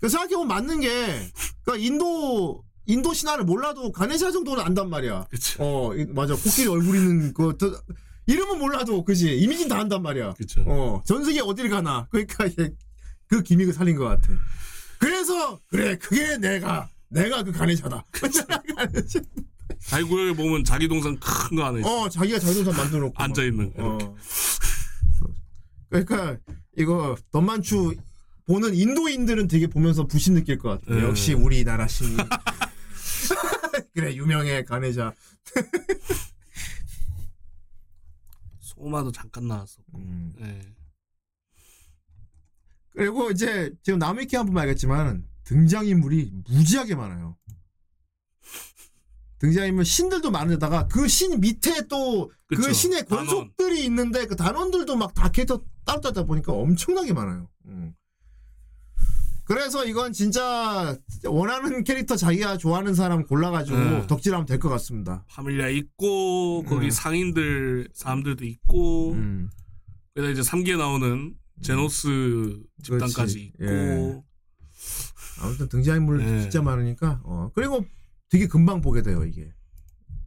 그 생각해보면 맞는 게, 그러니까 인도 신화를 몰라도 가네샤 정도는 안단 말이야. 그쵸. 맞아. 코끼리 얼굴 있는 거 이름은 몰라도 그지. 이미지는 다 안단 말이야. 그쵸. 전 세계 어딜 가나. 그러니까 그 기믹을 살린 것 같아. 그래서 그래 그게 내가 그 가네샤다. 자기구역에 보면 자기 동산 큰 거 안에. 자기가 자기 동산 만들어놓고 앉아 있는. 그러니까 이거 덤만추 보는 인도인들은 되게 보면서 부심 느낄 것 같아. 역시 우리나라 신이. 그래 유명해 가네샤. 소마도 잠깐 나왔었고. 네. 그리고 이제 지금 나무위키 한 번만 알겠지만 등장인물이 무지하게 많아요. 등장인물 신들도 많은데다가 그 신 밑에 또 그 신의 권속들이 단원. 있는데 그 단원들도 막 다 캐릭터 따로따로 따로 보니까 엄청나게 많아요. 그래서 이건 진짜 원하는 캐릭터 자기가 좋아하는 사람 골라가지고 덕질하면 될 것 같습니다. 파밀리아 있고 거기 상인들 사람들도 있고 그래서 이제 3기에 나오는 제노스 집단까지 있고 아무튼 등장인물 진짜 많으니까 그리고 되게 금방 보게 돼요 이게.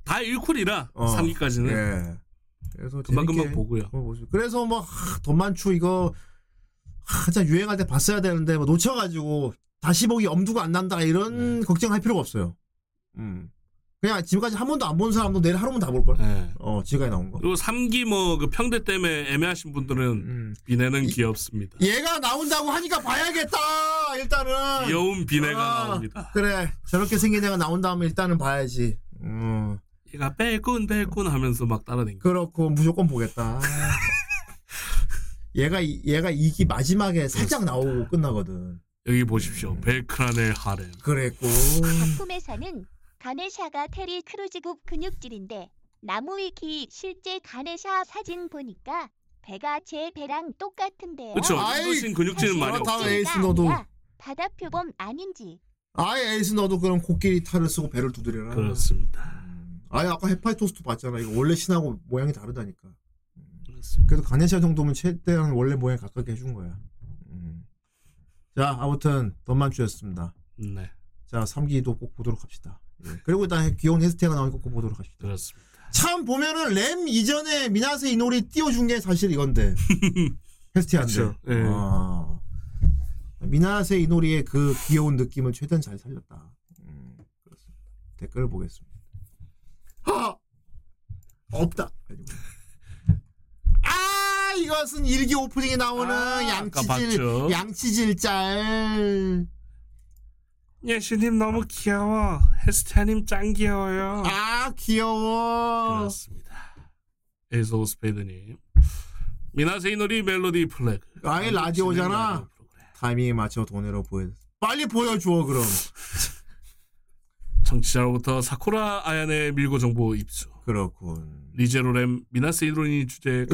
다 1쿨이라 3기까지는 그래서 금방 보고요. 그래서 뭐 덤만추 이거 진짜 유행할 때 봤어야 되는데 뭐 놓쳐가지고 다시 보기 엄두가 안 난다 이런 걱정할 필요가 없어요. 그냥 지금까지 한 번도 안 본 사람도 내일 하루면 다 볼 걸. 지금까지 나온 거. 그리고 3기 뭐 그 평대 때문에 애매하신 분들은 비내는 귀엽습니다. 얘가 나온다고 하니까 봐야겠다. 일단은 귀여운 비내가 나옵니다. 그래 저렇게 생긴 애가 나온 다음에 일단은 봐야지. 얘가 뺄꾼 하면서 막 따라다니고. 그렇고 무조건 보겠다. 얘가 2기 마지막에 살짝 나오고 끝나거든. 여기 보십시오. 벨크라넬 하렘. 그랬고. 작품에서는 가네샤가 테리 크루즈급 근육질인데 나무위키 실제 가네샤 사진 보니까 배가 제 배랑 똑같은데요. 그렇죠. 인도신 근육질은 많이 없죠. 에이스 너도. 바다 표범 아닌지. 에이스 너도 그럼 코끼리 탈을 쓰고 배를 두드려라. 그렇습니다. 아까 헤파이토스도 봤잖아. 이거 원래 신하고 모양이 다르다니까. 그래도 가네샤 정도면 최대한 원래 모양에 가깝게 해준 거야. 자, 아무튼 덤만추였습니다. 네. 자, 3기도 꼭 보도록 합시다. 그리고 일단 귀여운 헤스티아가 나오니까 꼭 보도록 합시다. 그렇습니다. 참 보면은 램 이전에 미나세 이노리 띄워준 게 사실 이건데 헤스티아인데. 네. 미나세 이노리의 그 귀여운 느낌은 최대한 잘 살렸다. 그렇습니다. 댓글을 보겠습니다. 하! 없다. 이것은 일기 오프닝에 나오는 양치질 짤. 예수님 너무 귀여워. 헤스티아님 짱 귀여워요. 귀여워. 그렇습니다. 에이스 오브 스페이드님. 미나세이노리 멜로디 플래그. 아예 라디오잖아. 타이밍에 맞춰 돈으로 보여줘. 빨리 보여줘 그럼. 청취자로부터 사쿠라 아야네 밀고 정보 입수. 그렇군. 리제로램 미나스 이노리 주제.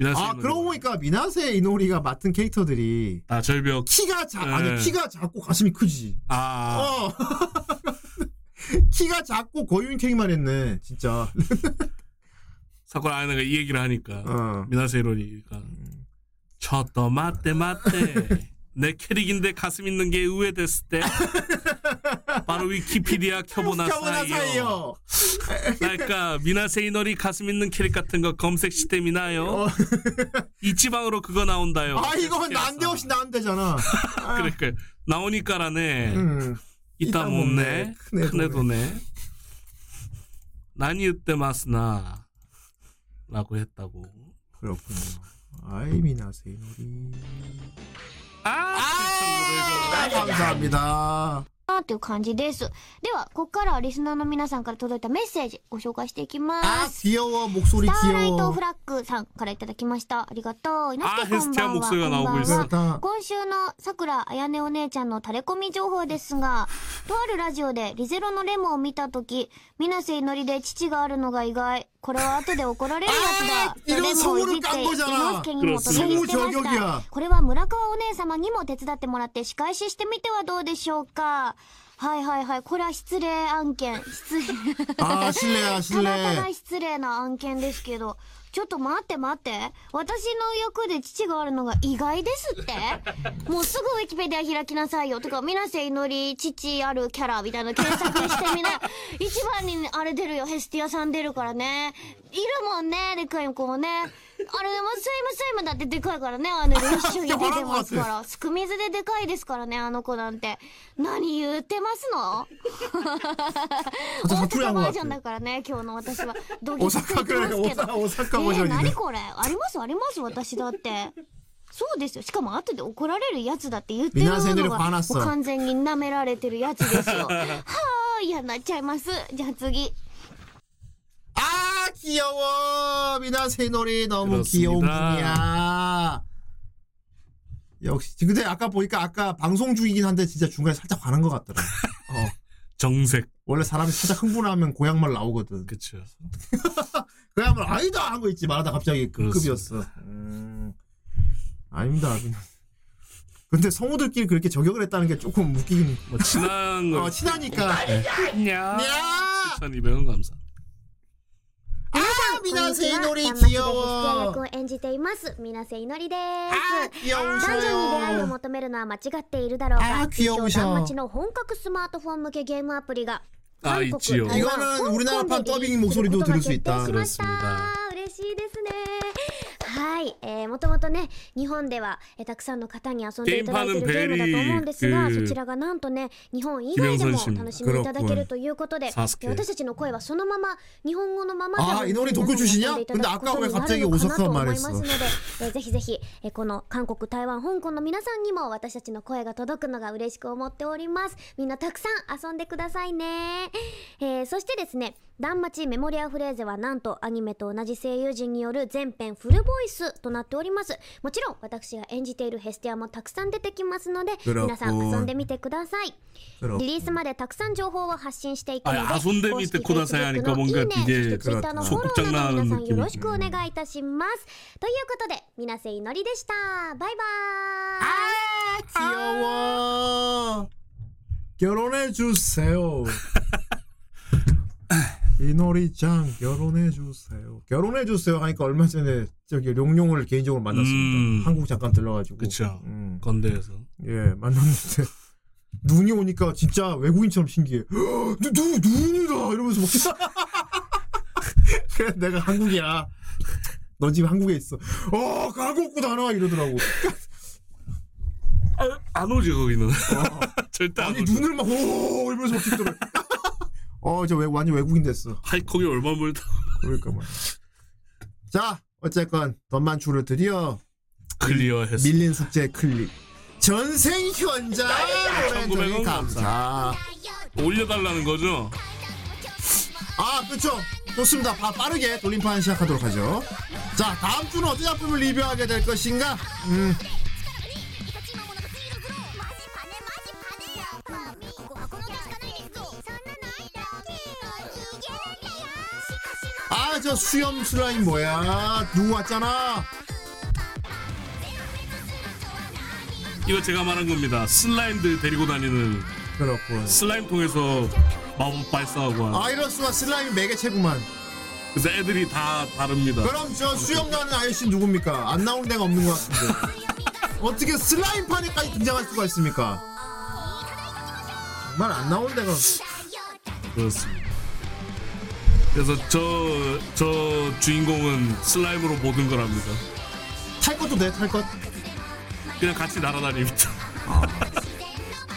그러고 보니까 미나세 이노리가 맡은 캐릭터들이 절벽 키가 작고 가슴이 크지. 키가 작고 고유인 캐릭만 했네 진짜. 사쿠라 아야네가 이 얘기를 하니까 미나세 이노리가 저도 맞대. 내 캐릭인데 가슴 있는 게 의외됐을 때 바로 위키피디아 켜보나 사이요. 그러니까 미나세이너리 가슴 있는 캐릭 같은 거 검색 시스템이나요? 이 지방으로 그거 나온다요. 아 이거는 난데없이 나온대잖아. 그러니까 나오니까라네. 이따 못네. 큰애 도네. 난이 으때 마스나 라고 했다고. 그렇군요. 아이 미나세이너리. 아 감사합니다. という感じです。ではここからはリスナーの皆さんから届いたメッセージご紹介していきます。あ、スターライトフラッグさんからいただきました。ありがとう。あ、スターボックスがなおぐい。これ後で怒られるやつだ。レモンを見た時、ミナセイノリで父があるのが意外。これは後で怒られるやつだ。レモンを見て、洋介にも届いていますけれども、これは村川お姉様にも手伝ってもらって仕返ししてみてはどうでしょうか。はいはいはい。これは失礼案件。 失礼な案件ですけど、ちょっと待って待って、私の欲で父があるのが意外ですって。もうすぐウィキペディア開きなさいよとか、ミナセイノリ父あるキャラみたいな検索してみない。一番にあれ出るよ、ヘスティアさん出るからね。いろもんね、でかい子ね。あれでもすいませんまだってでかいからね、あの人一生懸命でもありますから、すくみずででかいですからね、あの子なんて。何言ってますの。ちょっとこれがおさかくらいがおさかもじゃないからね、今日の私は。どうですよ。しかも後で怒られるやつだって言ってるのがもう完全に舐められてるやつですよ。はーい、嫌になっちゃいます。じゃあ次。 아귀여워 역시. 근데 아까 보니까 아까 방송 중이긴 한데 진짜 중간에 살짝 반한 것 같더라. 정색. 원래 사람이 살짝 흥분하면 고향말 나오거든. 그쵸. 고향말 아니다 한 거 있지 말하다 갑자기 급급이었어. 아닙니다. 근데 성우들끼리 그렇게 저격을 했다는 게 조금 웃기긴. 뭐 친한 거. 친하니까. 야. 7,200원 감사. あ、귀여우셔。이거는 우리나라 판 더빙 목소리도 들을 수 있다. 그렇습니다. 그렇습니다.嬉しいですね。はい、元々ね、日本ではたくさんの方に遊んでいただけるということで、私たちの声はそのまま日本語のままがいいのに독일 출신이야? 근데 아까 왜 갑자기 오사카 말했어? 이노리 독일 출신이야? 근데 아까 왜 갑자기 오사카 말했어? 결혼해주세요. 이노리 짱 결혼해주세요. 결혼해주세요 하니까 얼마 전에 저기 용용을 개인적으로 만났습니다. 한국 잠깐 들러가지고. 그쵸. 건대에서. 예 만났는데 눈이 오니까 진짜 외국인처럼 신기해. 눈이다 이러면서 막. 그래 내가 한국이야. 너 지금 한국에 있어. 가고 없구나 나 이러더라고. 안 오지 거기는. 절대 안 오지. 아니 눈을 막 오 이러면서 막 찍더라고. 저 완전 외국인 됐어. 하이콕이 얼마 멀다. 그러니까 말이야. 자, 어쨌건 덤만추를 드디어 클리어했어. 밀린 숙제 클릭. 전생현자 노래 감사. 올려달라는 거죠? 아, 그렇죠. 좋습니다. 빠르게 돌림판 시작하도록 하죠. 자, 다음 주는 어떤 작품을 리뷰하게 될 것인가? 저 수염 슬라임 뭐야? 누구 왔잖아. 이거 제가 말한 겁니다. 슬라임들 데리고 다니는. 그렇군. 슬라임 통해서 마법 발사하고 하는. 아 이럴 수가. 슬라임이 매개체구만. 그래서 애들이 다 다릅니다. 그럼 저 수염 가는 아이씨 누굽니까? 안 나오는 데가 없는 것 같은데. 어떻게 슬라임판에까지 등장할 수가 있습니까? 정말 안 나오는 데가. 그렇습니다. 그래서 저 주인공은 슬라임으로 모든 걸 합니다. 탈 것도 돼, 탈 것. 그냥 같이 날아다닙니다. 아.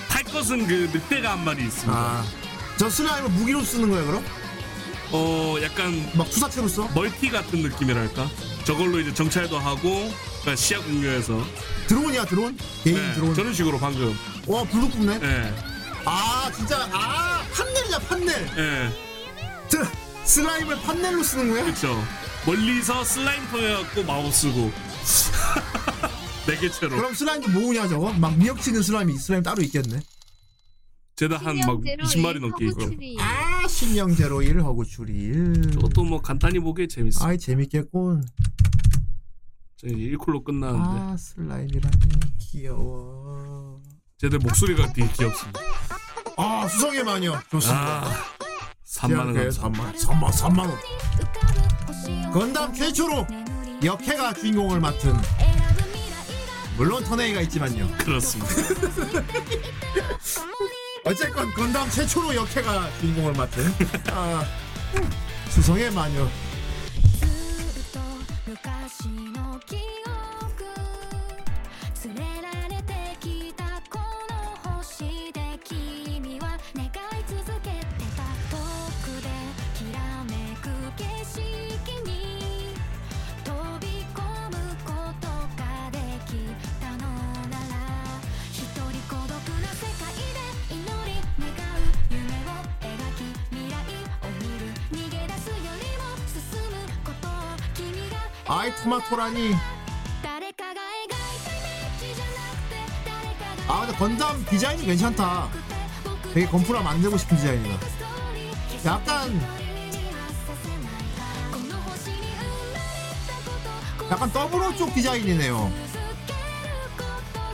탈 것은 그 늑대가 한 마리 있습니다. 아. 저 슬라임을 무기로 쓰는 거야, 그럼? 약간 막 투사체로 써? 멀티 같은 느낌이랄까? 저걸로 이제 정찰도 하고 시야 공유해서 드론이야, 드론? 개인 네, 드론 저런 식으로 방금 와, 블루 굽네? 네. 아, 진짜 아, 판넬이야, 판넬! 네. 슬라임을 판넬로 쓰는 거야? 그쵸. 멀리서 슬라임 터여갖고 마우스 쓰고 네 개체로. 그럼 슬라임도 모으냐, 저거? 막 미역치는 슬라임 따로 있겠네. 제다 한 막 20마리 넘게 있고. 아, 신형 01 허구추리. 저것도 뭐 간단히 보기에 재밌어. 아이, 재밌겠군. 저 이제 1쿨로 끝나는데. 아, 슬라임이라니 귀여워. 쟤들 목소리가 되게 귀엽습니다. 아, 수성의 마녀 좋습니다. 아, 3만원 감사합니다. 3만원 건담 최초로 역해가 주인공을 맡은, 물론 터네이가 있지만요. 그렇습니다. 어쨌건 건담 최초로 역해가 주인공을 맡은 아, 수성의 마녀. 아이, 토마토라니. 아, 근데 건담 디자인이 괜찮다. 되게 건프라 만들고 싶은 디자인이다. 약간 더블로 쪽 디자인이네요.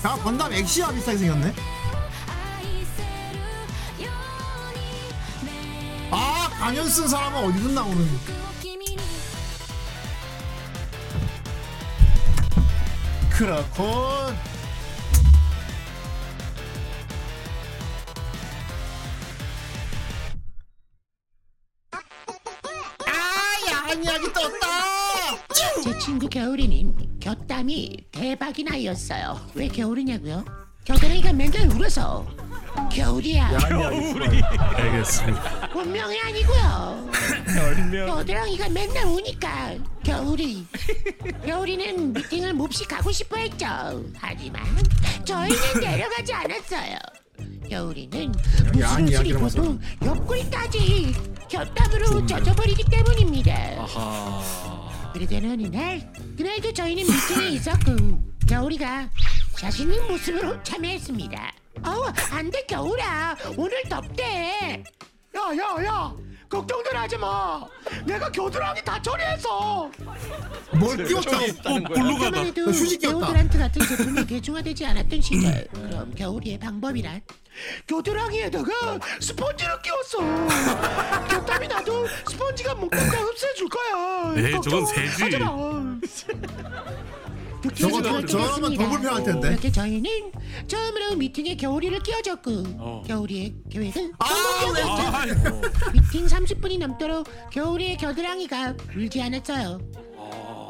약간 건담 엑시아 비슷하게 생겼네. 아, 가면 쓴 사람은 어디든 나오는. 그렇군. 아, 야한약이 떴다. 제 친구 겨울이님 곁담이 대박이 나였어요. 왜 겨울이냐고요? 겨울이가 맨날 울어서 겨울이야. 겨울이. 알겠습니다. 본명이 아니고요. 겨드랑이가 맨날 우니까 겨울이. 겨울이는 미팅을 몹시 가고 싶어 했죠. 하지만 저희는 내려가지 않았어요. 겨울이는 무슨 술이 보통 옆구리까지 곁담으로 젖어버리기 때문입니다. 아하. 그러던 어느 날, 그날도 저희는 미팅에 있었고 겨울이가 자신의 모습으로 참여했습니다. 어우, 안돼 겨울아, 오늘 덥대. 야야야, 걱정들 하지 마. 내가 겨드랑이 다 처리했어. 뭘 끼웠다. 블루가다. 휴지 끼웠다. 데오드란트 같은 제품이 개조화되지 않았던 시절. 그럼 겨울이의 방법이란? 겨드랑이에다가 스펀지를 끼웠어. 겨땀이 나도 스펀지가 목욕탕 흡수해줄 거야. 네, 저건 세지. 저거는 더 불편할 텐데. 이렇게 저희는 처음으로 미팅에 겨울이를 끼워줬고 겨울이의 계획은 성공적이었죠. 미팅 30분이 넘도록 겨울이의 겨드랑이가 울지 않았어요.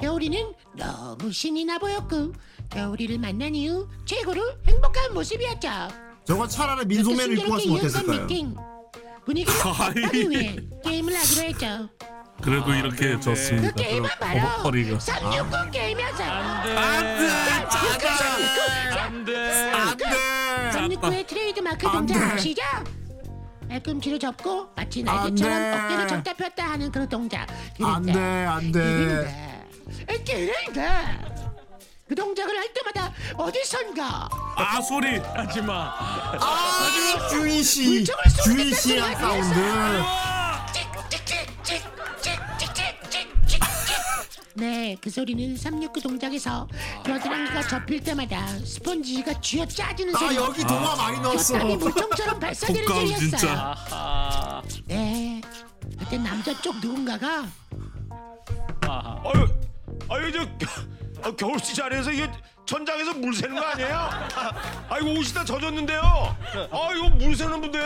겨울이는 너무 신이 나 보였고 겨울이를 만난 이후 최고로 행복한 모습이었죠. 저거 차라리 민소매를 입고 왔으면 못했을까요? 분위기를 바꾸기 위해 게임을 하기로 했죠. 그래도 이렇게 네. 졌습니다. 그 게임은 바로 369 게임이었어. 안돼. 짜다. 안돼. 안돼. 369의 트레이드 마크 동작 아시죠? 발꿈치를 접고 마치 날개처럼 어깨를 접다 폈다 하는 그런 동작. 안돼. 안돼. 기린다. 그 동작을 할 때마다 어디선가 아 소리 하지마. 아, 주이씨. 주이씨한 사운드. 네, 그 소리는 369 동작에서 겨드랑이가 접힐 때마다 스펀지가 쥐어 짜지는 소리. 아, 여기 동화 많이 넣었어. 겨땀이 물총처럼 발사되는 소리였어요. 네, 그때 남자 쪽 누군가가 아유 저 겨울씨 자리에서 이게 천장에서 물 새는 거 아니에요? 아이고 옷이 다 젖었는데요. 아, 이거 물 새는 분데.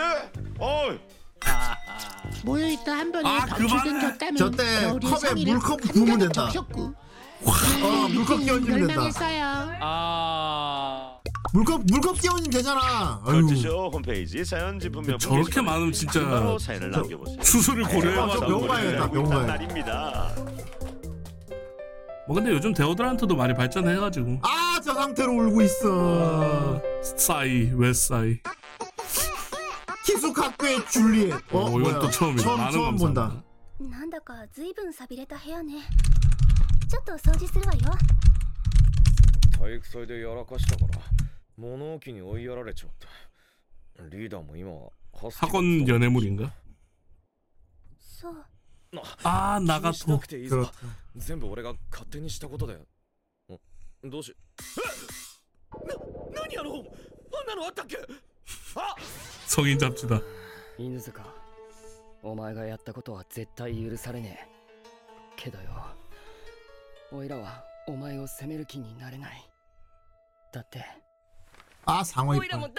모여있다 한 번에 덩치 생겼다면 저때 컵에 물컵 부으면 된다. 물컵 끼얹으면 된다. 물컵 끼얹으면 되잖아. 컬트쇼 홈페이지 사연 집으면 저렇게 많으면 진짜 사연을 남겨보세요. 수술을 고려해야 명가입니다. 뭐 근데 요즘 데오드란트도 많이 발전해가지고 저 상태로 울고 있어. 싸이 왜 싸이? 기숙학교의 줄리엣. 이건 또 처음이야. 처음 본다. 난다가 随分寂れた部屋ね. ちょっと掃除するわよ。体育祭でやらかしたから物置に追いやられちゃった。リーダーも今は학원 연애물인가? 나가토. 그렇다. 全部俺が勝手にしたことだよ。どうし。何やろう。あんなのあったっけ? 성인 잡지다. 인스카. お前がやったことは絶対許されねえ。けどよ。 俺らはお前を責める気になれない。だって 상어 이뻐.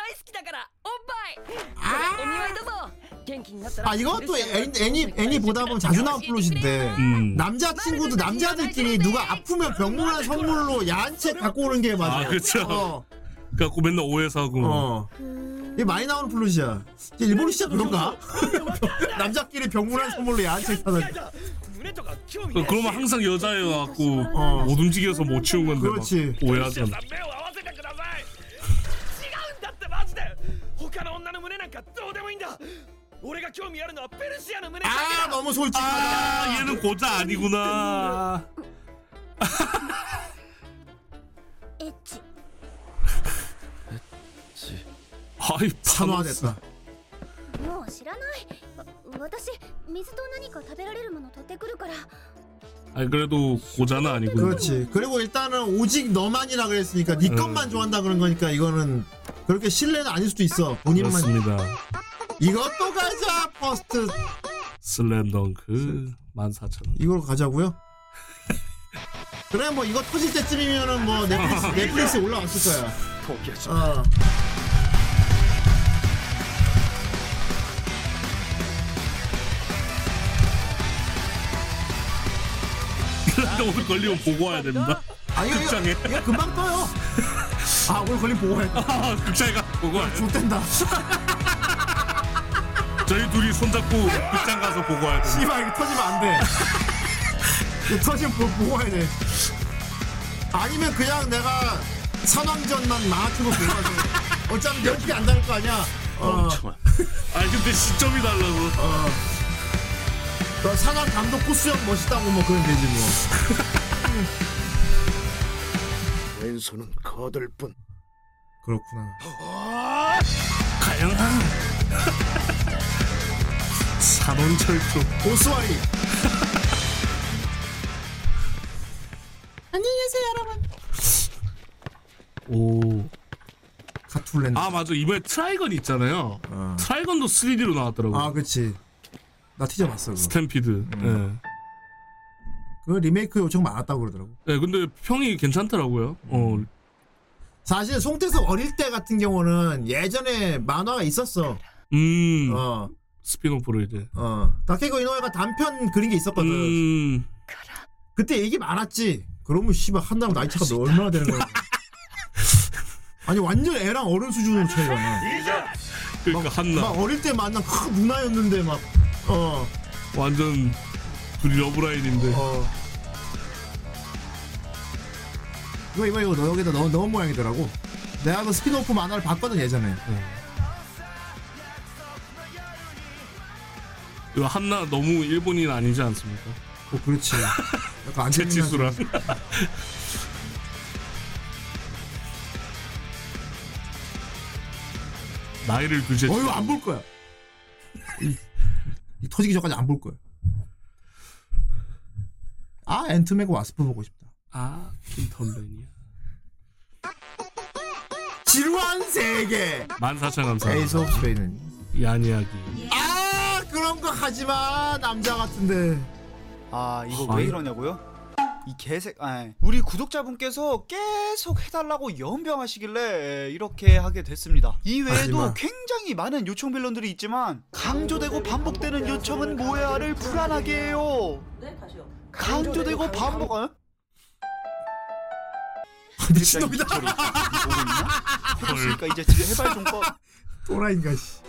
이것도 애니 보다 보면 자주 나온 플롯인데 남자친구도 남자들끼리 누가 아프면 병문안 선물로 야한 책 갖고 오는 게 맞아. 그렇죠. 갖고 맨날 오해사고. 이게 많이 나오는 플롯이야. 일본은 진짜 그런가? 남자끼리 병문안 선물로 야한 책 사는. 그러면 항상 여자여갖고 못 움직여서 못 치운 건데. 그렇지. 오해하잖아. 너무 솔직하다. 얘는 고자 아니구나. 아이 파노됐다. もう知らない。私水と何か食べられるもの取ってくるから。 그래도 고자는 아니고. 그렇지. 그리고 일단은 오직 너만이라 그랬으니까 네 것만 좋아한다 그런 거니까 이거는 그렇게 신뢰는 아닐 수도 있어. 본인만. 그렇습니다. 이것도 가자. 퍼스트 슬램덩크 14,000원. 이걸 가자고요? 그래 뭐 이거 터질 때쯤이면은 뭐 넷플릭스 올라왔을 거야. 오늘 걸리면 보고 와야 됩니다. 극장에. 이거 금방 떠요. 오늘 걸리면 보고 와야 돼. 극장에 가서 보고 와야 돼. 좆된다. 저희 둘이 손잡고 극장 가서 보고 와야 돼. 씨발 이거 터지면 안 돼. 이거 터지면 보고 와야 돼. 아니면 그냥 내가 선왕전만 망치고 보고 와야 돼. 어차피 연출이 안 다를 거 아니야. 근데 시점이 달라고. 너 상암 감독 코스형 멋있다고 뭐 그런 되지 뭐. 왼손은 거들 뿐. 그렇구나. 가영한 산원철도 고스와이. 안녕히 계세요 여러분. 오 카툴렌. 맞아 이번에 트라이건 있잖아요. 트라이건도 3D로 나왔더라고. 그렇지. 나 티저봤어. 스탬피드. 그 리메이크 요청 많았다고 그러더라고. 근데 평이 괜찮더라고요. 사실 송태섭 어릴 때 같은 경우는 예전에 만화가 있었어. 스피노프로 이제. 다케고 이노에가 단편 그린 게 있었거든. 그때 얘기 많았지. 그러면 씨발 한다고 나이 차가 얼마나 되는 거야. 아니 완전 애랑 어른 수준 차이가 나. 그러니까 한나. 막 어릴 때 만난 큰 누나였는데 막. 완전 둘이 러브라인인데. 이거 너 여기다 넣은 모양이더라고. 내가 그 스피노프 만화를 봤거든 예전에. 이거 한나 너무 일본인 아니지 않습니까? 그렇지. 약간 안채치수라. 나이를 두제. 이거 안 볼 거야. 터지기 전까지 안 볼 거예요. 앤트맨과 와스프 보고 싶다. 킨턴맨이야. 지루한 세계. 14,000원. 에이스 오브 스페인은 야니야기. 그런 거 하지 마 남자 같은데. 이거 왜 이러냐고요? 이 개색, 아니, 우리 구독자분께서 계속 해달라고 연병하시길래 이렇게 하게 됐습니다. 이 외에도 하지마. 굉장히 많은 요청 빌런들이 있지만 강조되고 반복되는 요청은 뭐야를 불안하게 해요. 네, 다시요. 강조되고 반복... 어? 미친놈이다. 그러니까 이제 집에 해발 좀 꺼. 또라이인가 씨.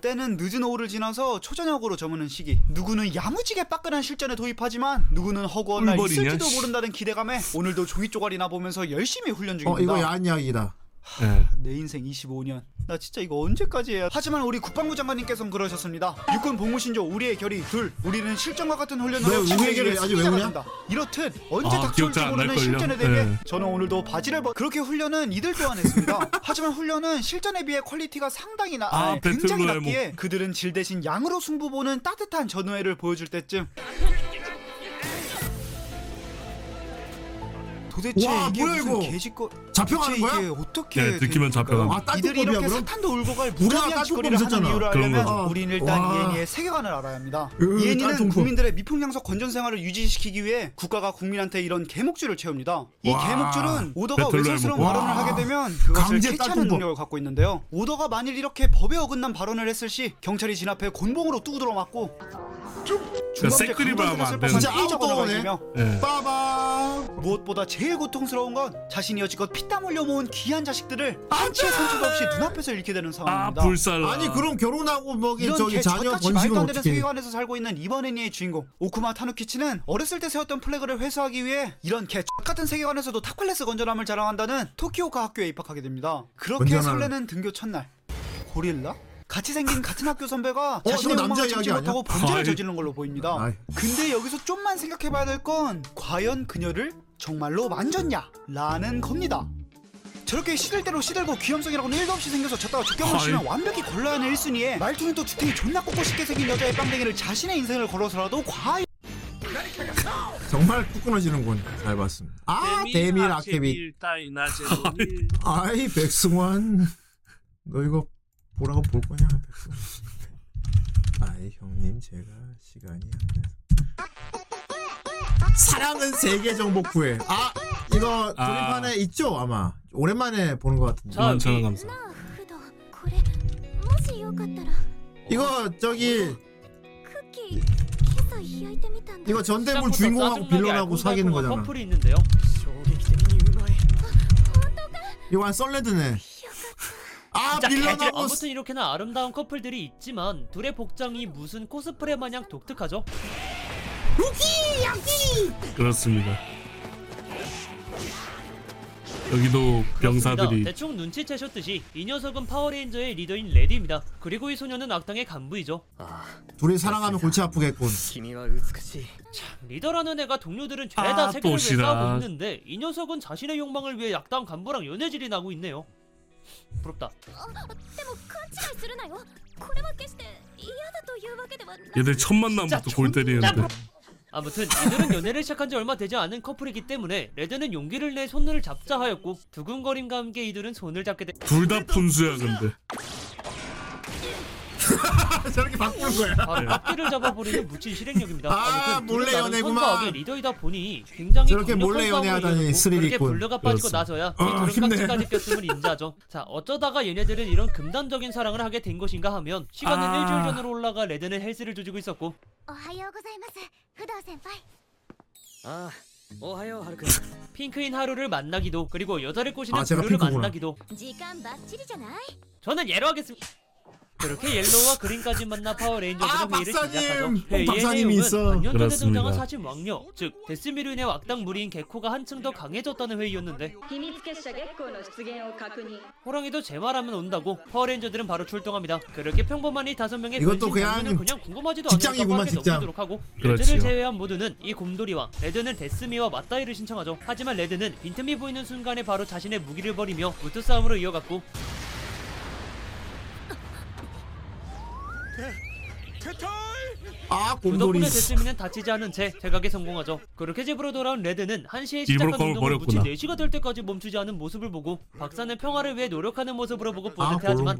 때는 늦은 오후를 지나서 초저녁으로 저무는 시기. 누구는 야무지게 빠끈한 실전에 도입하지만 누구는 허구한 날 있을지도 모른다는 기대감에 오늘도 종이 쪼가리나 보면서 열심히 훈련 중입니다. 이거 야한 이야기다. 네. 내 인생 25년. 나 진짜 이거 언제까지 해야. 하지만 우리 국방부 장관님께서는 그러셨습니다. 육군 복무신조 우리의 결의 둘. 우리는 실전과 같은 훈련으로 친구에게 승리자가 된다. 이렇듯 언제 닥쳐올지 모르는 실전에 대비해 네. 저는 오늘도 바지를 벗... 그렇게 훈련은 이들 또한 했습니다. 하지만 훈련은 실전에 비해 퀄리티가 상당히 굉장히 낮기에 뭐... 그들은 질 대신 양으로 승부보는 따뜻한 전우회를 보여줄 때쯤 도대체 와, 이게 뭐야, 무슨 개짓거 잡혀가는 거야? 이게 어떻게 네, 듣기만 잡혀가는 거야. 이들이 이렇게 그럼? 사탄도 울고 갈 무자비한 짓거리를 하는 이유를 알려면 우린 일단 와. 이엔이의 세계관을 알아야 합니다. 이엔이는 국민들의 미풍양석 건전생활을 유지시키기 위해 국가가 국민한테 이런 개목줄을 채웁니다. 이 와. 개목줄은 오더가 외설스러운 발언을 하게 되면 그것을 캐치하는 능력을 갖고 있는데요. 오더가 만일 이렇게 법에 어긋난 발언을 했을 시 경찰이 진압해 곤봉으로 뚜드러 맞고 중간에 강도들을 슬퍼서 삐져버려 가며 무엇보다 제일 고통스러운 건 자신이 여지껏 피땀 흘려 모은 귀한 자식들을 한치의 상처도 없이 눈앞에서 잃게 되는 상황입니다. 불살라. 아니 그럼 결혼하고 먹인 저기 자녀 번식은 어떻게 세계관에서 살고 있는 이번 애니의 주인공 오쿠마 타누키치는 어렸을 때 세웠던 플래그를 회수하기 위해 이런 개 같은 세계관에서도 탑클래스 건전함을 자랑한다는 토키오카 학교에 입학하게 됩니다. 그렇게 설레는 등교 첫날 고릴라? 같이 생긴 같은 학교 선배가 자신의 욕망을 참지 못하고 범죄를 저지르는 걸로 보입니다. 근데 여기서 좀만 생각해봐야 될 건 과연 그녀를 정말로 만졌냐? 라는 겁니다. 저렇게 시들대로 시들고 귀염성이라고는 1도 없이 생겨서 졌다가 죽경을 치면 완벽히 골라야 하는 1순위에 말투는 또 주택이 존나 꼿꼿하게 생긴 여자의 빵댕이를 자신의 인생을 걸어서라도 과연 정말 뚝 끊어지는군. 잘 봤습니다. 데밀 아케비 백승환 너 이거 뭐라고 볼 거냐? 형님 제가 시간이 안 돼서 사랑은 세계 정복 후에 이거 조립판에 있죠? 아마 오랜만에 보는 것 같은데 저는 감사 이거 저기 이거 전대물 주인공하고 빌런하고 사귀는 거잖아. 이거 한 썰레드네. 아무튼 이렇게나 아름다운 커플들이 있지만 둘의 복장이 무슨 코스프레 마냥 독특하죠? 루키! 야키! 그렇습니다. 여기도 병사들이 대충 눈치채셨듯이 이 녀석은 파워레인저의 리더인 레디입니다. 그리고 이 소녀는 악당의 간부이죠. 둘이 사랑하면 골치 아프겠군. 참, 리더라는 애가 동료들은 죄다 세계를 싸우고 있는데 이 녀석은 자신의 욕망을 위해 악당 간부랑 연애질이 나고 있네요. 부럽다. 얘들 첫 만남부터 골 때리는데. 아무튼 이들은 연애를 시작한 지 얼마 되지 않은 커플이기 때문에 레드는 용기를 내 손을 잡자 하였고 두근거림과 함께 이들은 손을 잡게 되. 둘 다 분수야 근데. 저렇게 바꾸는 거야. 앞뒤를 잡아버리는 묻힌 실행력입니다. 몰래 연애구만. 리더이다 보니 굉장히 저렇게 몰래 연애하다니 스릴 있군. 그렇게 볼려가 빠지고 나서야 도름깍지까지 꼈음을 인지하죠. 자, 어쩌다가 얘네들은 이런 금단적인 사랑을 하게 된 것인가 하면 시간은 일주일 전으로 올라가 레드는 헬스를 조지고 있었고. 핑크인 하루를 만나기도 그리고 여자를 꼬시는 블루를 만나기도. 저는 예로 하겠습니다. 그렇게 옐로우와 그린까지 만나 파워레인저들은 회의를 시작하죠. 회의의 내용은 반년 전에 등장한 사신 왕녀, 즉 데스미로 인해 악당 무리인 개코가 한층 더 강해졌다는 회의였는데 호랑이도 제 말하면 온다고 파워레인저들은 바로 출동합니다. 그렇게 평범한 이 5명의 변신 장면은 그냥 궁금하지도 않다고 하게 넘기도록 하고 레드를 제외한 모두는 이 곰돌이와 레드는 데스미와 맞다이를 신청하죠. 하지만 레드는 빈틈이 보이는 순간에 바로 자신의 무기를 버리며 무트싸움으로 이어갔고 그 덕분에 데스미는 다치지 않은 채 퇴각에 성공하죠. 그렇게 집으로 돌아온 레드는 1시에 시작한 운동을 무려 4시가 될 때까지 멈추지 않은 모습을 보고 박사는 평화를 위해 노력하는 모습으로 보고 뿌듯해하지만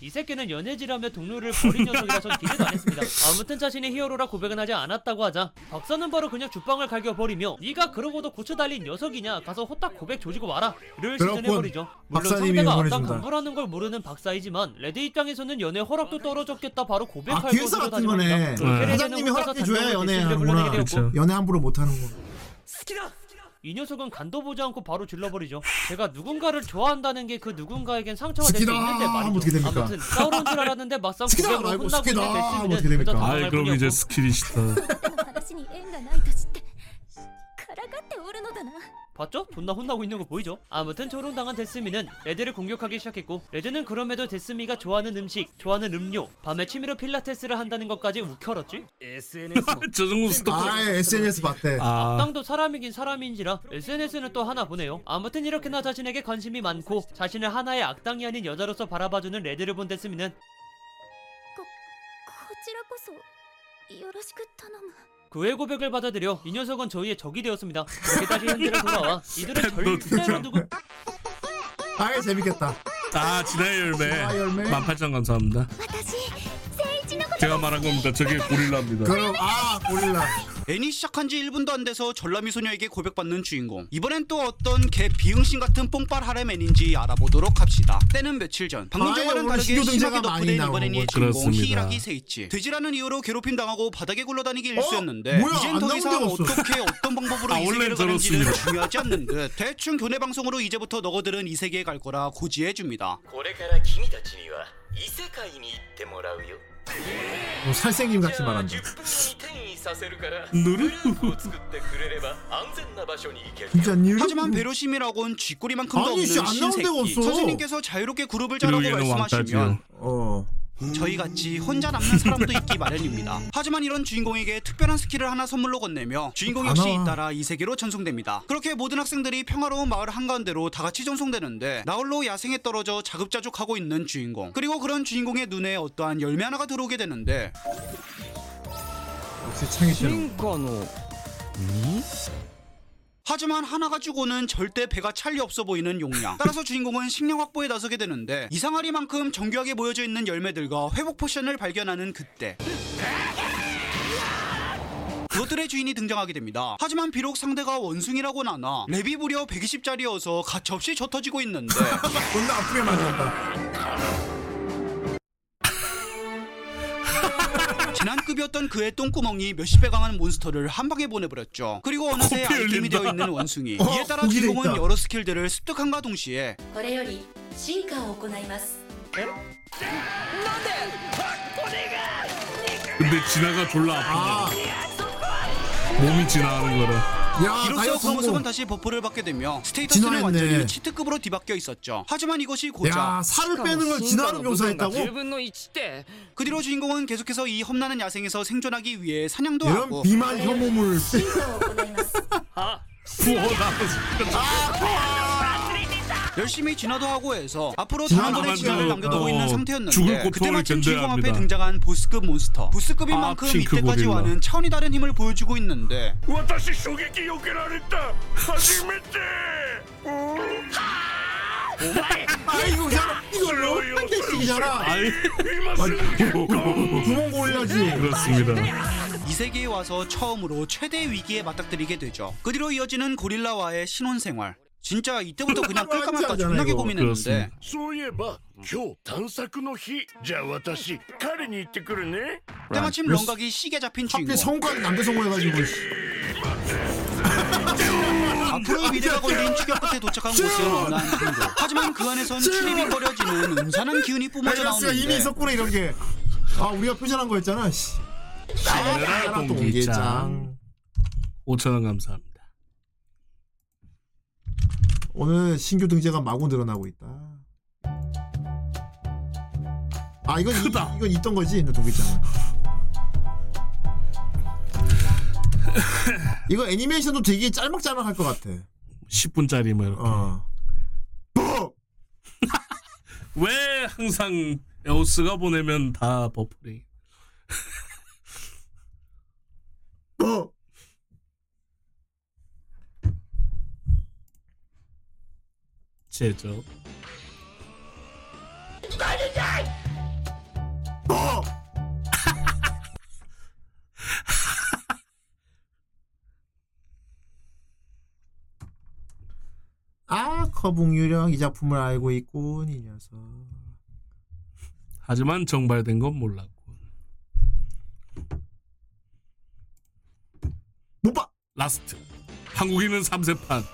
이 새끼는 연애질하며 동료를 버린 녀석이라서 기대도 안 했습니다. 아무튼 자신이 히어로라 고백은 하지 않았다고 하자 박사는 바로 그냥 죽방을 갈겨버리며 네가 그러고도 고쳐달린 녀석이냐 가서 호딱 고백 조지고 와라 를 시전해버리죠. 물론 상대가 아까 강도라는 걸 모르는 박사이지만 레드 입장에서는 연애 허락도 떨어졌겠다 바로 고백할 것으로 다짐합니다. 회장님이 허락해줘야 연애하는구나. 연애 함부로 못하는구나. 이 녀석은 간도 보지 않고 바로 질러버리죠. 제가 누군가를 좋아한다는 게 그 누군가에겐 상처가 될 수 있는데 말이죠. 아무튼 싸우는 줄 알았는데 막상 고백으로 혼나고 있는 데스미는 진짜 당황할 뿐이었고. 그럼 이제 스킬이시다. 봤죠? 존나 혼나고 있는 거 보이죠? 아무튼 조롱당한 데스미는 레드를 공격하기 시작했고 레드는 그럼에도 데스미가 좋아하는 음식, 좋아하는 음료, 밤에 취미로 필라테스를 한다는 것까지 욱혀렀지? SNS 봤대. 악당도 사람이긴 사람인지라 SNS는 또 하나 보네요. 아무튼 이렇게나 자신에게 관심이 많고 자신을 하나의 악당이 아닌 여자로서 바라봐주는 레드를 본 데스미는 그의 고백을 받아들여 이 녀석은 저희의 적이 되었습니다. 그렇게 다시 현대로 돌아와 이들은 절대 그대로 두고 아예 재밌겠다. 아 진화의 열매 18,000 감사합니다. 제가 말한 겁니다. 저게 고릴라입니다. 그럼 아 고릴라. 애니 시작한 지 1분도 안 돼서 전라미 소녀에게 고백받는 주인공. 이번엔 또 어떤 개 비응신 같은 뽕빨 하렘 애니인지 알아보도록 합시다. 때는 며칠 전. 방금 전과는 다르게 심하게 덕후된 이번 애니의 주인공 히라기 세이치. 돼지라는 이유로 괴롭힘 당하고 바닥에 굴러다니기 일쑤였는데 이젠 더 이상 어떻게 어떤 방법으로 이 세계를 가는지는 중요하지 않는 듯 대충 교내 방송으로 이제부터 너거들은 이 세계에 갈 거라 고지해줍니다. 살생님 같이 말한다. 하지만 배려심이라곤 쥐꼬리만큼도 없는 신세끼. 선생님께서 자유롭게 그룹을 짜라고 말씀하시면 저희같이 혼자 남는 사람도 있기 마련입니다. 하지만 이런 주인공에게 특별한 스킬을 하나 선물로 건네며 주인공 역시 잇따라 이 세계로 전송됩니다. 그렇게 모든 학생들이 평화로운 마을 한가운데로 다같이 전송되는데 나홀로 야생에 떨어져 자급자족하고 있는 주인공. 그리고 그런 주인공의 눈에 어떠한 열매 하나가 들어오게 되는데 하지만 하나 가지고는 절대 배가 찰리 없어 보이는 용량. 따라서 주인공은 식량 확보에 나서게 되는데 이상하리만큼 정교하게 모여져 있는 열매들과 회복 포션을 발견하는 그때 그것들의 주인이 등장하게 됩니다. 하지만 비록 상대가 원숭이라고는 하나 랩이 무려 120짜리여서 가차없이 젖터지고 있는데 존나 아프게 만졌다. 지난급이었던 그의 똥구멍이 몇십 배 강한 몬스터를 한 방에 보내버렸죠. 그리고 어느새 아이템이 되어 있는 원숭이. 이에 따라 주인공은 여러 스킬들을 습득함과 동시에 근데 지나가 졸라 아프다. 몸이 지나가는 거라. 이로써 그 모습은 다시 버프를 받게 되며 스테이터스는 완전히 치트급으로 뒤바뀌어 있었죠. 하지만 이것이 고작 살을 빼는 걸 진화로 묘사했다고? 그 뒤로 주인공은 계속해서 이 험난한 야생에서 생존하기 위해 사냥도 하고 비만 혐오물 열심히 진화도 하고 해서 앞으로 다음번의 진화를 남겨두고 있는 상태였는데 그때 마침 주인공 앞에 등장한 보스급 몬스터. 보스급인 만큼 이때까지와는 차원이 다른 힘을 보여주고 있는데 아이고 야 이걸로 팬데식이잖아. 구멍 골라지. 그렇습니다. 이 세계에 와서 처음으로 최대의 위기에 맞닥뜨리게 되죠. 그 뒤로 이어지는 고릴라와의 신혼생활. 진짜 이때부터 그냥 끌까 말까 존나게 고민했는데 때마침 런각이 시계 잡힌 주인공. 하필 성과는 남대 성공해가지고 앞으로 미래가 걸린 추격 끝에 도착한 곳은 온난한 정도. 하지만 그 안에선 출입이 버려지는 음산한 기운이 뿜어져 나오는데 이미 있었구나 이런 게. 아 우리가 표현한 거였잖아. 시원한 공기장 5,000원 감사합니다. 오늘 신규 등재가 마구 늘어나고 있다. 아 이건 이건 있던 거지 동기장. 이거 애니메이션도 되게 짤막짤막할 것 같아. 10분짜리 뭐 이렇게. 왜 항상 에오스가 보내면 다 버프링. 제조. 아, 커북유령 이 작품을 알고 있군 이 녀석. 하지만 정발된 건 몰랐군. 못 봐. 라스트. 한국인은 3세판.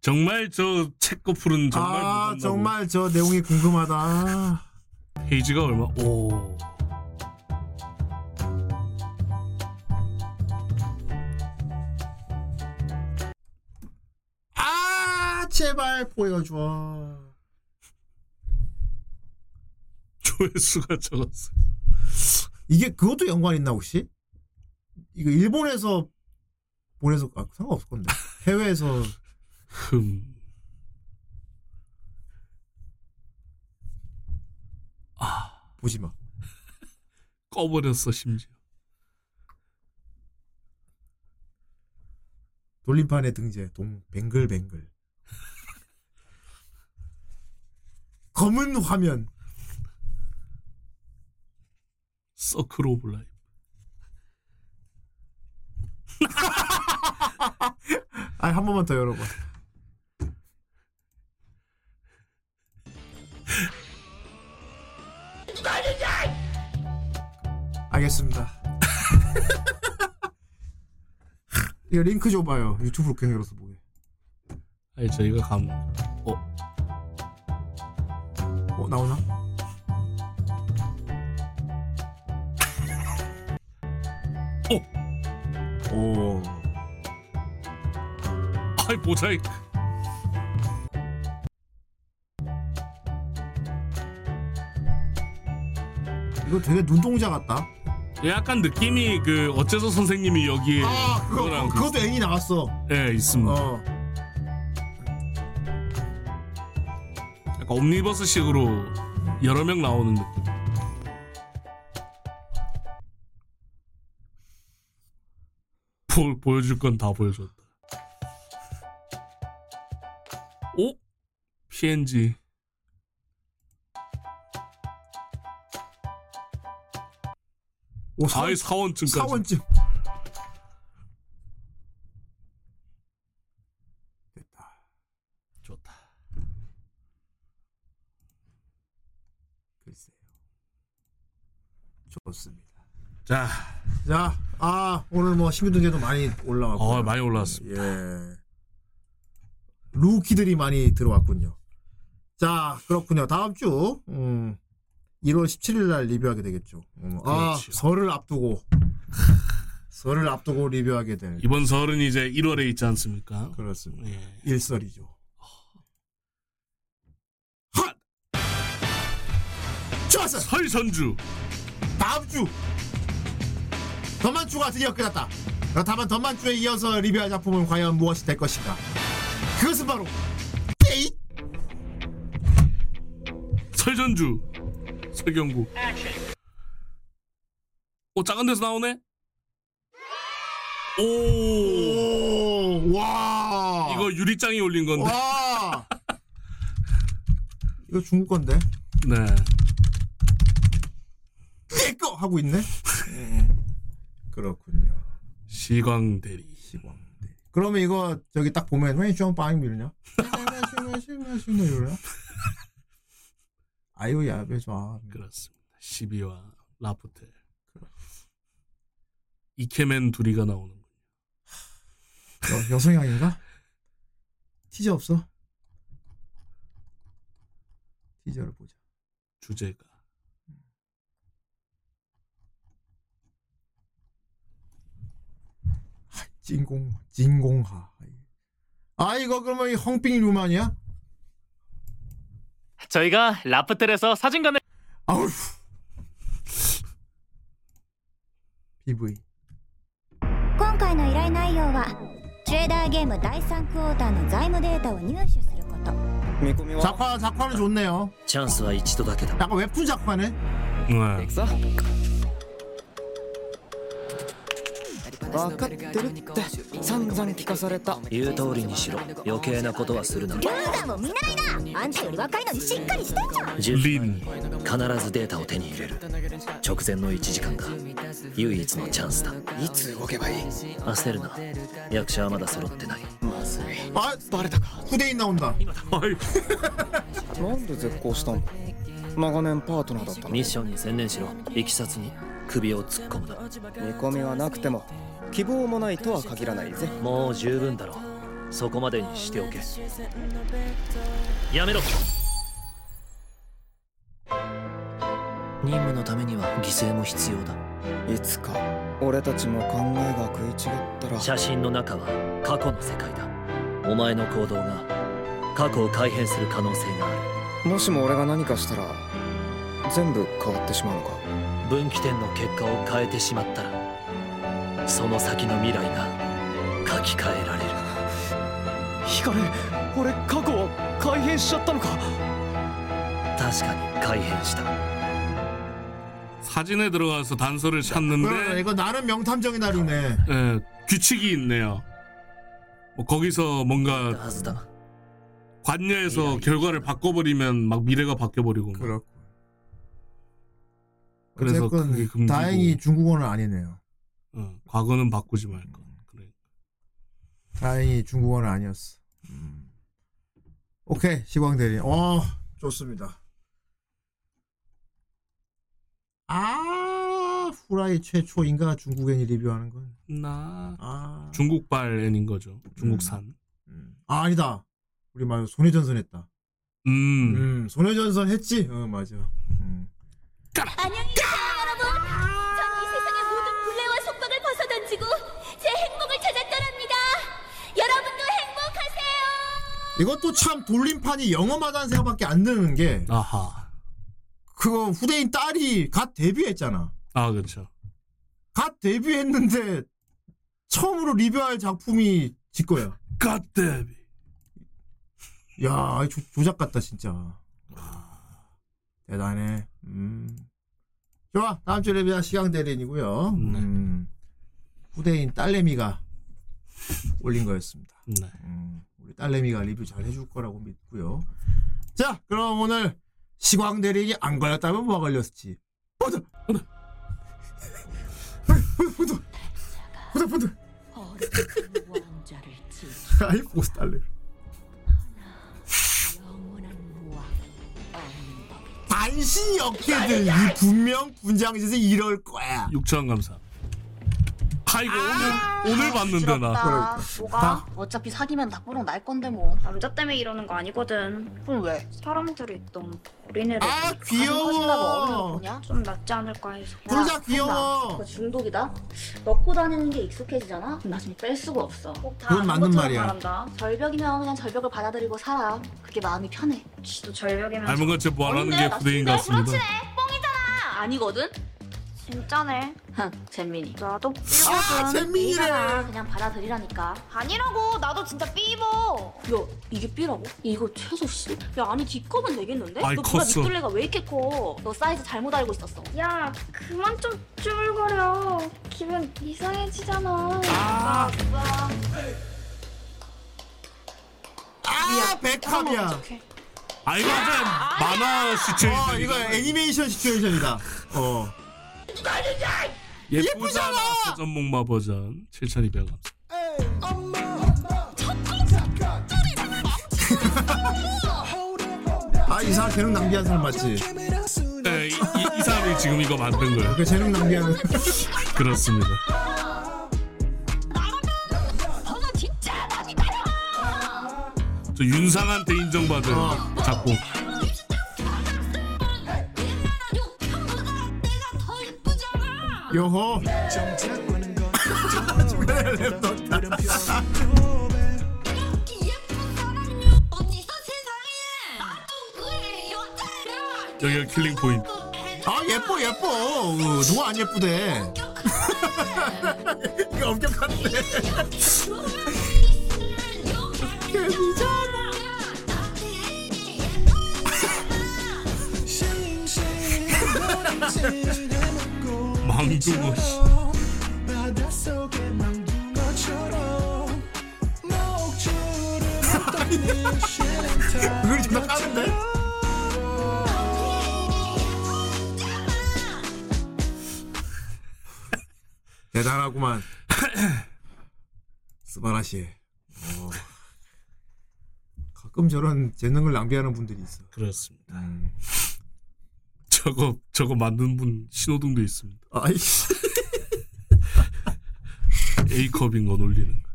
정말 저 책꺼풀은 정말 아 정말 저 내용이 궁금하다. 페이지가 얼마? 오. 아 제발 보여줘. 조회수가 적었어. 이게 그것도 연관 있나 혹시? 이거 일본에서 보내서 아, 상관없을 건데 해외에서. 아 보지마. 꺼버렸어. 심지어 돌림판에 등재 동 뱅글뱅글 검은 화면 서클 오브 라이프. 아니 한 번만 더 열어봐. 알겠습니다. 이거 링크 줘봐요. 유튜브로 그냥 열어서 보게. 아니 저희가 감. 어 나오나? 오. 아이 모자이크. 이거 되게 눈동자 같다. 약간 느낌이 그 어째서 선생님이 여기에 아, 그거랑 그것도 애니 나왔어. 예, 네, 있습니다. 약간 옴니버스식으로 여러 명 나오는 느낌. 보여줄 건 다 보여줬다. 오? PNG. 오, 사원, 아예 사원증까지. 사원증. 됐다. 좋다. 글쎄요. 좋습니다. 자, 아 오늘 뭐 신규등재도 많이 올라왔고. 많이 올라왔습니다. 예. 루키들이 많이 들어왔군요. 자, 그렇군요. 다음 주. 1월 17일 날 리뷰하게 되겠죠. 아, 설을 앞두고. 설을 앞두고 리뷰하게 될. 이번 설은 이제 1월에 있지 않습니까? 그렇습니다. 예. 일설이죠. 핫! 좋았어! 설 선주! 다음 주! 덤만추가 드디어 끝났다. 그렇다면 덤만추에 이어서 리뷰할 작품은 과연 무엇이 될 것인가? 그것은 바로 띠잇! 설 선주! 설경구. 오 작은 데서 나오네. 오 와 이거 유리장이 올린 건데. 와 이거 중국 건데. 네. 내 거 하고 있네. 그렇군요. 시광대리. 시광대리. 그러면 이거 저기 딱 보면 왜 좀 빵이 밀냐? 이러냐? 아이오야 배좌. 그렇습니다. 시비와 라프텔. 이케맨 둘이가 나오는군요. 여성향인가? 티저 없어? 티저를 보자. 주제가 진공하. 아 이거 그러면 이 헝핑이 루마니아? 저희가 라프텔에서 사진관을 아우 PV 今回の依頼内容はトレーダーゲーム第3クォーターの財務データを入手すること。 작화는 좋네요. 약간 웹툰 작화네. 分かってるって散々聞かされた。言う通りにしろ。余計なことはするな。ガンダムも見ないな。あんたより若いのにしっかりしてんじゃん。必ずデータを手に入れる。直前の1時間が唯一のチャンスだ。いつ動けばいい？焦るな。役者はまだ揃ってない。まずい。あ、バレたか。筆に直んだ。はい。なんで絶交したんだ。長年パートナーだったの。ミッションに専念しろ。いきさつに首を突っ込むな。見込みはなくても希望もないとは限らないぜ。もう十分だろう。そこまでにしておけ。やめろ。任務のためには犠牲も必要だ。いつか俺たちも考えが食い違ったら。写真の中は過去の世界だ。お前の行動が過去を改変する可能性がある。もしも俺が何かしたら全部変わってしまうのか。分岐点の結果を変えてしまったらその先の未来が書き換えられる。ヒカル、俺過去を改変しちゃったのか。確かに改変した。 사진에 들어가서 단서를 찾는데 그러네, 이거 나름 명탐정의 날이네. 예, 규칙이 있네요. 거기서 뭔가 관여해서 결과를 바꿔버리면 막 미래가 바뀌어버리고 막. 그래서 그게 금지고. 다행히 중국어는 아니네요. 어, 과거는 바꾸지 말까. 그래. 다행히 중국어는 아니었어. 오케이, 시방 대리. 어, 좋습니다. 아, 후라이 최초 인가 중국 애니 리뷰하는 건? 나 아. 중국발 애니인 거죠. 중국산. 아, 아니다. 우리 맞아. 소녀전선 했다. 소녀전선 했지? 어, 맞아. 까라. 안녕히 계세요, 여러분. 전 이 세상의 모든 굴레와 속박을 벗어던지고 제 행복을 찾아 떠납니다. 여러분도 행복하세요. 이것도 참 돌림판이 영어마다는 생각밖에 안 드는 게. 아하. 그거 후대인 딸이 갓 데뷔했잖아. 아, 그렇죠. 갓 데뷔했는데 처음으로 리뷰할 작품이 지 거야. 갓 데뷔. 야, 조작 같다 진짜. 대단해. 좋아, 다음 주 리뷰야 시강 대리인이고요. 후대인 딸내미가 올린 거였습니다. 네. 우리 딸내미가 리뷰 잘 해줄 거라고 믿고요. 자, 그럼 오늘. 시광 대리인이 안 걸렸다면 뭐가 걸렸을지. 보자. 보자. 아이 보스달래. 단신 역캐들 이 분명 분장실에서 이럴 거야. 6천 감사. 아이고 아, 오늘 봤는데 나. 그러니까. 뭐가? 다? 어차피 사귀면 다 뽀록 날 건데 뭐. 남자 때문에 이러는 거 아니거든. 그럼 왜? 사람들이 너무 어린애를. 아 귀여워. 좀 낫지 않을까 해서. 둘다 귀여워. 그거 중독이다. 넣고 다니는 게 익숙해지잖아. 나중에 뺄 수가 없어. 꼭 다 그건 맞는 말이야. 바란다. 절벽이면 그냥 절벽을 받아들이고 살아. 그게 마음이 편해. 지도 절벽이면. 아니 뭔가 쟤 뭐하는 게 부대인 것 같습니다. 그렇지. 뻥이잖아. 아니거든. 진짜네. 잼민이. 나도 삐거든. 아, 잼민이래. 그냥 받아들이라니까. 아니라고. 나도 진짜 삐버. 야, 이게 삐라고? 이거 최소 씨. 야, 아니 뒷값은 내겠는데? 아이, 너 누가 밑둘레가 왜 이렇게 커? 너 사이즈 잘못 알고 있었어. 야, 그만 좀 쭈물거려. 기분 이상해지잖아. 아, 아, 백합이야. 아, 이거 완전 만화 시츄에이션. 어, 이거 애니메이션 시츄에이션이다. 어. 예쁘잖아! 전목마 버전 7200원. 아, 이 사람 재능 낭비한 사람 맞지? 네, 이 사람이 지금 이거 만든 거예요. 재능 낭비하는. 그렇습니다. 저 윤상한테 인정받은 작곡. 요호. 여기가 킬링 포인트. 아 예뻐 예뻐. 누가 안 예쁘대. 이거 엄격한데. 망둥어. 그걸 지금 다 까는데? 대단하구만. 스바라시. 가끔 저런 재능을 낭비하는 분들이 있어. 그렇습니다. 저거 만든 분 신호등도 있습니다. 아이씨. A컵인 건 올리는 거.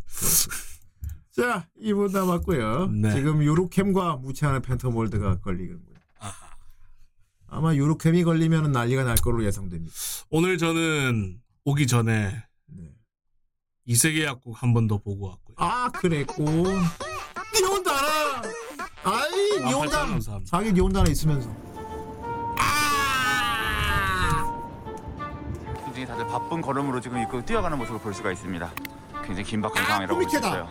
자, 2분 남았고요. 네. 지금 요루캠과 무채하는 펜터몰드가 걸리는군요. 아마 요루캠이 걸리면 난리가 날 걸로 예상됩니다. 오늘 저는 오기 전에 네. 이세계 약국 한 번 더 보고 왔고요. 아, 그랬고. 니혼도 알아! 아이, 니혼당! 자기 니혼당 하나 있으면서. 다들 바쁜 걸음으로 지금 입고 뛰어가는 모습을 볼 수가 있습니다. 굉장히 긴박한 상황이라고 볼 수 있어요.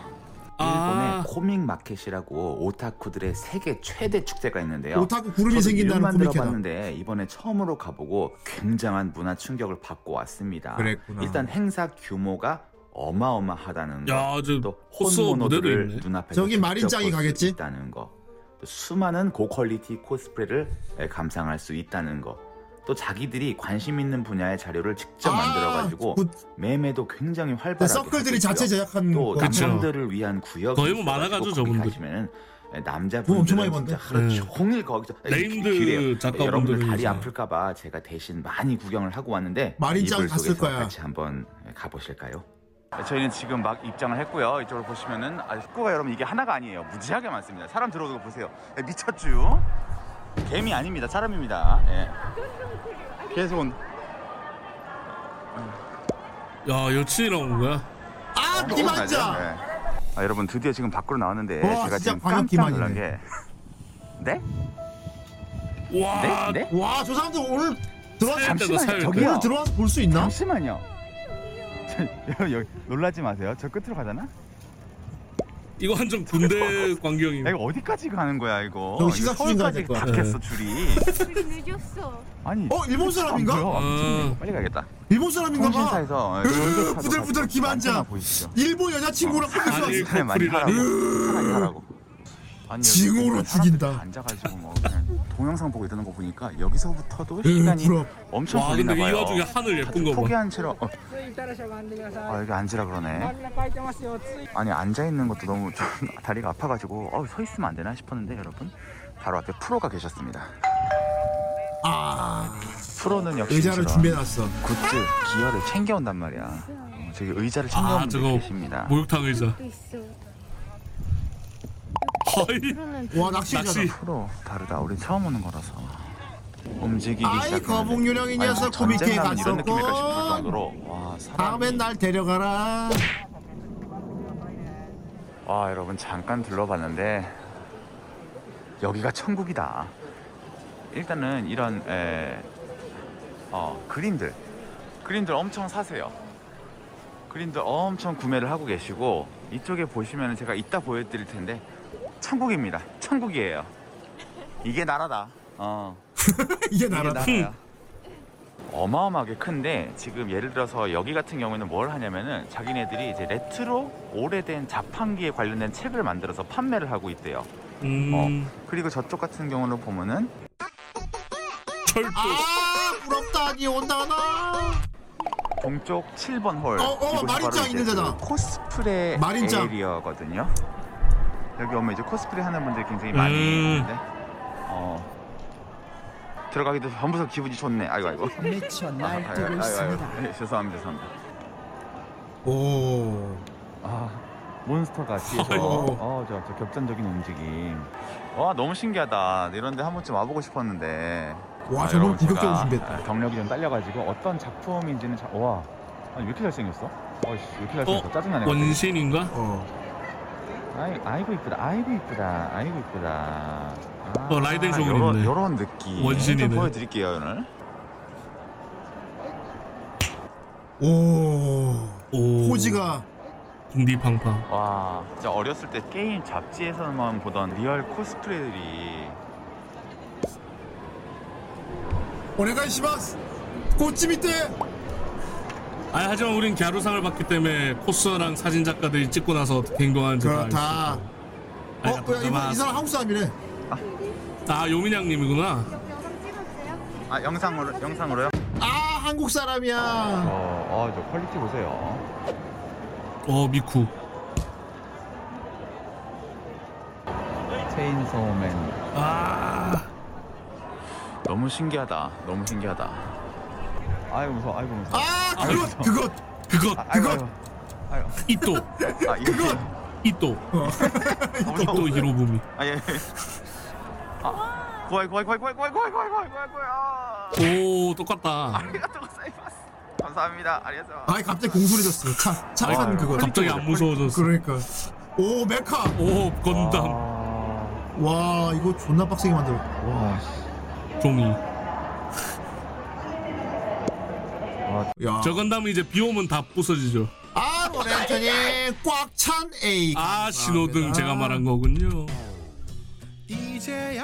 일본의 코믹 마켓이라고 오타쿠들의 세계 최대 축제가 있는데요. 오타쿠 구름이 생긴다는 코믹이다. 봤는데 이번에 처음으로 가보고 굉장한 문화 충격을 받고 왔습니다. 그랬구나. 일단 행사 규모가 어마어마하다는 거. 또 혼모노들을 눈앞에서 저기 마린짱이 가겠지? 있다는 거. 또 수많은 고퀄리티 코스프레를 감상할 수 있다는 거. 또 자기들이 관심 있는 분야의 자료를 직접 만들어가지고 매매도 굉장히 활발하게 서클들이 자체 제작한 또 남성들을 위한 구역 거의 뭐 많아가지고 저분들 남자분들은 진짜 하루 종일 거기서 네임드 작가분들 여러분들 다리 아플까봐 제가 대신 많이 구경을 하고 왔는데 마린짱 갔을 거야. 같이 한번 가보실까요? 저희는 지금 막 입장을 했고요. 이쪽으로 보시면은 축구가 여러분 이게 하나가 아니에요. 무지하게 많습니다. 사람 들어오는 거 보세요. 미쳤죠? 개미 아닙니다. 사람입니다. 예. 계속 온. 야, 여친이랑 온 거야? 아, 기만자. 네. 아, 여러분 드디어 지금 밖으로 나왔는데 와, 제가 지금 깜짝 놀란 게. 네? 와, 네? 네? 와, 저 사람들 오늘 들어와서 잠시만요. 저기 오늘 들어와서 볼 수 있나? 잠시만요. 여러분 여기 놀라지 마세요. 저 끝으로 가잖아. 이거 한정 군대 광경이. 이거 어디까지 가는 거야 이거? 이거 서울까지 닿겠어 줄이. 늦었어. 아니. 어 일본 사람인가? 빨리 가야겠다. 일본 사람인가? 신사에서 부들부들 김한자. 일본 여자친구랑 같이 왔어. 많이 하라고. 징후로 죽인다. 앉아가지고 뭐 동영상 보고 있다는 거 보니까 여기서부터도 시간이 엄청 걸리나 봐요. 와 근데 이 와중에 하늘 예쁜 거 봐. 포기한 채로. 아 여기 앉으라 그러네. 아니 앉아 있는 것도 너무 좀 다리가 아파가지고 서 있으면 안 되나 싶었는데 여러분 바로 앞에 프로가 계셨습니다. 아 프로는 역시 의자를 준비해놨어. 굿즈 기어를 챙겨온단 말이야. 저기 의자를 챙겨온 분이 계십니다. 목욕탕 의자. 와 낚시잖아. 프로 다르다. 우리 처음 오는 거라서 움직이기 시작했는데 아이 거북 유령이 녀석 코믹에 갔었고 다음엔 날 데려가라. 와 여러분 잠깐 둘러봤는데 여기가 천국이다. 일단은 이런 그림들 엄청 사세요. 그림들 엄청 구매를 하고 계시고 이쪽에 보시면 제가 이따 보여드릴 텐데 천국입니다. 천국이에요. 이게 나라다. 이게 나라다. 어마어마하게 큰데 지금 예를 들어서 여기 같은 경우에는 뭘 하냐면은 자기네들이 이제 레트로 오래된 자판기에 관련된 책을 만들어서 판매를 하고 있대요. 그리고 저쪽 같은 경우는 보면은 절도. 아 부럽다. 니 온다나. 동쪽 7번 홀. 마린짱 있는 데다. 코스프레 마린짱. 에리어거든요. 여기 오면 이제 코스프레 하는 분들이 굉장히 많이 있는데 들어가기도 전부터 기분이 좋네. 아이고 미쳐 날뛰고 있습니다. 네, 죄송합니다. 오, 아 몬스터가 뒤에서 저 격전적인 움직임. 와 너무 신기하다. 이런데 한 번쯤 와보고 싶었는데. 와 정말 본격적으로 준비했다. 경력이 좀 딸려가지고 어떤 작품인지는 와 아니, 왜 이렇게 잘생겼어? 왜 이렇게 잘생겼어? 짜증나네. 원신인가? 아이고 이쁘다. 아, 라이덴 쇼군 있네. 요런 느낌. 원신이네. 좀 보여드릴게요 오늘. 오. 포즈가 궁디팡팡. 와, 진짜 어렸을 때 게임 잡지에서만 보던 리얼 코스프레들이. 오네가이 시마스. 꽃집이대. 아니 하지만 우린 갸루상을 받기 때문에 코스랑 사진 작가들이 찍고 나서 어떻게 행동하는지 그렇다. 이 사람 한국 사람이래. 아 요민양님이구나. 아 영상으로요? 아 한국 사람이야. 저 퀄리티 보세요. 미쿠. 체인소맨. 아 너무 신기하다. 너무 신기하다. 아이고 무서워. 아 그것. 이또. 그것. 이또 히로부미. 오 똑같다. 감사합니다. 아니 갑자기 공손해졌어. 차산 그거. 갑자기 안 무서워졌어. 그러니까. 오 메카. 오 건담. 와 이거 존나 빡세게 만들었다. 와 종이. 저 건담이 이제 비 오면 다 부서지죠. 아, 오렌트님 꽉 찬 에이. 아, 신호등 제가 말한 거군요. 이제야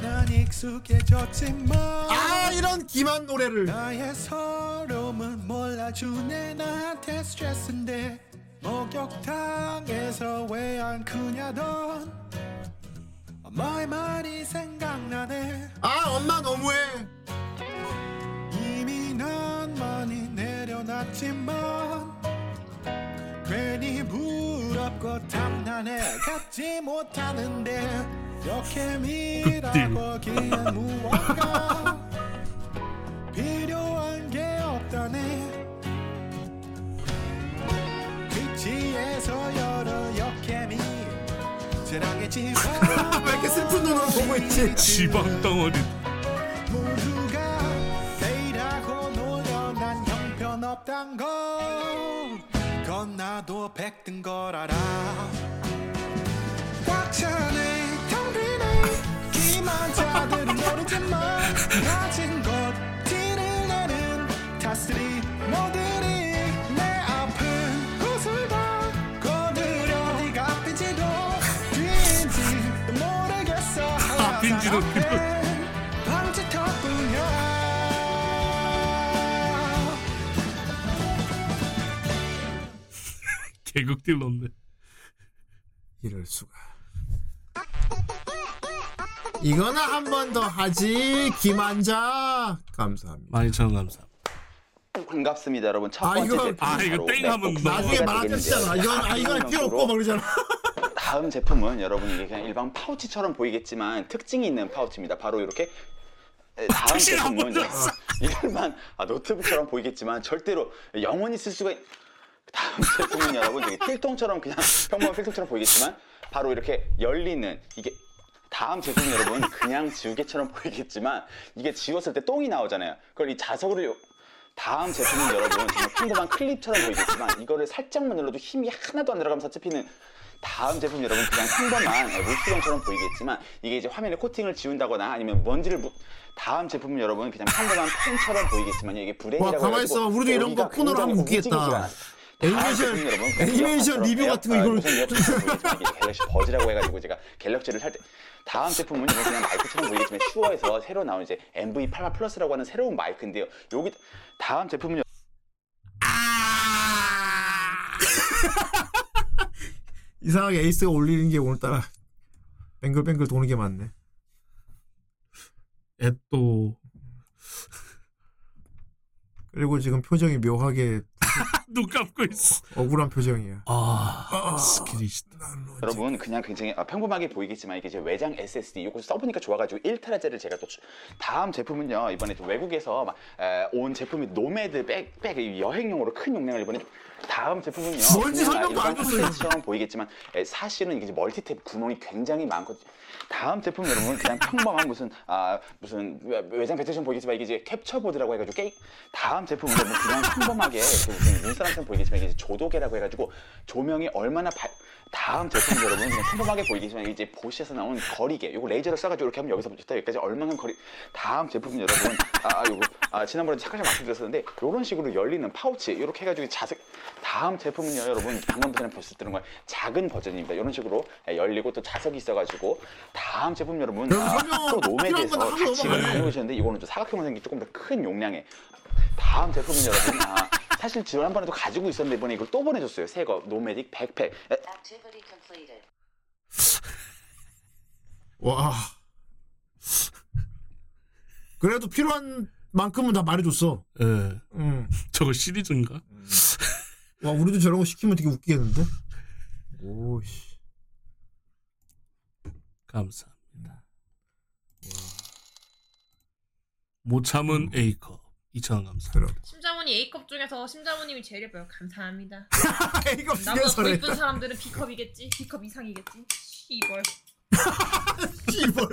난 익숙해졌지만 아, 이런 기만 노래를. 나의 서러움은 몰라주네. 나한테 스트레스인데 목욕탕에서 왜 안 크냐던 엄마의 말이 생각나네. 아, 엄마 너무해. 이미 난 많이 내려놨지만 괜히 부럽고 탐나네. 갖지 못하는데 역캠이라고 기엔 무언가 필요한 게 없다네. 빛지에서 여러 역캠이 재랑의 지방. 왜 이렇게 슬픈 눈으로 보고 있지? 지방 덩어리. 모두가 베이라고 놀려 난 형편없단 걸 건 나도 백든 걸 알아. 꽉 차네 텅비네 기만 자들은 모르지만 가진 것 티를 내는 다스리 모들이 내 아픈 곳을 다 거들여. 네가 앞인지도 뒤인지 모르겠어. 앞인지도 방지턱뿐이야. 개극 딜러인데 이럴 수가. 이거나 한 번 더 하지 김한자. 감사합니다. 12,000원 감사합니다. 반갑습니다 여러분. 첫 번째 이거 땡 하면 나중에 말아주시잖아. 이건 필요 없고 막 그러잖아. 다음 제품은 여러분에게 그냥 일반 파우치처럼 보이겠지만 특징이 있는 파우치입니다. 바로 이렇게. 다음 제품은 일반 노트북처럼 보이겠지만 절대로 영원히 쓸 수가 다음 제품은 여러분 되게 필통처럼 그냥 평범한 필통처럼 보이겠지만 바로 이렇게 열리는 이게 다음 제품은 여러분 그냥 지우개처럼 보이겠지만 이게 지웠을 때 똥이 나오잖아요. 그걸 이 자석으로 다음 제품은 여러분 정말 평범한 클립처럼 보이겠지만 이거를 살짝만 눌러도 힘이 하나도 안 들어가면서 잡히는 다음 제품 여러분 그냥 평범한 물수건처럼 보이겠지만 이게 이제 화면에 코팅을 지운다거나 아니면 먼지를 다음 제품은 여러분 그냥 평범한 펜처럼 보이겠지만 이게 브레인이라고 해서 가만 있어. 우리도 이런 거 코너로 하면 웃기겠다. 애니메이션 리뷰 같은 거 이걸 갤럭시 버즈라고 해가지고 제가 갤럭시를 살 때 다음 제품은 그냥 마이크처럼 보이겠지만 슈어에서 새로 나온 이제 MV88 플러스라고 하는 새로운 마이크인데요. 여기 다음 제품은 이상하게 에이스가 올리는 게 오늘따라 뱅글뱅글 도는 게 많네. 앳도 그리고 지금 표정이 묘하게 눈 감고 있어. 억울한 표정이야. 스킬이시다. 여러분 그냥 굉장히 평범하게 보이겠지만 이게 제 외장 SSD 이거 써보니까 좋아가지고 1테라짜리를 제가 또 다음 제품은요 이번에 또 외국에서 막 온 제품이 노매드 백백 여행용으로 큰 용량을 이번에 다음 제품은요 뭔지 설명도 안 줬어요. 보이겠지만 사실은 이게 멀티탭 구멍이 굉장히 많고 다음 제품 여러분 그냥 평범한 무슨 외장 배터리처럼 보이겠지만 이게 이제 캡처보드라고 해가지고 게임 다음 제품은 여러분 그냥 평범하게 눈사람처럼 보이겠지만 이게 조도개라고 해가지고 조명이 얼마나 다음 제품 여러분 그냥 평범하게 보이겠지만 이제 보시에서 나온 거리개 요거 레이저를 쏴가지고 이렇게 하면 여기서 부터 여기까지 얼마나 거리 다음 제품 여러분 요거 지난번에 잠깐 말씀드렸었는데 요런 식으로 열리는 파우치 요렇게 해가지고 자색 다음 제품은요 여러분 방금 전에 봤을 때는 작은 버전입니다. 이런 식으로 열리고 또 자석이 있어가지고 다음 제품 여러분 또 노매드에서 같이 가져오셨는데 이거는 좀 사각형으로 생긴 조금 더 큰 용량의 다음 제품은 여러분 사실 지난번에도 가지고 있었는데 이번에 이걸 또 보내줬어요. 새거 노매딕 백팩 와. 그래도 필요한 만큼은 다 말해줬어. 예. 저거 시리즈인가? 와, 우리도 저런 거 시키면 되게 웃기겠는데? 오씨. 감사합니다. 모참은 A컵. 2,000원 감사합니다. 심자모님 A컵 중에서 심자모님이 제일 예뻐요. 감사합니다. A컵 중에서 나보다 더 예쁜 사람들은 B컵이겠지? B컵 이상이겠지? 씨벌. 씨벌.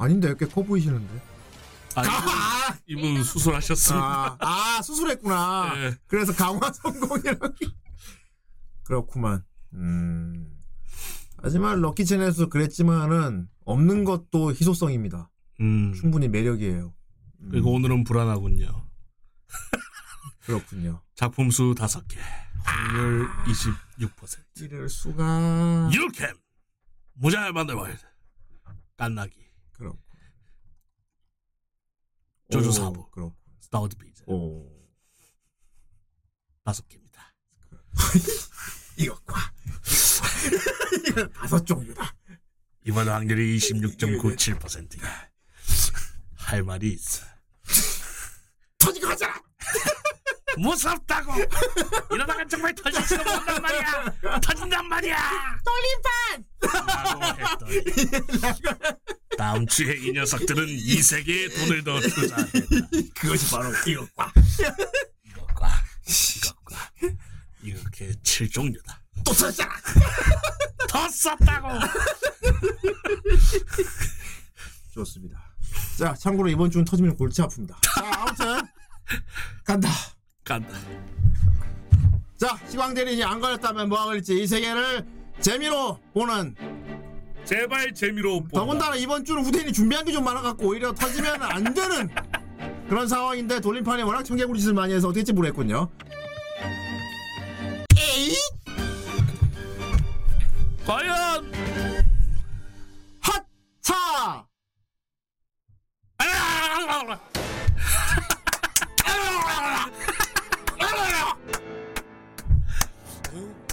아닌데 이렇게 커 보이시는데? 아, 이분 수술하셨습니다. 아 수술했구나. 네. 그래서 강화 성공이라고. 그렇구만. 하지만 럭키 채널에서도 그랬지만은 없는 것도 희소성입니다. 충분히 매력이에요. 그리고 오늘은 불안하군요. 그렇군요. 작품 수 5개, 확률 26%. 이럴 수가. 유캠 모자를 만들어야 돼. 깐나기. 그럼. 조조사부. 그럼. 스타워드 비즈. 오. 5개입니다. 이것과 이건 5종류다. 이번 확률이 26.97%야. 할 말이 있어. 터지고 가자. 무섭다고. 이러다가 정말 터질지도 모른단 말이야. 터진단 말이야. 돌림판. 라고 했더니. 다음 주에 이 녀석들은 이 세계에 돈을 더 투자한다. 그것이 바로 이것과 이것과 이것과 이렇게 7종류다. 또 썼잖아. 더 썼다고. 좋습니다. 자, 참고로 이번 주는 터지면 골치 아픕니다. 자, 아무튼 간다. 자, 시광대리니 안 걸렸다면 뭐 걸릴지 이 세계를 재미로 보는. 제발 재미로 보자. 더군다나 이번 주는 후대인이 준비한 게 좀 많아갖고 오히려 터지면 안 되는 그런 상황인데 돌림판이 워낙 청개구리 짓을 많이 해서 어떻게 할지 모르겠군요. 에이? 과연 핫차!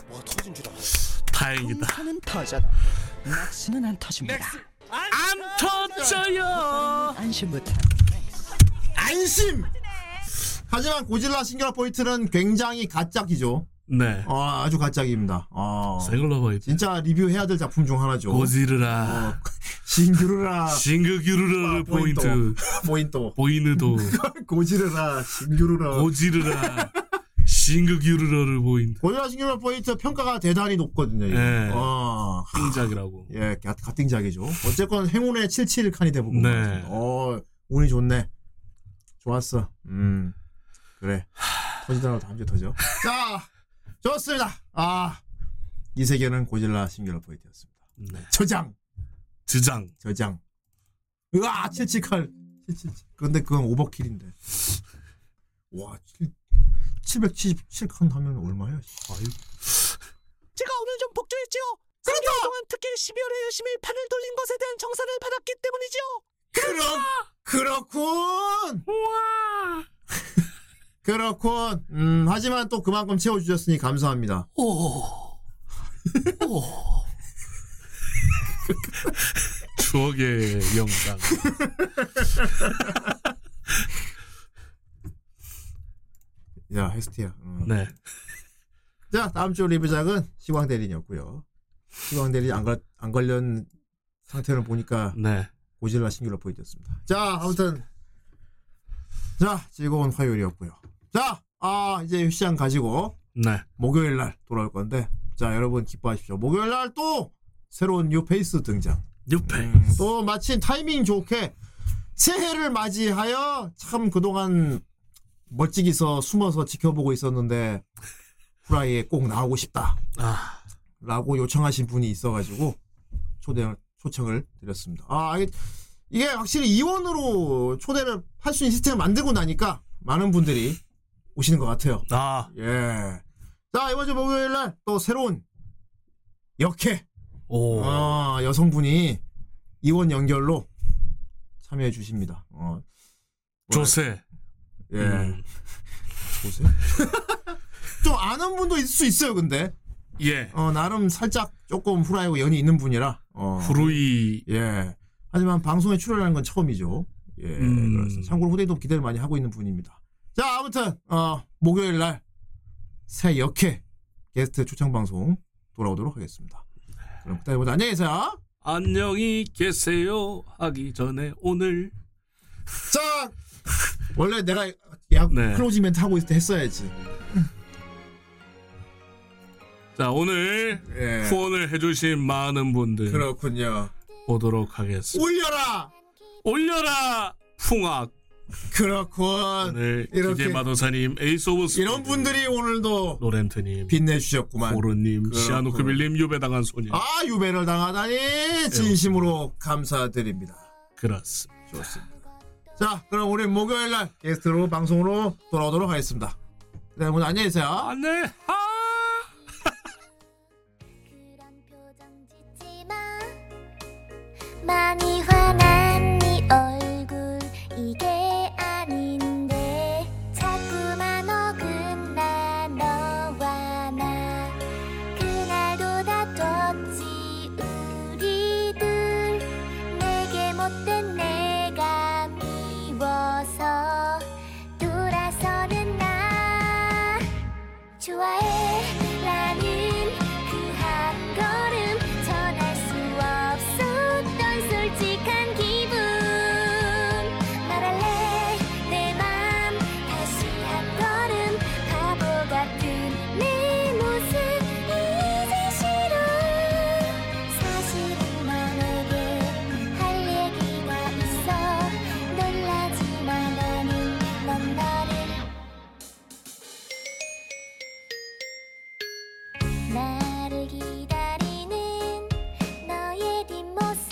뭐 터진 줄 알았어. 다행이다. 넥스는 안 터집니다. 안 터져요. 안심부터. 안심. 하지만 고질라 싱글러 포인트는 굉장히 가짜기죠. 네. 아주 가짜기입니다. 싱글러 포인트. 진짜 리뷰해야 될 작품 중 하나죠. 고질라. 싱글라. 싱글라 포인트. 포인트. 보이느도. 고질라 싱글라. 고질라. 싱글규르러를 보인. 고질라 싱글러 포인트 평가가 대단히 높거든요. 네. 띵작이라고. 예, 갓띵작이죠. 어쨌건 행운의 77 칸이 되보고. 네. 운이 좋네. 좋았어. 그래. 터지더라도 다음 주에 터져. 자, 좋습니다. 이 세계는 고질라 싱글러 포인트였습니다. 네. 저장. 으아, 77 칸. 77. 그런데 그건 오버킬인데. 와, 777칸 하면 얼마야? 아유. 제가 오늘 좀 복주했지요. 3개월 동안 특히 12월에 열심히 판을 돌린 것에 대한 정산을 받았기 때문이지요. 그렇군. 우와. 그렇군. 하지만 또 그만큼 채워주셨으니 감사합니다. 오. 추억의 영상. 야, 헤스티야. 네. 자, 다음 주 리뷰작은 시광 대리였고요. 시광 대리 안 걸린 상태를 보니까 네. 고질라 신규로 보이셨습니다. 자, 아무튼 자, 즐거운 화요일이었고요. 자, 이제 휴시장 가지고 네. 목요일 날 돌아올 건데. 자, 여러분 기뻐하십시오. 목요일 날 또 새로운 뉴페이스 등장. 뉴페이스. 또 마침 타이밍 좋게 새해를 맞이하여 참 그동안 멋지기서 숨어서 지켜보고 있었는데 후라이에 꼭 나오고 싶다 라고 요청하신 분이 있어가지고 초청을 드렸습니다. 이게 확실히 이원으로 초대를 할 수 있는 시스템을 만들고 나니까 많은 분들이 오시는 것 같아요. 예. 자, 이번 주 목요일 날 또 새로운 역해 여성분이 이원 연결로 참여해 주십니다. 조세. 예. 보세요. 좀 아는 분도 있을 수 있어요, 근데. 예. 나름 살짝 조금 후라이하고 연이 있는 분이라. 후루이. 예. 하지만 방송에 출연하는 건 처음이죠. 예. 그렇습니다. 참고로 후대도 기대를 많이 하고 있는 분입니다. 자, 아무튼, 목요일 날, 새 역회 게스트 초청 방송 돌아오도록 하겠습니다. 그럼 그때 보자. 안녕히 계세요. 안녕히 계세요. 하기 전에 오늘. 자! 원래 내가 클로징 멘트 하고 있을 때 했어야지. 자, 오늘 후원을 해주신 많은 분들. 그렇군요. 보도록 하겠습니다. 올려라! 올려라! 풍악. 그렇군. 오늘 이렇게 마도사님, 에이스 오브 스포 이런 분들이 오늘도 노렌트님 빛내주셨구만. 고르님, 시아노크빌님, 유배당한 소녀. 아, 유배를 당하다니 진심으로 감사드립니다. 그렇습니다. 좋습니다. 자, 그럼 우리 목요일날 게스트로 방송으로 돌아오도록 하겠습니다. 네, 오늘 안녕히 계세요. 안녕. 많이 화난 네 얼굴 이게 아닌데 자꾸만 어긋나 너와 나 그날도 다퉜지 우리들 내게 못된 내가 미워서 돌아서는 나 좋아해 라는 그 한 걸음 전할 수 없어 솔직한 기분 말할래 내 맘 다시 한 걸음 바보 같은 내 모습 이제 싫어 사실은 너에게 할 얘기가 있어 놀라지마 나는 넌 나를 기다리는 너의 뒷모습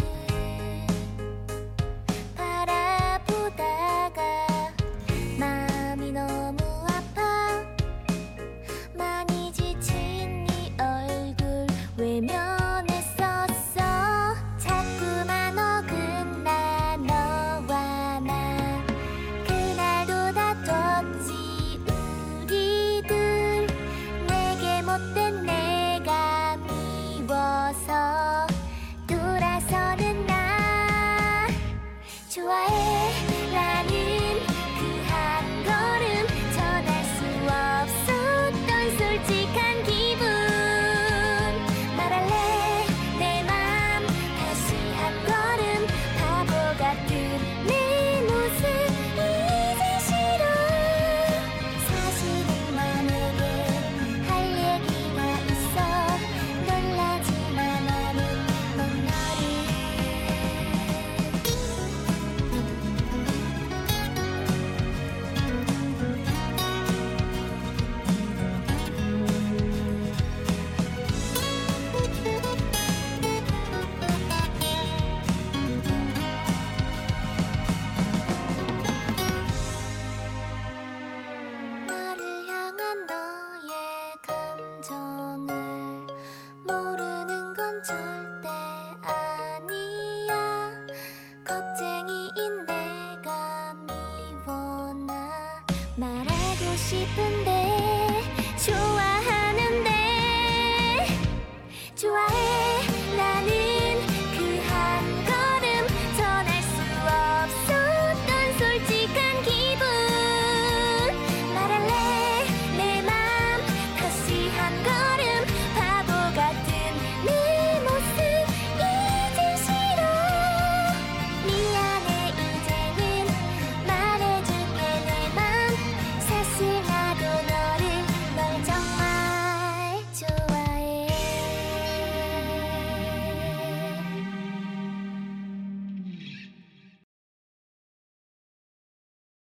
바라보다가 마음이 너무 아파 많이 지친 네 얼굴 외면했었어 자꾸만 어긋나 너와 나 그날도 다퉜지 우리들 내게 못된 내가 미워서 돌아서는 나 좋아해 라는 그 한 걸음 전할 수 없었던 솔직한 기분 말할래 내 맘 다시 한 걸음 바보 같은 내 모습 이제 싫어 사실은 너에게 할 얘기가 있어 놀라지마 나는 넌 나를 나를 향한 너의 감정을 모르는 건 절대 아니야 겁쟁이인 내가 미워 나 말하고 싶은데